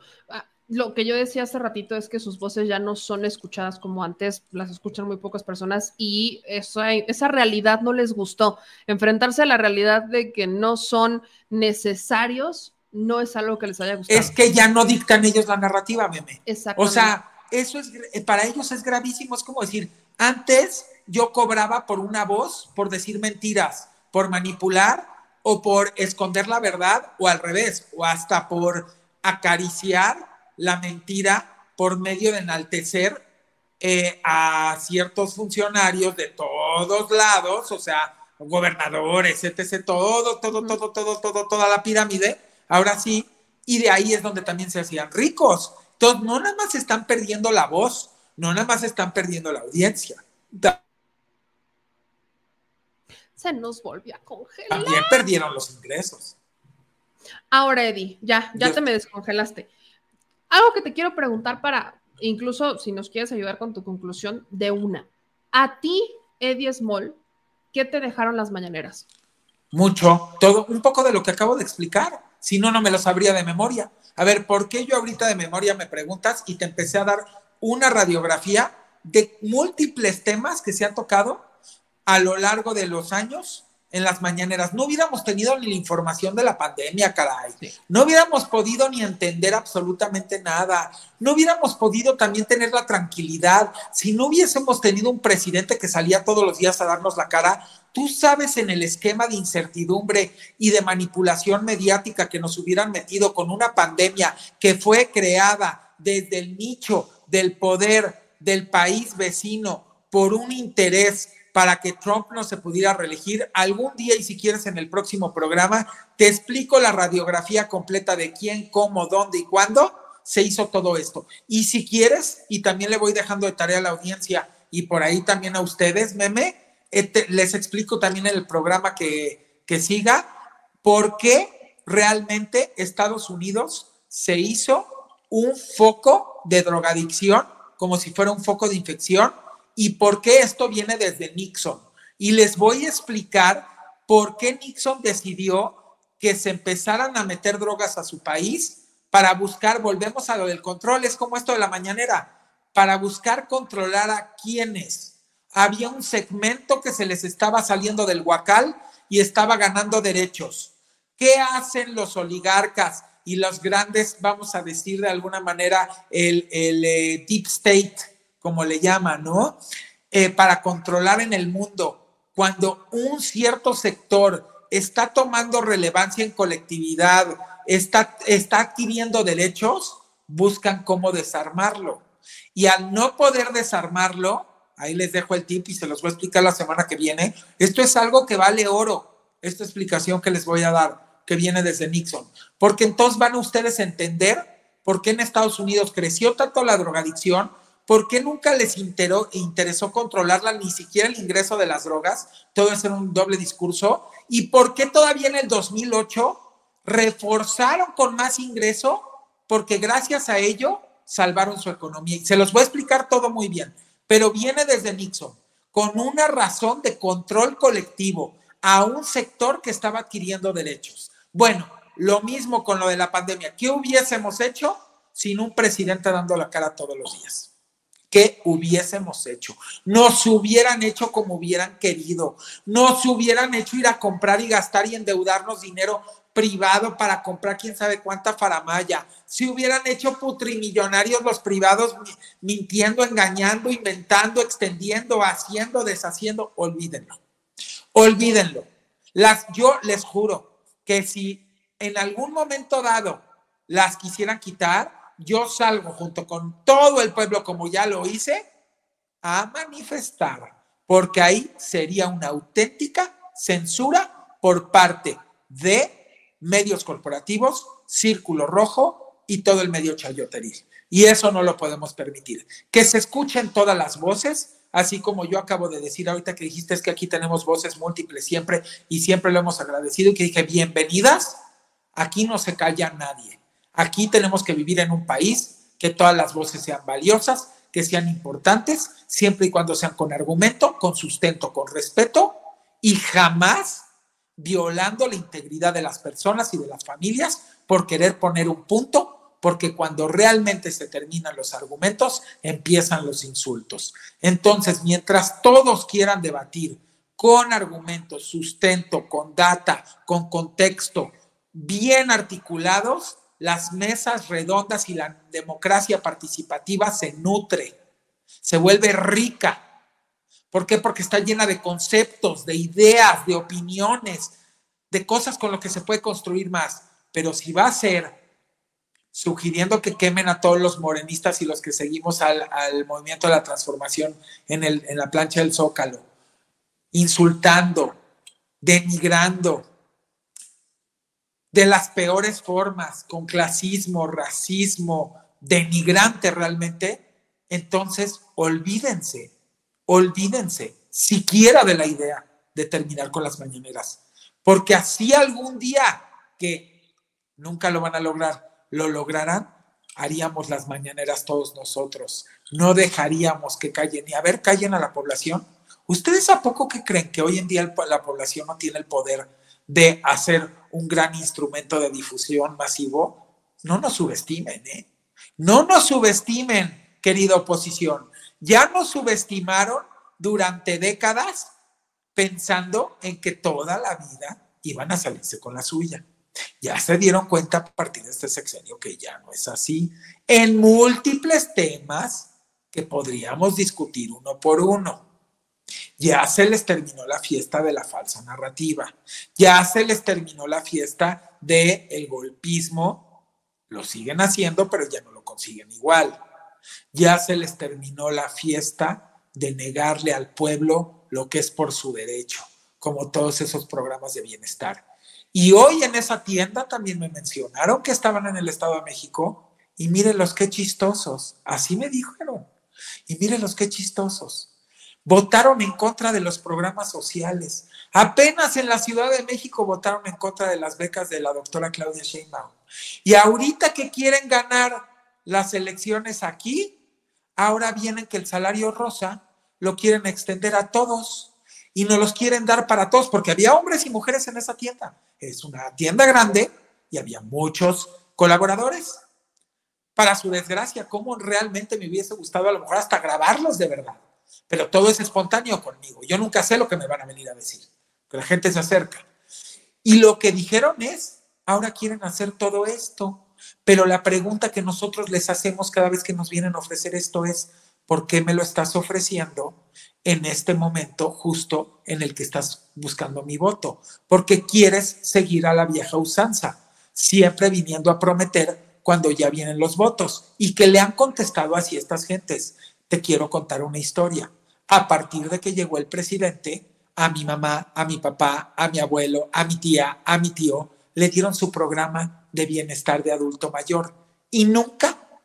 Lo que yo decía hace ratito es que sus voces ya no son escuchadas como antes, las escuchan muy pocas personas y esa realidad no les gustó. Enfrentarse a la realidad de que no son necesarios no es algo que les haya gustado. Es que ya no dictan ellos la narrativa, meme. Exactamente. O sea, eso es, para ellos es gravísimo. Es como decir, antes yo cobraba por una voz, por decir mentiras, por manipular, o por esconder la verdad, o al revés, o hasta por acariciar la mentira por medio de enaltecer a ciertos funcionarios de todos lados, o sea, gobernadores, etc., toda la pirámide, ahora sí, y de ahí es donde también se hacían ricos. Entonces, no nada más están perdiendo la voz, no nada más están perdiendo la audiencia. Se nos volvió a congelar. También perdieron los ingresos. Ahora, Eddie, ya te me descongelaste. Algo que te quiero preguntar para, incluso si nos quieres ayudar con tu conclusión, de una. A ti, Eddie Small, ¿qué te dejaron las mañaneras? Mucho, todo, un poco de lo que acabo de explicar. Si no, no me lo sabría de memoria. A ver, ¿por qué yo ahorita de memoria me preguntas y te empecé a dar una radiografía de múltiples temas que se han tocado a lo largo de los años en las mañaneras? No hubiéramos tenido ni la información de la pandemia, caray. No hubiéramos podido ni entender absolutamente nada. No hubiéramos podido también tener la tranquilidad. Si no hubiésemos tenido un presidente que salía todos los días a darnos la cara, tú sabes en el esquema de incertidumbre y de manipulación mediática que nos hubieran metido con una pandemia que fue creada desde el nicho del poder del país vecino por un interés para que Trump no se pudiera reelegir. Algún día, y si quieres en el próximo programa, te explico la radiografía completa de quién, cómo, dónde y cuándo se hizo todo esto. Y si quieres, y también le voy dejando de tarea a la audiencia y por ahí también a ustedes, meme, les explico también en el programa que siga por qué realmente Estados Unidos se hizo un foco de drogadicción, como si fuera un foco de infección, y por qué esto viene desde Nixon. Y les voy a explicar por qué Nixon decidió que se empezaran a meter drogas a su país para buscar, volvemos a lo del control, es como esto de la mañanera, para buscar controlar a quienes. Había un segmento que se les estaba saliendo del huacal y estaba ganando derechos. ¿Qué hacen los oligarcas y los grandes, vamos a decir de alguna manera, el deep state, como le llaman, ¿no? Para controlar en el mundo, cuando un cierto sector está tomando relevancia en colectividad, está adquiriendo derechos, buscan cómo desarmarlo. Y al no poder desarmarlo, ahí les dejo el tip y se los voy a explicar la semana que viene, esto es algo que vale oro, esta explicación que les voy a dar, que viene desde Nixon, porque entonces van ustedes a entender por qué en Estados Unidos creció tanto la drogadicción, ¿por qué nunca les interesó controlarla, ni siquiera el ingreso de las drogas? Todo eso era un doble discurso. ¿Y por qué todavía en el 2008 reforzaron con más ingreso? Porque gracias a ello salvaron su economía. Y se los voy a explicar todo muy bien, pero viene desde Nixon, con una razón de control colectivo a un sector que estaba adquiriendo derechos. Bueno, lo mismo con lo de la pandemia. ¿Qué hubiésemos hecho sin un presidente dando la cara todos los días? ¿Qué hubiésemos hecho? Nos hubieran hecho como hubieran querido. Nos hubieran hecho ir a comprar y gastar y endeudarnos dinero privado para comprar quién sabe cuánta faramaya. Si hubieran hecho putrimillonarios los privados mintiendo, engañando, inventando, extendiendo, haciendo, deshaciendo, olvídenlo. Olvídenlo. Yo les juro que si en algún momento dado las quisieran quitar, yo salgo junto con todo el pueblo, como ya lo hice, a manifestar, porque ahí sería una auténtica censura por parte de medios corporativos, Círculo Rojo y todo el medio chayoteril. Y eso no lo podemos permitir. Que se escuchen todas las voces, así como yo acabo de decir ahorita que dijiste es que aquí tenemos voces múltiples siempre y siempre lo hemos agradecido y que dije, bienvenidas, aquí no se calla nadie. Aquí tenemos que vivir en un país que todas las voces sean valiosas, que sean importantes, siempre y cuando sean con argumento, con sustento, con respeto y jamás violando la integridad de las personas y de las familias por querer poner un punto, porque cuando realmente se terminan los argumentos, empiezan los insultos. Entonces, mientras todos quieran debatir con argumentos, sustento, con data, con contexto, bien articulados, las mesas redondas y la democracia participativa se nutre, se vuelve rica. ¿Por qué? Porque está llena de conceptos, de ideas, de opiniones, de cosas con las que se puede construir más. Pero si va a ser sugiriendo que quemen a todos los morenistas y los que seguimos al movimiento de la transformación en la plancha del Zócalo, insultando, denigrando, de las peores formas, con clasismo, racismo, denigrante realmente, entonces olvídense. Olvídense siquiera de la idea de terminar con las mañaneras, porque así algún día, que nunca lo van a lograr, lo lograrán, haríamos las mañaneras todos nosotros. No dejaríamos que callen. Y a ver, callen a la población. ¿Ustedes a poco que creen que hoy en día la población no tiene el poder de hacer un gran instrumento de difusión masivo? No nos subestimen, ¿eh? No nos subestimen, querida oposición. Ya nos subestimaron durante décadas pensando en que toda la vida iban a salirse con la suya. Ya se dieron cuenta a partir de este sexenio que ya no es así. En múltiples temas que podríamos discutir uno por uno. Ya se les terminó la fiesta de la falsa narrativa. Ya se les terminó la fiesta del golpismo. Lo siguen haciendo, pero ya no lo consiguen igual. Ya se les terminó la fiesta de negarle al pueblo lo que es por su derecho, como todos esos programas de bienestar. Y hoy en esa tienda también me mencionaron que estaban en el Estado de México y mírenlos qué chistosos, así me dijeron, y mírenlos qué chistosos. Votaron en contra de los programas sociales. Apenas en la Ciudad de México votaron en contra de las becas de la doctora Claudia Sheinbaum. Y ahorita que quieren ganar las elecciones aquí, ahora vienen que el salario rosa lo quieren extender a todos y no los quieren dar para todos, porque había hombres y mujeres en esa tienda. Es una tienda grande y había muchos colaboradores. Para su desgracia, como realmente me hubiese gustado a lo mejor hasta grabarlos de verdad, pero todo es espontáneo conmigo. Yo nunca sé lo que me van a venir a decir, pero la gente se acerca. Y lo que dijeron es, ahora quieren hacer todo esto. Pero la pregunta que nosotros les hacemos cada vez que nos vienen a ofrecer esto es, ¿por qué me lo estás ofreciendo en este momento justo en el que estás buscando mi voto? Porque quieres seguir a la vieja usanza, siempre viniendo a prometer cuando ya vienen los votos. Y que le han contestado así a estas gentes. Te quiero contar una historia. A partir de que llegó el presidente, a mi mamá, a mi papá, a mi abuelo, a mi tía, a mi tío, le dieron su programa de bienestar de adulto mayor y nunca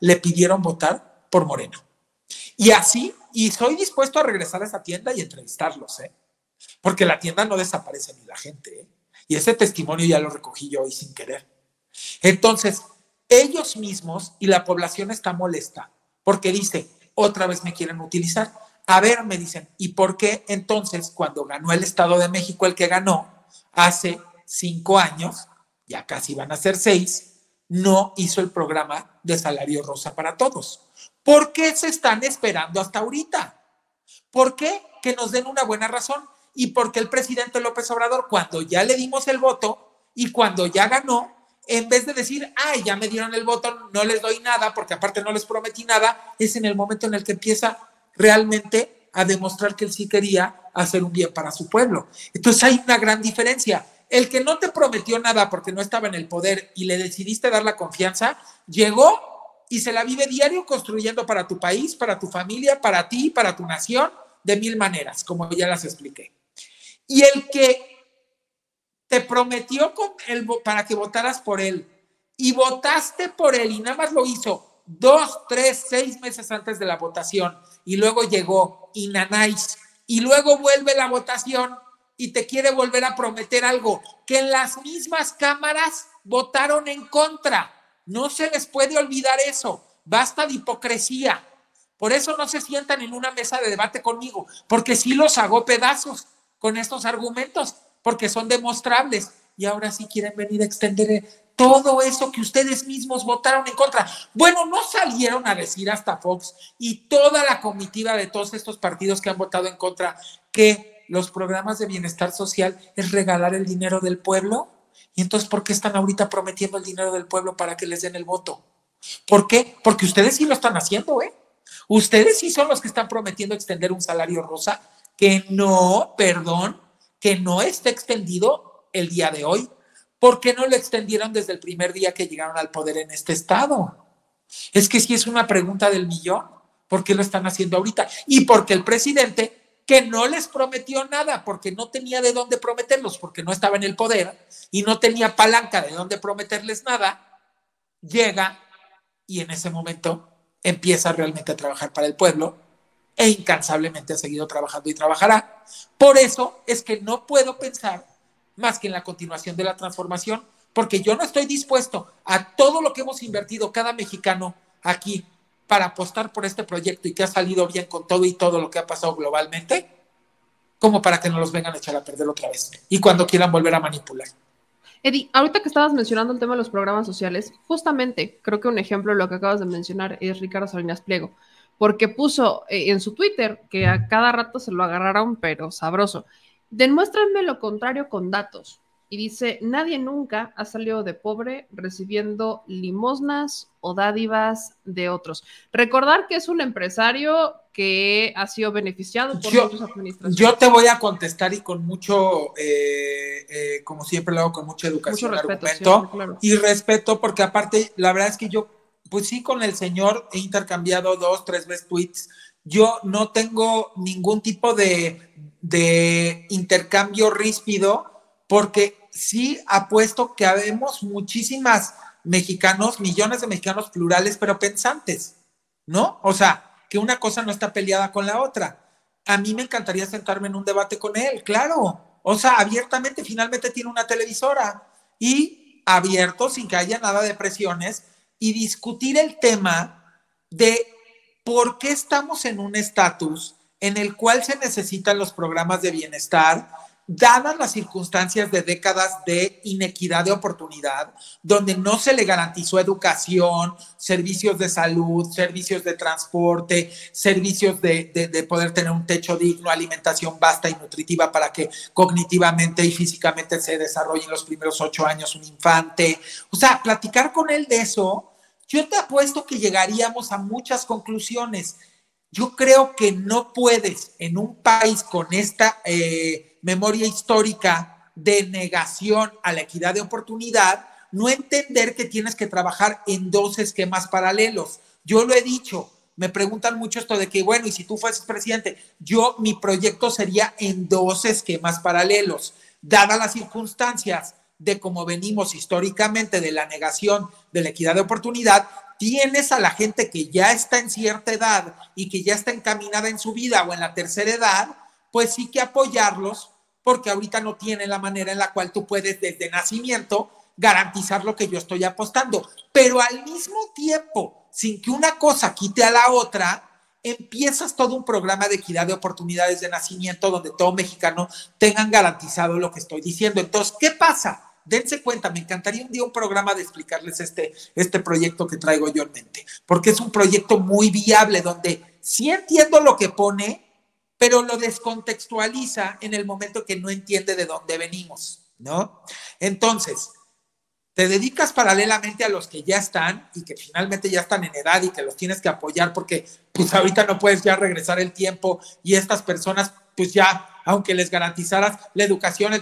le pidieron votar por Moreno. Y así, y soy dispuesto a regresar a esa tienda y entrevistarlos, porque la tienda no desaparece ni la gente, y ese testimonio ya lo recogí yo hoy sin querer. Entonces, ellos mismos y la población está molesta porque dice, otra vez me quieren utilizar. A ver, me dicen, ¿y por qué entonces cuando ganó el Estado de México, el que ganó hace 5 años, ya casi van a ser 6, no hizo el programa de salario rosa para todos? ¿Por qué se están esperando hasta ahorita? ¿Por qué? Que nos den una buena razón. Y porque el presidente López Obrador, cuando ya le dimos el voto, y cuando ya ganó, en vez de decir, ay, ya me dieron el voto, no les doy nada, porque aparte no les prometí nada, es en el momento en el que empieza realmente a demostrar que él sí quería hacer un bien para su pueblo. Entonces hay una gran diferencia. El que no te prometió nada porque no estaba en el poder y le decidiste dar la confianza, llegó y se la vive diario construyendo para tu país, para tu familia, para ti, para tu nación, de mil maneras, como ya las expliqué. Y el que te prometió para que votaras por él y votaste por él y nada más lo hizo 2, 3, 6 meses antes de la votación y luego llegó y nanáis y luego vuelve la votación y te quiere volver a prometer algo que en las mismas cámaras votaron en contra. No se les puede olvidar eso. Basta de hipocresía. Por eso no se sientan en una mesa de debate conmigo, porque sí los hago pedazos con estos argumentos, porque son demostrables, y ahora sí quieren venir a extender todo eso que ustedes mismos votaron en contra. Bueno, no salieron a decir hasta Fox y toda la comitiva de todos estos partidos que han votado en contra que los programas de bienestar social es regalar el dinero del pueblo. Y entonces, ¿por qué están ahorita prometiendo el dinero del pueblo para que les den el voto? ¿Por qué? Porque ustedes sí lo están haciendo, ¿eh? Ustedes sí son los que están prometiendo extender un salario rosa que no está extendido el día de hoy. ¿Por qué no lo extendieron desde el primer día que llegaron al poder en este estado? Es que sí es una pregunta del millón. ¿Por qué lo están haciendo ahorita? Y porque el presidente, que no les prometió nada, porque no tenía de dónde prometerlos, porque no estaba en el poder y no tenía palanca de dónde prometerles nada, llega y en ese momento empieza realmente a trabajar para el pueblo, e incansablemente ha seguido trabajando y trabajará. Por eso es que no puedo pensar más que en la continuación de la transformación, porque yo no estoy dispuesto a todo lo que hemos invertido cada mexicano aquí para apostar por este proyecto y que ha salido bien con todo y todo lo que ha pasado globalmente, como para que no los vengan a echar a perder otra vez y cuando quieran volver a manipular. Eddie, ahorita que estabas mencionando el tema de los programas sociales, justamente creo que un ejemplo de lo que acabas de mencionar es Ricardo Salinas Pliego, porque puso en su Twitter que a cada rato se lo agarraron, pero sabroso. Demuéstrenme lo contrario con datos. Y dice, nadie nunca ha salido de pobre recibiendo limosnas o dádivas de otros. Recordar que es un empresario que ha sido beneficiado por muchas administraciones. Yo te voy a contestar y con mucho, como siempre lo hago, con mucha educación, mucho respeto, argumento, sí, claro. Y respeto, porque aparte, la verdad es que yo, pues sí, con el señor he intercambiado 2, 3 veces tweets. Yo no tengo ningún tipo de intercambio ríspido, porque sí apuesto que habemos muchísimas mexicanos, millones de mexicanos plurales, pero pensantes, ¿no? O sea, que una cosa no está peleada con la otra. A mí me encantaría sentarme en un debate con él, claro. O sea, abiertamente, finalmente tiene una televisora y abierto, sin que haya nada de presiones, y discutir el tema de por qué estamos en un estatus en el cual se necesitan los programas de bienestar, dadas las circunstancias de décadas de inequidad de oportunidad, donde no se le garantizó educación, servicios de salud, servicios de transporte, servicios de poder tener un techo digno, alimentación vasta y nutritiva para que cognitivamente y físicamente se desarrolle en los primeros 8 años un infante. O sea, platicar con él de eso, yo te apuesto que llegaríamos a muchas conclusiones. Yo creo que no puedes en un país con esta memoria histórica de negación a la equidad de oportunidad, no entender que tienes que trabajar en 2 esquemas paralelos. Yo lo he dicho, me preguntan mucho esto de que, bueno, y si tú fueses presidente, mi proyecto sería en 2 esquemas paralelos, dadas las circunstancias de cómo venimos históricamente de la negación de la equidad de oportunidad. Tienes a la gente que ya está en cierta edad y que ya está encaminada en su vida o en la tercera edad, pues sí que apoyarlos, porque ahorita no tienen la manera en la cual tú puedes desde nacimiento garantizar lo que yo estoy apostando. Pero al mismo tiempo, sin que una cosa quite a la otra, empiezas todo un programa de equidad de oportunidades de nacimiento donde todo mexicano tengan garantizado lo que estoy diciendo. Entonces, ¿qué pasa? Dense cuenta, me encantaría un día un programa de explicarles este proyecto que traigo yo en mente, porque es un proyecto muy viable donde sí entiendo lo que pone, pero lo descontextualiza en el momento que no entiende de dónde venimos. ¿no? Entonces, te dedicas paralelamente a los que ya están y que finalmente ya están en edad y que los tienes que apoyar porque pues ahorita no puedes ya regresar el tiempo y estas personas pues ya, aunque les garantizaras la educación,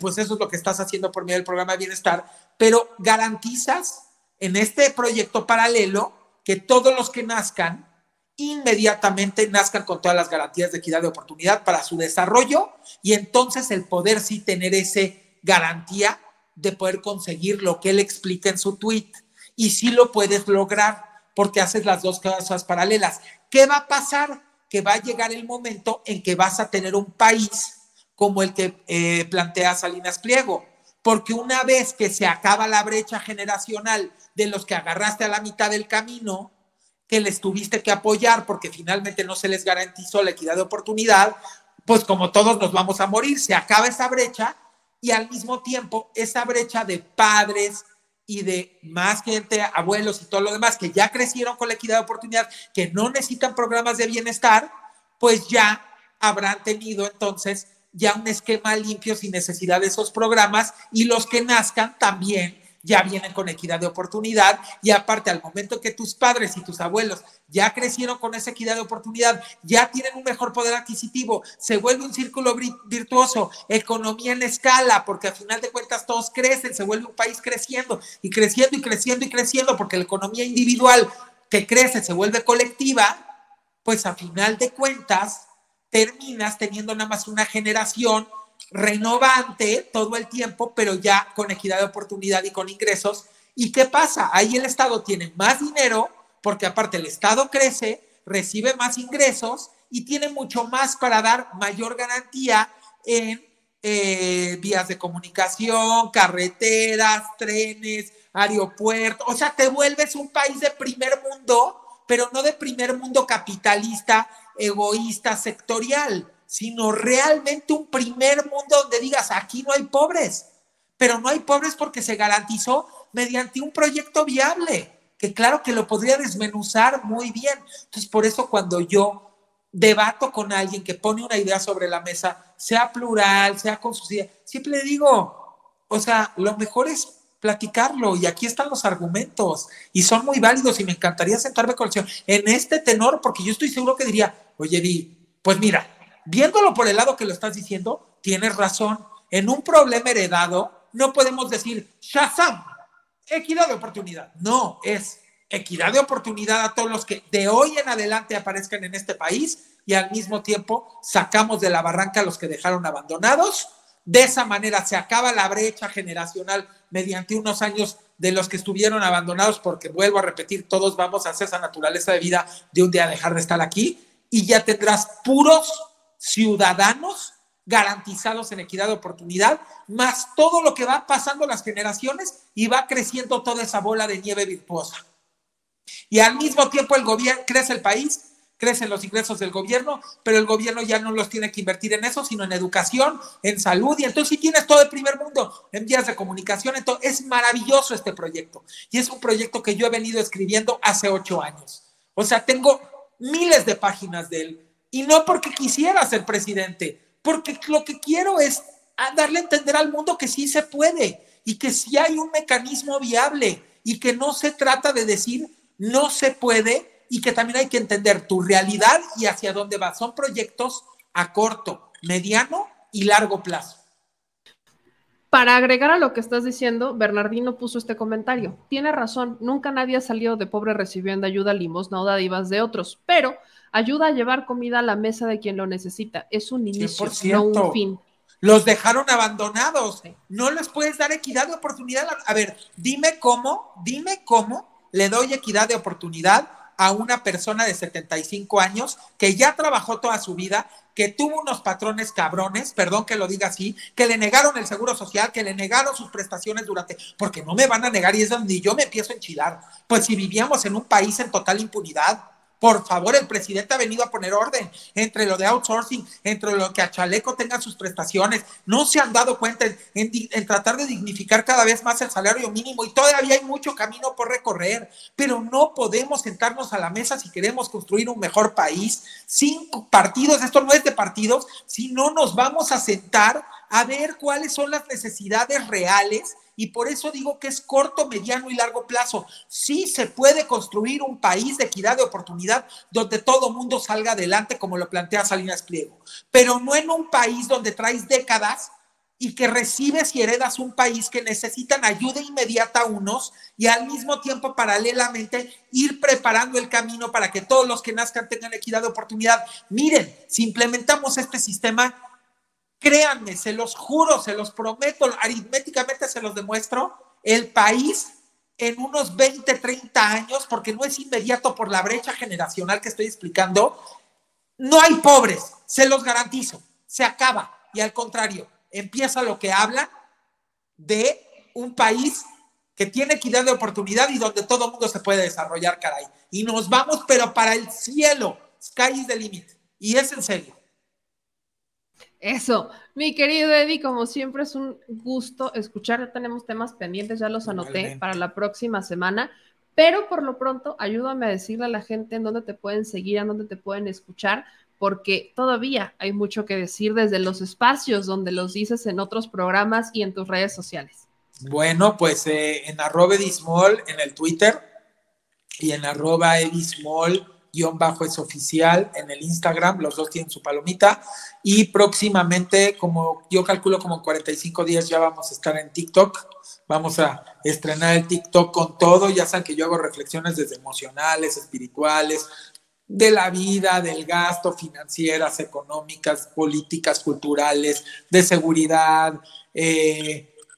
pues eso es lo que estás haciendo por medio del programa de bienestar, pero garantizas en este proyecto paralelo que todos los que nazcan inmediatamente nazcan con todas las garantías de equidad de oportunidad para su desarrollo y entonces el poder sí tener esa garantía de poder conseguir lo que él explica en su tweet. Y sí lo puedes lograr porque haces las dos cosas paralelas. ¿Qué va a pasar? Que va a llegar el momento en que vas a tener un país como el que plantea Salinas Pliego, porque una vez que se acaba la brecha generacional de los que agarraste a la mitad del camino, que les tuviste que apoyar porque finalmente no se les garantizó la equidad de oportunidad, pues como todos nos vamos a morir, se acaba esa brecha. Y al mismo tiempo, esa brecha de padres y de más gente, abuelos y todo lo demás, que ya crecieron con la equidad de oportunidad, que no necesitan programas de bienestar, pues ya habrán tenido entonces ya un esquema limpio sin necesidad de esos programas y los que nazcan también ya vienen con equidad de oportunidad y aparte al momento que tus padres y tus abuelos ya crecieron con esa equidad de oportunidad, ya tienen un mejor poder adquisitivo, se vuelve un círculo virtuoso, economía en escala, porque al final de cuentas todos crecen, se vuelve un país creciendo y creciendo y creciendo y creciendo, porque la economía individual que crece se vuelve colectiva, pues a final de cuentas terminas teniendo nada más una generación renovante todo el tiempo, pero ya con equidad de oportunidad y con ingresos. ¿Y qué pasa? Ahí el Estado tiene más dinero, porque aparte el Estado crece, recibe más ingresos y tiene mucho más para dar, mayor garantía en vías de comunicación, carreteras, trenes, aeropuertos. O sea, te vuelves un país de primer mundo, pero no de primer mundo capitalista, egoísta, sectorial, sino realmente un primer mundo donde digas, aquí no hay pobres, pero no hay pobres porque se garantizó mediante un proyecto viable, que claro que lo podría desmenuzar muy bien. Entonces, por eso cuando yo debato con alguien que pone una idea sobre la mesa, sea plural, sea con sus ideas, siempre le digo, o sea, lo mejor es platicarlo y aquí están los argumentos y son muy válidos y me encantaría sentarme con el señor en este tenor, porque yo estoy seguro que diría, oye, Eddie, pues mira, viéndolo por el lado que lo estás diciendo, tienes razón. En un problema heredado no podemos decir ¡Shazam! Equidad de oportunidad. No, es equidad de oportunidad a todos los que de hoy en adelante aparezcan en este país y al mismo tiempo sacamos de la barranca a los que dejaron abandonados. De esa manera se acaba la brecha generacional mediante unos años de los que estuvieron abandonados porque, vuelvo a repetir, todos vamos hacia esa naturaleza de vida de un día dejar de estar aquí y ya tendrás puros ciudadanos garantizados en equidad de oportunidad, más todo lo que va pasando las generaciones y va creciendo toda esa bola de nieve virtuosa. Y al mismo tiempo el gobierno, crece el país, crecen los ingresos del gobierno, pero el gobierno ya no los tiene que invertir en eso, sino en educación, en salud, y entonces si tienes todo el primer mundo en vías de comunicación, entonces es maravilloso este proyecto. Y es un proyecto que yo he venido escribiendo hace 8 años. O sea, tengo miles de páginas de él. Y no porque quisiera ser presidente, porque lo que quiero es darle a entender al mundo que sí se puede y que sí hay un mecanismo viable y que no se trata de decir no se puede y que también hay que entender tu realidad y hacia dónde vas. Son proyectos a corto, mediano y largo plazo. Para agregar a lo que estás diciendo, Bernardino puso este comentario. Tiene razón, nunca nadie ha salido de pobre recibiendo ayuda, limosna o dádivas de otros, pero ayuda a llevar comida a la mesa de quien lo necesita. Es un inicio, no un fin. Los dejaron abandonados. Sí. No les puedes dar equidad de oportunidad. A ver, dime cómo le doy equidad de oportunidad a una persona de 75 años que ya trabajó toda su vida, que tuvo unos patrones cabrones, perdón que lo diga así, que le negaron el seguro social, que le negaron sus prestaciones durante... Porque no me van a negar y es donde yo me empiezo a enchilar. Pues si vivíamos en un país en total impunidad, por favor, el presidente ha venido a poner orden entre lo de outsourcing, entre lo que a chaleco tengan sus prestaciones. No se han dado cuenta en tratar de dignificar cada vez más el salario mínimo y todavía hay mucho camino por recorrer, pero no podemos sentarnos a la mesa si queremos construir un mejor país. 5 partidos, esto no es de partidos, si no nos vamos a sentar a ver cuáles son las necesidades reales, y por eso digo que es corto, mediano y largo plazo. Sí se puede construir un país de equidad de oportunidad donde todo mundo salga adelante, como lo plantea Salinas Pliego, pero no en un país donde traes décadas y que recibes y heredas un país que necesitan ayuda inmediata a unos y al mismo tiempo paralelamente ir preparando el camino para que todos los que nazcan tengan equidad de oportunidad. Miren, si implementamos este sistema, créanme, se los juro, se los prometo, aritméticamente se los demuestro, el país en unos 20, 30 años, porque no es inmediato por la brecha generacional que estoy explicando, no hay pobres, se los garantizo, se acaba, y al contrario, empieza lo que habla de un país que tiene equidad de oportunidad y donde todo mundo se puede desarrollar, caray. Y nos vamos, pero para el cielo, sky is the limit. Y es en serio. Eso, mi querido Eddie, como siempre es un gusto escuchar. Tenemos temas pendientes, ya los anoté para la próxima semana, pero por lo pronto ayúdame a decirle a la gente en dónde te pueden seguir, en dónde te pueden escuchar, porque todavía hay mucho que decir desde los espacios donde los dices en otros programas y en tus redes sociales. Bueno, pues en @Eddie Small en el Twitter y en @Eddie Small_es oficial en el Instagram, los dos tienen su palomita, y próximamente, como yo calculo como 45 días ya vamos a estar en TikTok, vamos a estrenar el TikTok con todo, ya saben que yo hago reflexiones desde emocionales, espirituales, de la vida, del gasto, financieras, económicas, políticas, culturales, de seguridad.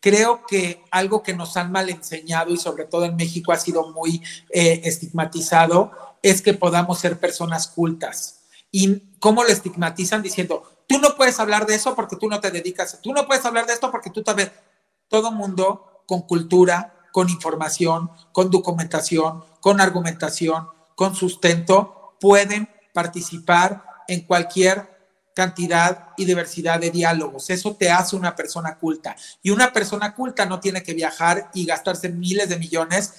Creo que algo que nos han mal enseñado y sobre todo en México ha sido muy estigmatizado es que podamos ser personas cultas. ¿Y cómo lo estigmatizan? Diciendo, tú no puedes hablar de eso porque tú no te dedicas, tú no puedes hablar de esto porque tú también. Todo mundo con cultura, con información, con documentación, con argumentación, con sustento, pueden participar en cualquier cantidad y diversidad de diálogos. Eso te hace una persona culta. Y una persona culta no tiene que viajar y gastarse miles de millones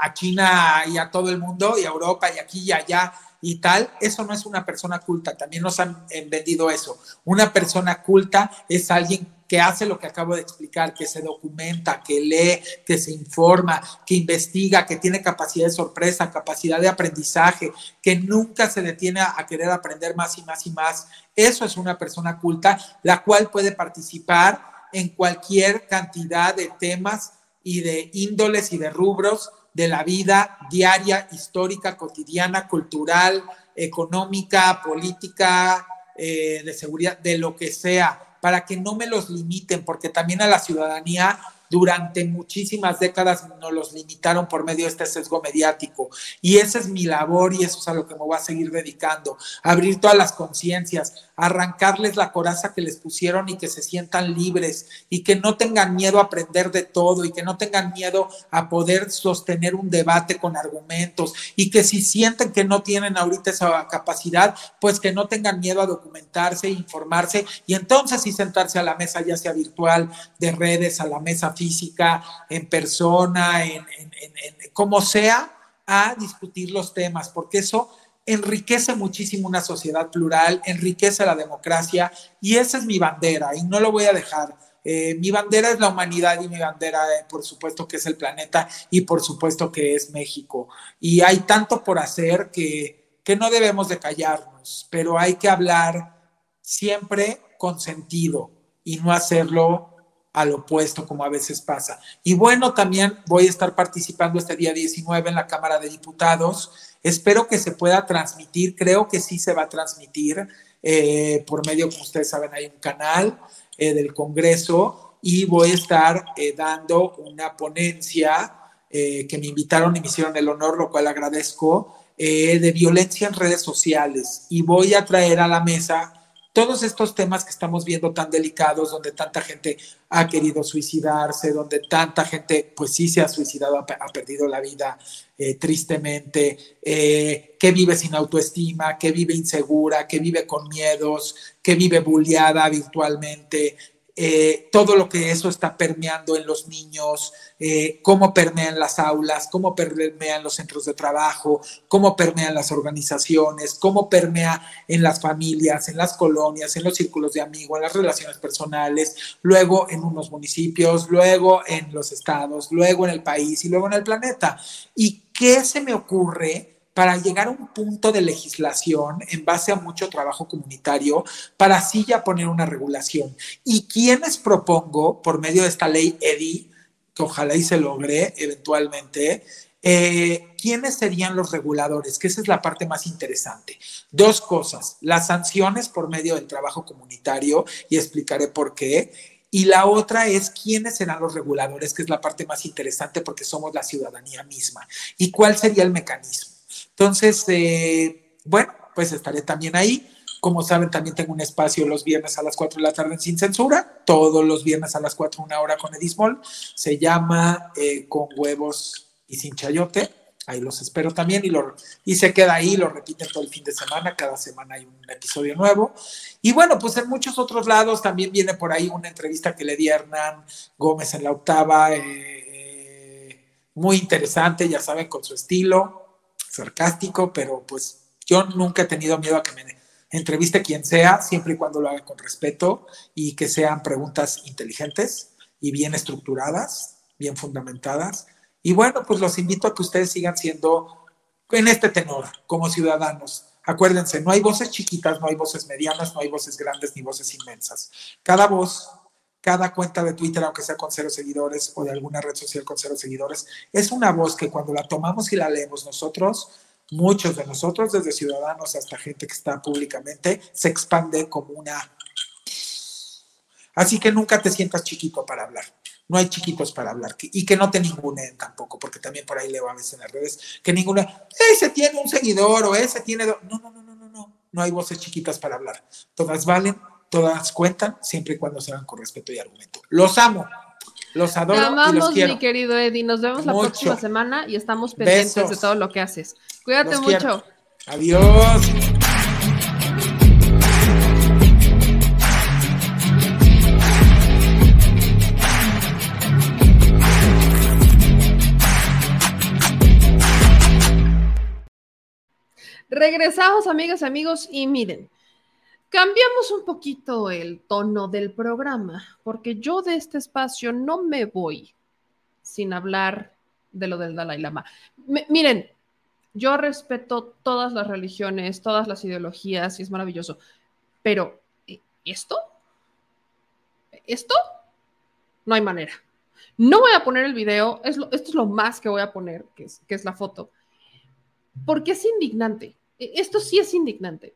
a China y a todo el mundo, y a Europa y aquí y allá y tal. Eso no es una persona culta. También nos han vendido eso. Una persona culta es alguien que hace lo que acabo de explicar, que se documenta, que lee, que se informa, que investiga, que tiene capacidad de sorpresa, capacidad de aprendizaje, que nunca se detiene a querer aprender más y más y más. Eso es una persona culta, la cual puede participar en cualquier cantidad de temas y de índoles y de rubros de la vida diaria, histórica, cotidiana, cultural, económica, política, de seguridad, de lo que sea, para que no me los limiten, porque también a la ciudadanía durante muchísimas décadas nos los limitaron por medio de este sesgo mediático. Y esa es mi labor y eso es a lo que me voy a seguir dedicando, abrir todas las conciencias, arrancarles la coraza que les pusieron y que se sientan libres y que no tengan miedo a aprender de todo y que no tengan miedo a poder sostener un debate con argumentos y que si sienten que no tienen ahorita esa capacidad, pues que no tengan miedo a documentarse, informarse y entonces sí sentarse a la mesa, ya sea virtual, de redes, a la mesa física, en persona, en como sea, a discutir los temas, porque eso enriquece muchísimo una sociedad plural, enriquece la democracia, y esa es mi bandera, y no lo voy a dejar. Mi bandera es la humanidad y mi bandera, por supuesto, que es el planeta y por supuesto que es México. Y hay tanto por hacer que no debemos de callarnos, pero hay que hablar siempre con sentido y no hacerlo al opuesto, como a veces pasa. Y bueno, también voy a estar participando este día 19 en la Cámara de Diputados. Espero que se pueda transmitir, creo que sí se va a transmitir por medio, como ustedes saben, hay un canal del Congreso y voy a estar dando una ponencia que me invitaron y me hicieron el honor, lo cual agradezco, de violencia en redes sociales. Y voy a traer a la mesa todos estos temas que estamos viendo tan delicados, donde tanta gente ha querido suicidarse, donde tanta gente, pues sí se ha suicidado, ha perdido la vida tristemente, que vive sin autoestima, que vive insegura, que vive con miedos, que vive bulleada virtualmente, todo lo que eso está permeando en los niños, cómo permean las aulas, cómo permean los centros de trabajo, cómo permean las organizaciones, cómo permea en las familias, en las colonias, en los círculos de amigos, en las relaciones personales, luego en unos municipios, luego en los estados, luego en el país y luego en el planeta. ¿Y qué se me ocurre para llegar a un punto de legislación en base a mucho trabajo comunitario, para así ya poner una regulación? ¿Y quiénes propongo por medio de esta ley EDI, que ojalá y se logre eventualmente? ¿Quiénes serían los reguladores? Que esa es la parte más interesante. Dos cosas: las sanciones por medio del trabajo comunitario, y explicaré por qué. Y la otra es quiénes serán los reguladores, que es la parte más interesante porque somos la ciudadanía misma. ¿Y cuál sería el mecanismo? Entonces, bueno, pues estaré también ahí. Como saben, también tengo un espacio los viernes a las 4 de la tarde en Sin Censura. Todos los viernes a las 4, una hora con Eddie Small. Se llama Con Huevos y Sin Chayote. Ahí los espero también. Y se queda ahí, lo repiten todo el fin de semana. Cada semana hay un episodio nuevo. Y bueno, pues en muchos otros lados también viene por ahí una entrevista que le di a Hernán Gómez en La Octava. Muy interesante, ya saben, con su estilo sarcástico, pero pues yo nunca he tenido miedo a que me entreviste quien sea, siempre y cuando lo haga con respeto y que sean preguntas inteligentes y bien estructuradas, bien fundamentadas. Y bueno, pues los invito a que ustedes sigan siendo en este tenor como ciudadanos. Acuérdense, no hay voces chiquitas, no hay voces medianas, no hay voces grandes ni voces inmensas. Cada voz, cada cuenta de Twitter, aunque sea con 0 seguidores, o de alguna red social con 0 seguidores, es una voz que cuando la tomamos y la leemos nosotros, muchos de nosotros, desde ciudadanos hasta gente que está públicamente, se expande como una... Así que nunca te sientas chiquito para hablar. No hay chiquitos para hablar. Y que no te ninguneen tampoco, porque también por ahí leo a veces en las redes que ninguna... Ese tiene un seguidor o ese tiene dos... No. No hay voces chiquitas para hablar. Todas valen. Todas cuentan, siempre y cuando se hagan con respeto y argumento. Los amo, los adoro. Te amamos, y los quiero, mi querido Eddie. Nos vemos mucho la próxima semana y estamos pendientes de todo lo que haces. Cuídate los mucho. Quiero. Adiós. Regresamos, amigas, amigos, y miren. Cambiamos un poquito el tono del programa, porque yo de este espacio no me voy sin hablar de lo del Dalai Lama. Miren, yo respeto todas las religiones, todas las ideologías, y es maravilloso, pero ¿esto? No hay manera. No voy a poner el video, esto es lo más que voy a poner, que es la foto, porque es indignante. Esto sí es indignante.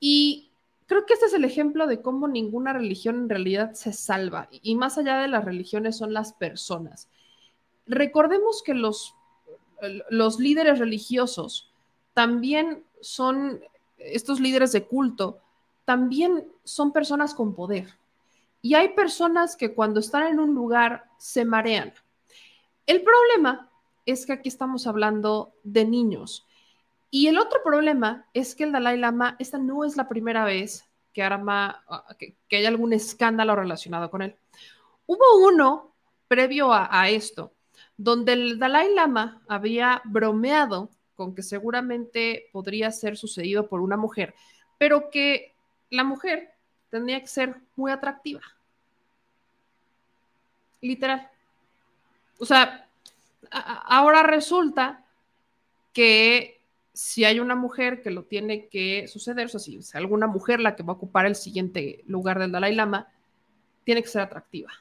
Y creo que este es el ejemplo de cómo ninguna religión en realidad se salva, y más allá de las religiones son las personas. Recordemos que los líderes religiosos también son, estos líderes de culto, también son personas con poder. Y hay personas que cuando están en un lugar se marean. El problema es que aquí estamos hablando de niños. Y el otro problema es que el Dalai Lama, esta no es la primera vez que hay algún escándalo relacionado con él. Hubo uno previo a esto, donde el Dalai Lama había bromeado con que seguramente podría ser sucedido por una mujer, pero que la mujer tenía que ser muy atractiva. Literal. O sea, ahora resulta que si hay una mujer que lo tiene que suceder, o sea, si es alguna mujer la que va a ocupar el siguiente lugar del Dalai Lama, tiene que ser atractiva.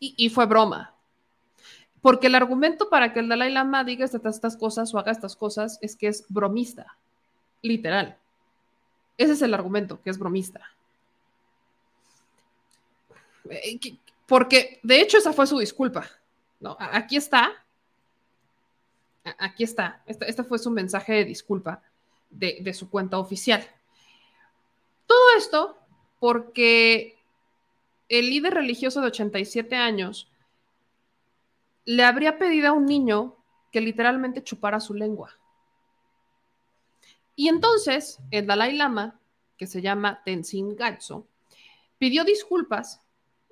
Y fue broma. Porque el argumento para que el Dalai Lama diga estas cosas o haga estas cosas es que es bromista. Literal. Ese es el argumento, que es bromista. Porque, de hecho, esa fue su disculpa. No, aquí está. Aquí está, este fue su mensaje de disculpa de su cuenta oficial. Todo esto porque el líder religioso de 87 años le habría pedido a un niño que literalmente chupara su lengua. Y entonces el Dalai Lama, que se llama Tenzin Gyatso, pidió disculpas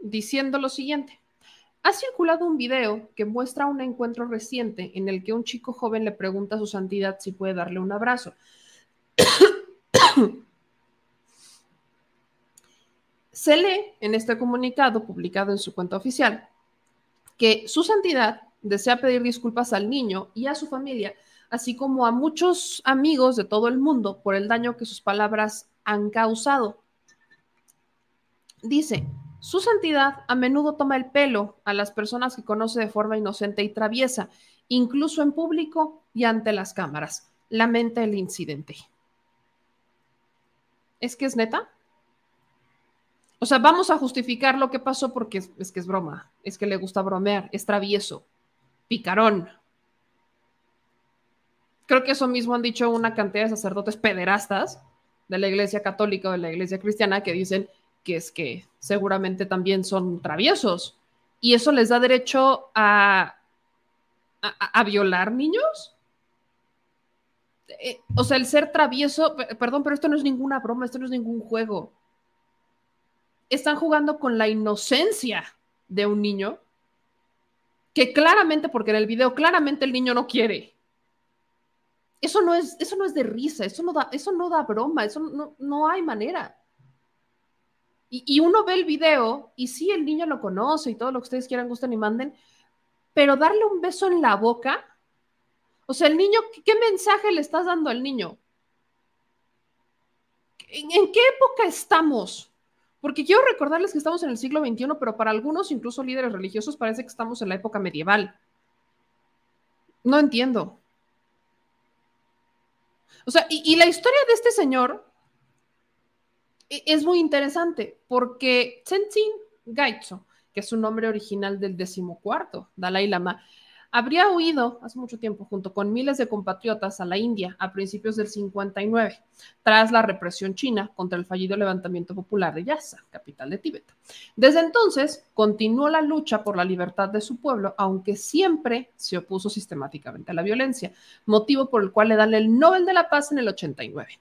diciendo lo siguiente. Ha circulado un video que muestra un encuentro reciente en el que un chico joven le pregunta a su santidad si puede darle un abrazo. Se lee en este comunicado publicado en su cuenta oficial que su santidad desea pedir disculpas al niño y a su familia, así como a muchos amigos de todo el mundo por el daño que sus palabras han causado. Dice, su santidad a menudo toma el pelo a las personas que conoce de forma inocente y traviesa, incluso en público y ante las cámaras. Lamenta el incidente. ¿Es que es neta? O sea, vamos a justificar lo que pasó porque es que es broma, es que le gusta bromear, es travieso, picarón. Creo que eso mismo han dicho una cantidad de sacerdotes pederastas de la Iglesia Católica o de la Iglesia Cristiana que dicen que es que seguramente también son traviesos y eso les da derecho a violar niños. O sea, el ser travieso, perdón, pero esto no es ninguna broma, esto no es ningún juego. Están jugando con la inocencia de un niño que claramente, porque en el video claramente el niño no quiere. Eso no es de risa, eso no da broma, eso no hay manera. Y uno ve el video y sí, el niño lo conoce y todo lo que ustedes quieran, gusten y manden, pero darle un beso en la boca, o sea, el niño, ¿qué mensaje le estás dando al niño? ¿En qué época estamos? Porque quiero recordarles que estamos en el siglo XXI, pero para algunos, incluso líderes religiosos, parece que estamos en la época medieval. No entiendo. O sea, y la historia de este señor es muy interesante, porque Tenzin Gyatso, que es su nombre original del 14º Dalai Lama, habría huido hace mucho tiempo junto con miles de compatriotas a la India a principios del 59, tras la represión china contra el fallido levantamiento popular de Lhasa, capital de Tíbet. Desde entonces, continuó la lucha por la libertad de su pueblo, aunque siempre se opuso sistemáticamente a la violencia, motivo por el cual le dan el Nobel de la Paz en el 89.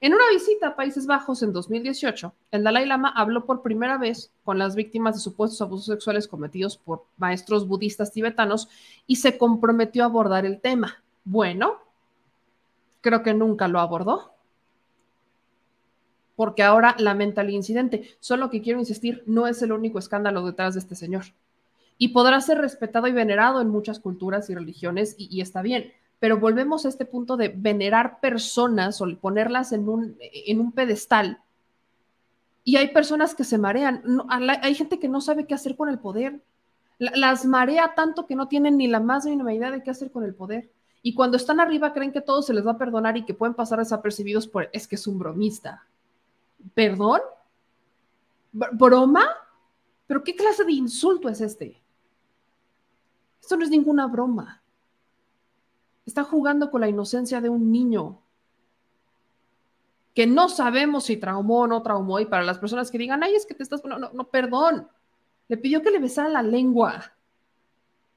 En una visita a Países Bajos en 2018, el Dalai Lama habló por primera vez con las víctimas de supuestos abusos sexuales cometidos por maestros budistas tibetanos y se comprometió a abordar el tema. Bueno, creo que nunca lo abordó, porque ahora lamenta el incidente. Solo que quiero insistir, no es el único escándalo detrás de este señor. Y podrá ser respetado y venerado en muchas culturas y religiones, y está bien. Pero volvemos a este punto de venerar personas o ponerlas en un pedestal. Y hay personas que se marean. No, hay gente que no sabe qué hacer con el poder. Las marea tanto que no tienen ni la más mínima idea de qué hacer con el poder. Y cuando están arriba creen que todo se les va a perdonar y que pueden pasar desapercibidos por... Es que es un bromista. ¿Perdón? ¿Broma? ¿Pero qué clase de insulto es este? Esto no es ninguna broma. Está jugando con la inocencia de un niño que no sabemos si traumó o no traumó. Y para las personas que digan, ay, es que te estás... No, perdón. Le pidió que le besara la lengua.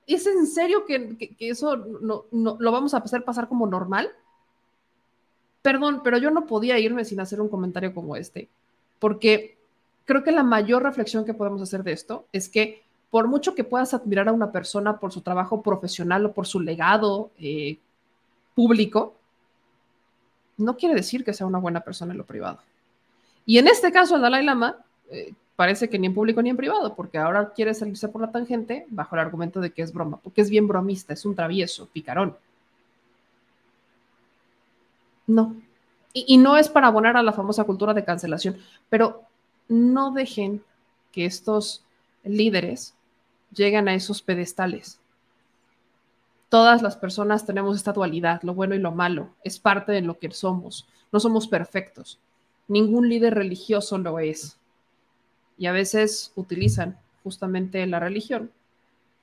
¿Es en serio que eso no lo vamos a hacer pasar como normal? Perdón, pero yo no podía irme sin hacer un comentario como este. Porque creo que la mayor reflexión que podemos hacer de esto es que por mucho que puedas admirar a una persona por su trabajo profesional o por su legado público, no quiere decir que sea una buena persona en lo privado. Y en este caso, el Dalai Lama parece que ni en público ni en privado, porque ahora quiere salirse por la tangente bajo el argumento de que es broma, porque es bien bromista, es un travieso, picarón. No. Y no es para abonar a la famosa cultura de cancelación, pero no dejen que estos líderes llegan a esos pedestales. Todas las personas tenemos esta dualidad, lo bueno y lo malo, es parte de lo que somos. No somos perfectos. Ningún líder religioso lo es. Y a veces utilizan justamente la religión,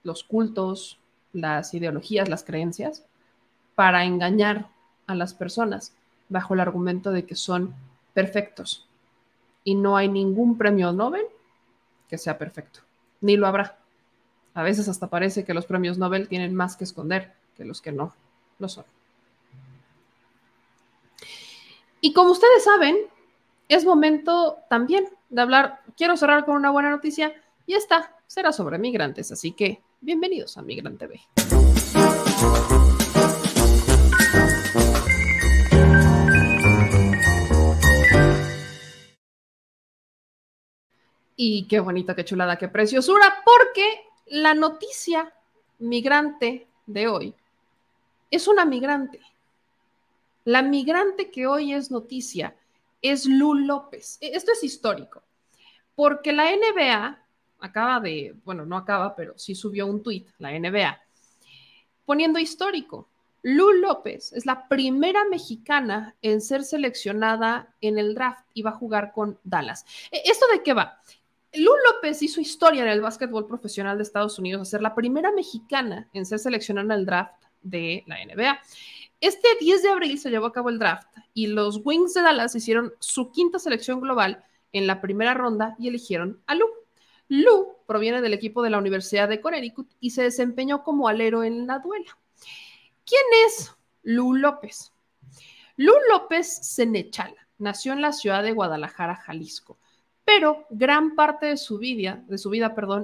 los cultos, las ideologías, las creencias, para engañar a las personas bajo el argumento de que son perfectos. Y no hay ningún premio Nobel que sea perfecto. Ni lo habrá. A veces hasta parece que los premios Nobel tienen más que esconder que los que no lo son. Y como ustedes saben, es momento también de hablar, quiero cerrar con una buena noticia, y esta será sobre migrantes, así que bienvenidos a Migrant TV. Y qué bonita, qué chulada, qué preciosura, porque la noticia migrante de hoy es una migrante. La migrante que hoy es noticia es Lou López. Esto es histórico, porque la NBA pero sí subió un tweet, la NBA, poniendo histórico. Lou López es la primera mexicana en ser seleccionada en el draft y va a jugar con Dallas. ¿Esto de qué va? Lou López hizo historia en el básquetbol profesional de Estados Unidos, a ser la primera mexicana en ser seleccionada en el draft de la NBA. Este 10 de abril se llevó a cabo el draft y los Wings de Dallas hicieron su quinta selección global en la primera ronda y eligieron a Lou. Lou proviene del equipo de la Universidad de Connecticut y se desempeñó como alero en la duela. ¿Quién es Lou López? Lou López Senechala nació en la ciudad de Guadalajara, Jalisco, pero gran parte de su vida,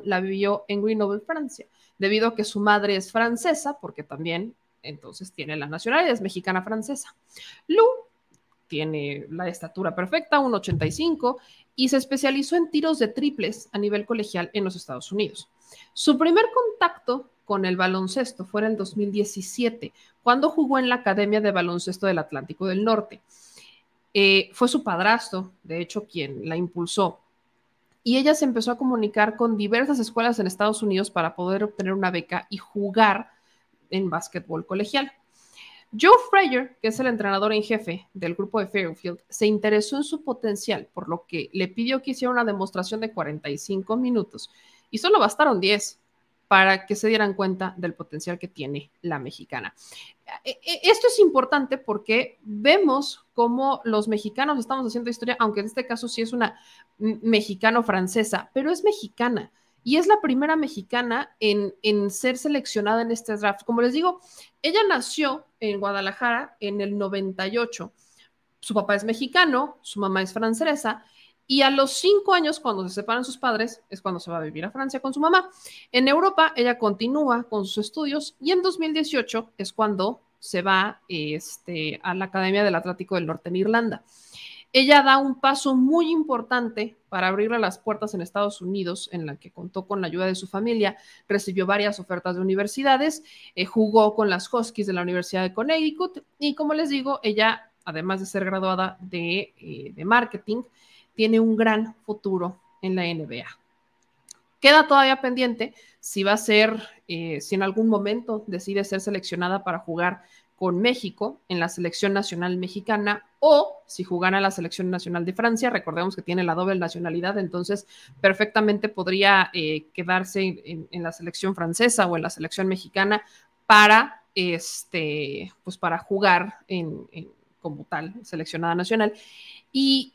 la vivió en Grenoble, Francia, debido a que su madre es francesa, porque también entonces tiene la nacionalidad, es mexicana-francesa. Lou tiene la estatura perfecta, 1.85, y se especializó en tiros de triples a nivel colegial en los Estados Unidos. Su primer contacto con el baloncesto fue en el 2017, cuando jugó en la Academia de Baloncesto del Atlántico del Norte. Fue su padrastro, de hecho, quien la impulsó, y ella se empezó a comunicar con diversas escuelas en Estados Unidos para poder obtener una beca y jugar en básquetbol colegial. Joe Frazier, que es el entrenador en jefe del grupo de Fairfield, se interesó en su potencial, por lo que le pidió que hiciera una demostración de 45 minutos, y solo bastaron 10 para que se dieran cuenta del potencial que tiene la mexicana. Esto es importante porque vemos cómo los mexicanos estamos haciendo historia, aunque en este caso sí es una mexicano-francesa, pero es mexicana. Y es la primera mexicana en ser seleccionada en este draft. Como les digo, ella nació en Guadalajara en el 98. Su papá es mexicano, su mamá es francesa, y a los 5 años, cuando se separan sus padres, es cuando se va a vivir a Francia con su mamá. En Europa, ella continúa con sus estudios, y en 2018 es cuando se va a la Academia del Atlántico del Norte en Irlanda. Ella da un paso muy importante para abrirle las puertas en Estados Unidos, en la que contó con la ayuda de su familia, recibió varias ofertas de universidades, jugó con las Huskies de la Universidad de Connecticut y, como les digo, ella, además de ser graduada de marketing, tiene un gran futuro en la NBA. Queda todavía pendiente si va a ser, si en algún momento decide ser seleccionada para jugar con México en la selección nacional mexicana, o si jugara la selección nacional de Francia. Recordemos que tiene la doble nacionalidad, entonces perfectamente podría quedarse en la selección francesa o en la selección mexicana para jugar como tal seleccionada nacional. Y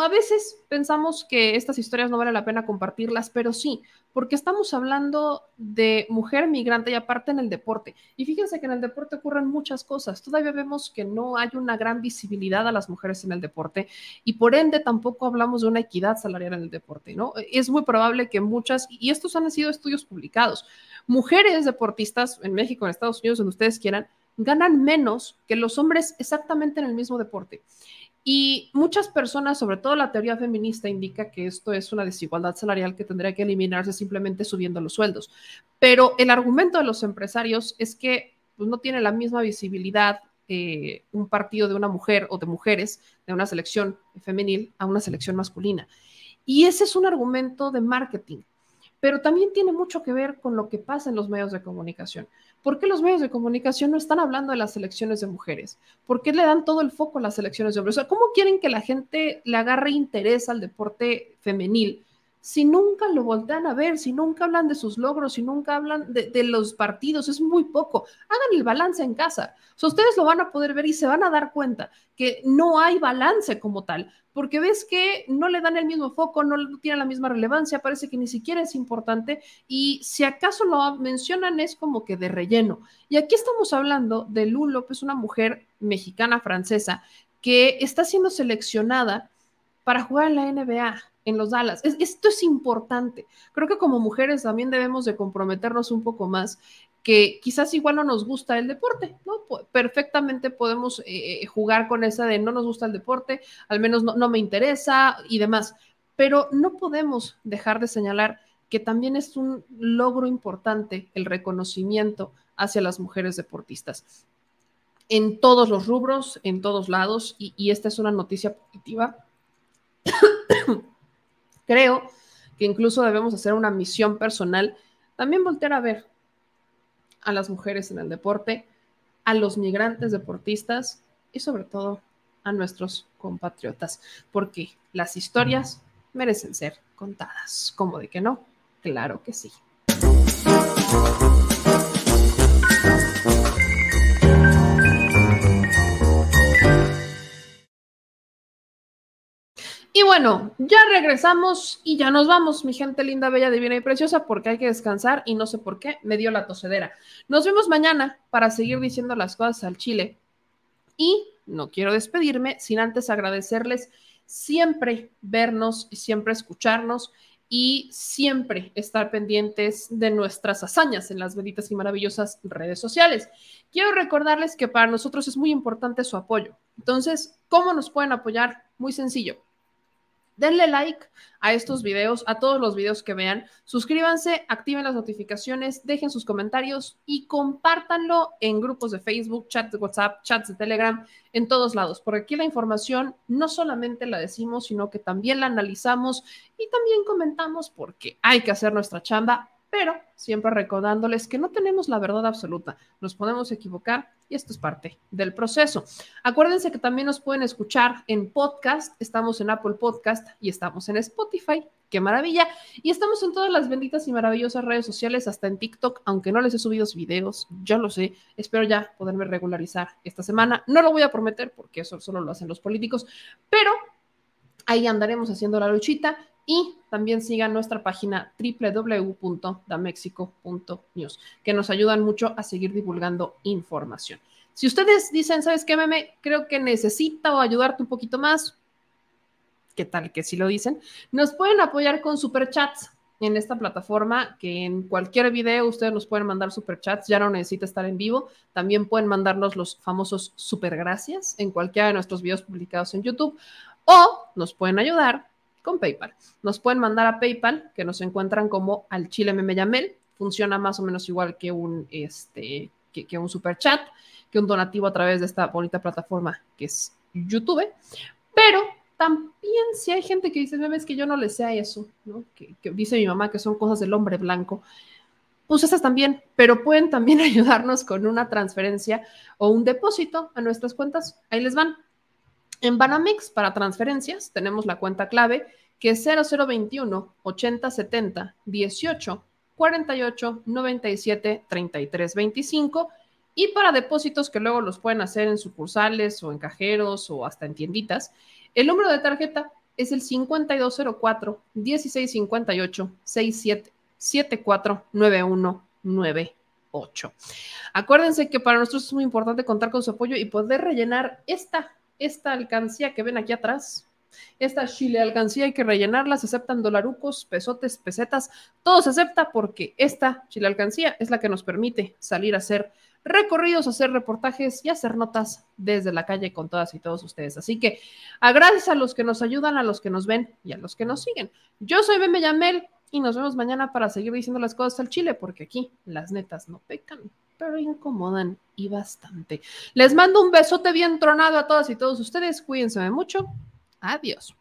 a veces pensamos que estas historias no vale la pena compartirlas, pero sí, porque estamos hablando de mujer migrante y aparte en el deporte. Y fíjense que en el deporte ocurren muchas cosas. Todavía vemos que no hay una gran visibilidad a las mujeres en el deporte y por ende tampoco hablamos de una equidad salarial en el deporte, ¿no? Es muy probable que muchas, y estos han sido estudios publicados, mujeres deportistas en México, en Estados Unidos, donde ustedes quieran, ganan menos que los hombres exactamente en el mismo deporte. Y muchas personas, sobre todo la teoría feminista, indica que esto es una desigualdad salarial que tendría que eliminarse simplemente subiendo los sueldos. Pero el argumento de los empresarios es que pues, no tiene la misma visibilidad un partido de una mujer o de mujeres, de una selección femenil a una selección masculina. Y ese es un argumento de marketing. Pero también tiene mucho que ver con lo que pasa en los medios de comunicación. ¿Por qué los medios de comunicación no están hablando de las selecciones de mujeres? ¿Por qué le dan todo el foco a las selecciones de hombres? O sea, ¿cómo quieren que la gente le agarre interés al deporte femenil si nunca lo voltean a ver, si nunca hablan de sus logros, si nunca hablan de los partidos? Es muy poco. Hagan el balance en casa. O sea, ustedes lo van a poder ver y se van a dar cuenta que no hay balance como tal, porque ves que no le dan el mismo foco, no tienen la misma relevancia, parece que ni siquiera es importante, y si acaso lo mencionan es como que de relleno. Y aquí estamos hablando de Lou López, una mujer mexicana francesa que está siendo seleccionada para jugar en la NBA. en los Dallas. Esto es importante. Creo que como mujeres también debemos de comprometernos un poco más, que quizás igual no nos gusta el deporte, ¿no? Perfectamente podemos jugar con esa de no nos gusta el deporte, al menos no me interesa y demás, pero no podemos dejar de señalar que también es un logro importante el reconocimiento hacia las mujeres deportistas en todos los rubros, en todos lados, y esta es una noticia positiva. Creo que incluso debemos hacer una misión personal, también voltear a ver a las mujeres en el deporte, a los migrantes deportistas y sobre todo a nuestros compatriotas, porque las historias merecen ser contadas. ¿Cómo de que no? Claro que sí. Y bueno, ya regresamos y ya nos vamos, mi gente linda, bella, divina y preciosa, porque hay que descansar y no sé por qué me dio la tosedera. Nos vemos mañana para seguir diciendo las cosas al chile. Y no quiero despedirme sin antes agradecerles siempre vernos y siempre escucharnos y siempre estar pendientes de nuestras hazañas en las benditas y maravillosas redes sociales. Quiero recordarles que para nosotros es muy importante su apoyo. Entonces, ¿cómo nos pueden apoyar? Muy sencillo. Denle like a estos videos, a todos los videos que vean, suscríbanse, activen las notificaciones, dejen sus comentarios y compártanlo en grupos de Facebook, chats de WhatsApp, chats de Telegram, en todos lados, porque aquí la información no solamente la decimos, sino que también la analizamos y también comentamos porque hay que hacer nuestra chamba, pero siempre recordándoles que no tenemos la verdad absoluta, nos podemos equivocar y esto es parte del proceso. Acuérdense que también nos pueden escuchar en podcast, estamos en Apple Podcast y estamos en Spotify, ¡qué maravilla! Y estamos en todas las benditas y maravillosas redes sociales, hasta en TikTok, aunque no les he subido videos, yo lo sé, espero ya poderme regularizar esta semana, no lo voy a prometer porque eso solo lo hacen los políticos, pero ahí andaremos haciendo la luchita. Y también sigan nuestra página www.damexico.news, que nos ayudan mucho a seguir divulgando información. Si ustedes dicen, ¿sabes qué, meme? Creo que necesito ayudarte un poquito más. ¿Qué tal que sí lo dicen? Nos pueden apoyar con superchats en esta plataforma, que en cualquier video ustedes nos pueden mandar superchats, ya no necesita estar en vivo. También pueden mandarnos los famosos supergracias en cualquiera de nuestros videos publicados en YouTube. O nos pueden ayudar con PayPal. Nos pueden mandar a PayPal, que nos encuentran como al Chile MemeYamel. Funciona más o menos igual que un super chat, que un donativo a través de esta bonita plataforma que es YouTube. Pero también si hay gente que dice, memes, que yo no le sé a eso, ¿no? Que dice mi mamá que son cosas del hombre blanco. Pues esas también, pero pueden también ayudarnos con una transferencia o un depósito a nuestras cuentas. Ahí les van. En Banamex, para transferencias, tenemos la cuenta clave que es 0021 8070 18 48 97 33 25 y para depósitos que luego los pueden hacer en sucursales o en cajeros o hasta en tienditas, el número de tarjeta es el 5204 1658 6774 919. 8. Acuérdense que para nosotros es muy importante contar con su apoyo y poder rellenar esta alcancía que ven aquí atrás, esta chile alcancía hay que rellenarla, se aceptan dolarucos, pesotes, pesetas, todo se acepta porque esta chile alcancía es la que nos permite salir a hacer recorridos, hacer reportajes y hacer notas desde la calle con todas y todos ustedes. Así que agradezco a los que nos ayudan, a los que nos ven y a los que nos siguen. Yo soy MemeYamel y nos vemos mañana para seguir diciendo las cosas al chile porque aquí las netas no pecan, pero incomodan y bastante. Les mando un besote bien tronado a todas y todos ustedes. Cuídense mucho. Adiós.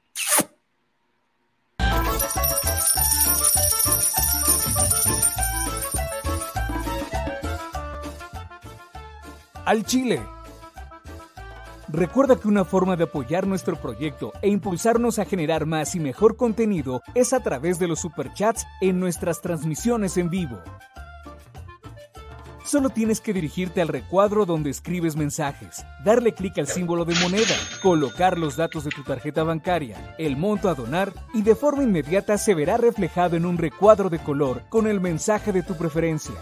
Al Chile. Recuerda que una forma de apoyar nuestro proyecto e impulsarnos a generar más y mejor contenido es a través de los superchats en nuestras transmisiones en vivo. Solo tienes que dirigirte al recuadro donde escribes mensajes, darle clic al símbolo de moneda, colocar los datos de tu tarjeta bancaria, el monto a donar y de forma inmediata se verá reflejado en un recuadro de color con el mensaje de tu preferencia.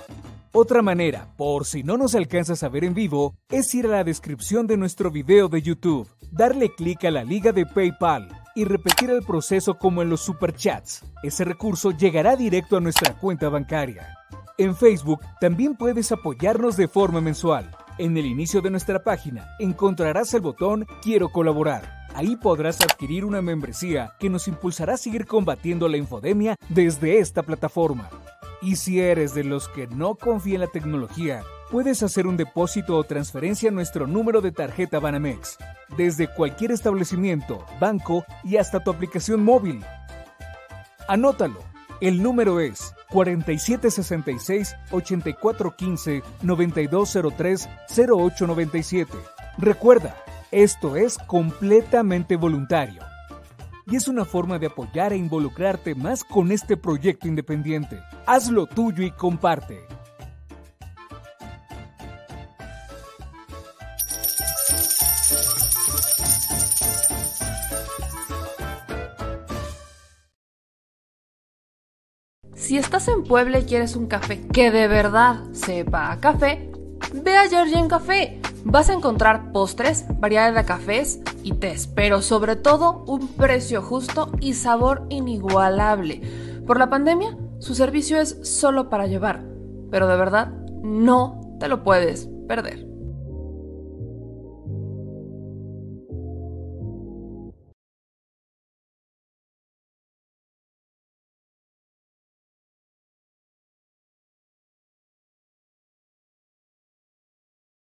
Otra manera, por si no nos alcanzas a ver en vivo, es ir a la descripción de nuestro video de YouTube, darle clic a la liga de PayPal, y repetir el proceso como en los superchats. Ese recurso llegará directo a nuestra cuenta bancaria. En Facebook también puedes apoyarnos de forma mensual. En el inicio de nuestra página encontrarás el botón Quiero colaborar. Ahí podrás adquirir una membresía que nos impulsará a seguir combatiendo la infodemia desde esta plataforma. Y si eres de los que no confía en la tecnología, puedes hacer un depósito o transferencia a nuestro número de tarjeta Banamex, desde cualquier establecimiento, banco y hasta tu aplicación móvil. Anótalo. El número es 4766-8415-9203-0897. Recuerda, esto es completamente voluntario y es una forma de apoyar e involucrarte más con este proyecto independiente. Haz lo tuyo y comparte. Si estás en Puebla y quieres un café que de verdad sepa a café, ve a Georgian Café. Vas a encontrar postres, variedad de cafés y tés, pero sobre todo un precio justo y sabor inigualable. Por la pandemia, su servicio es solo para llevar, pero de verdad no te lo puedes perder.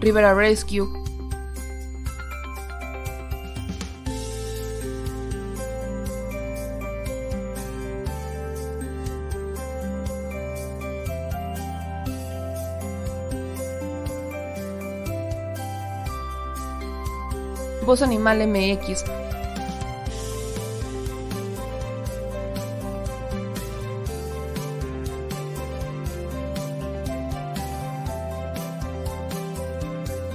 Rivera Rescue, Voz Animal MX,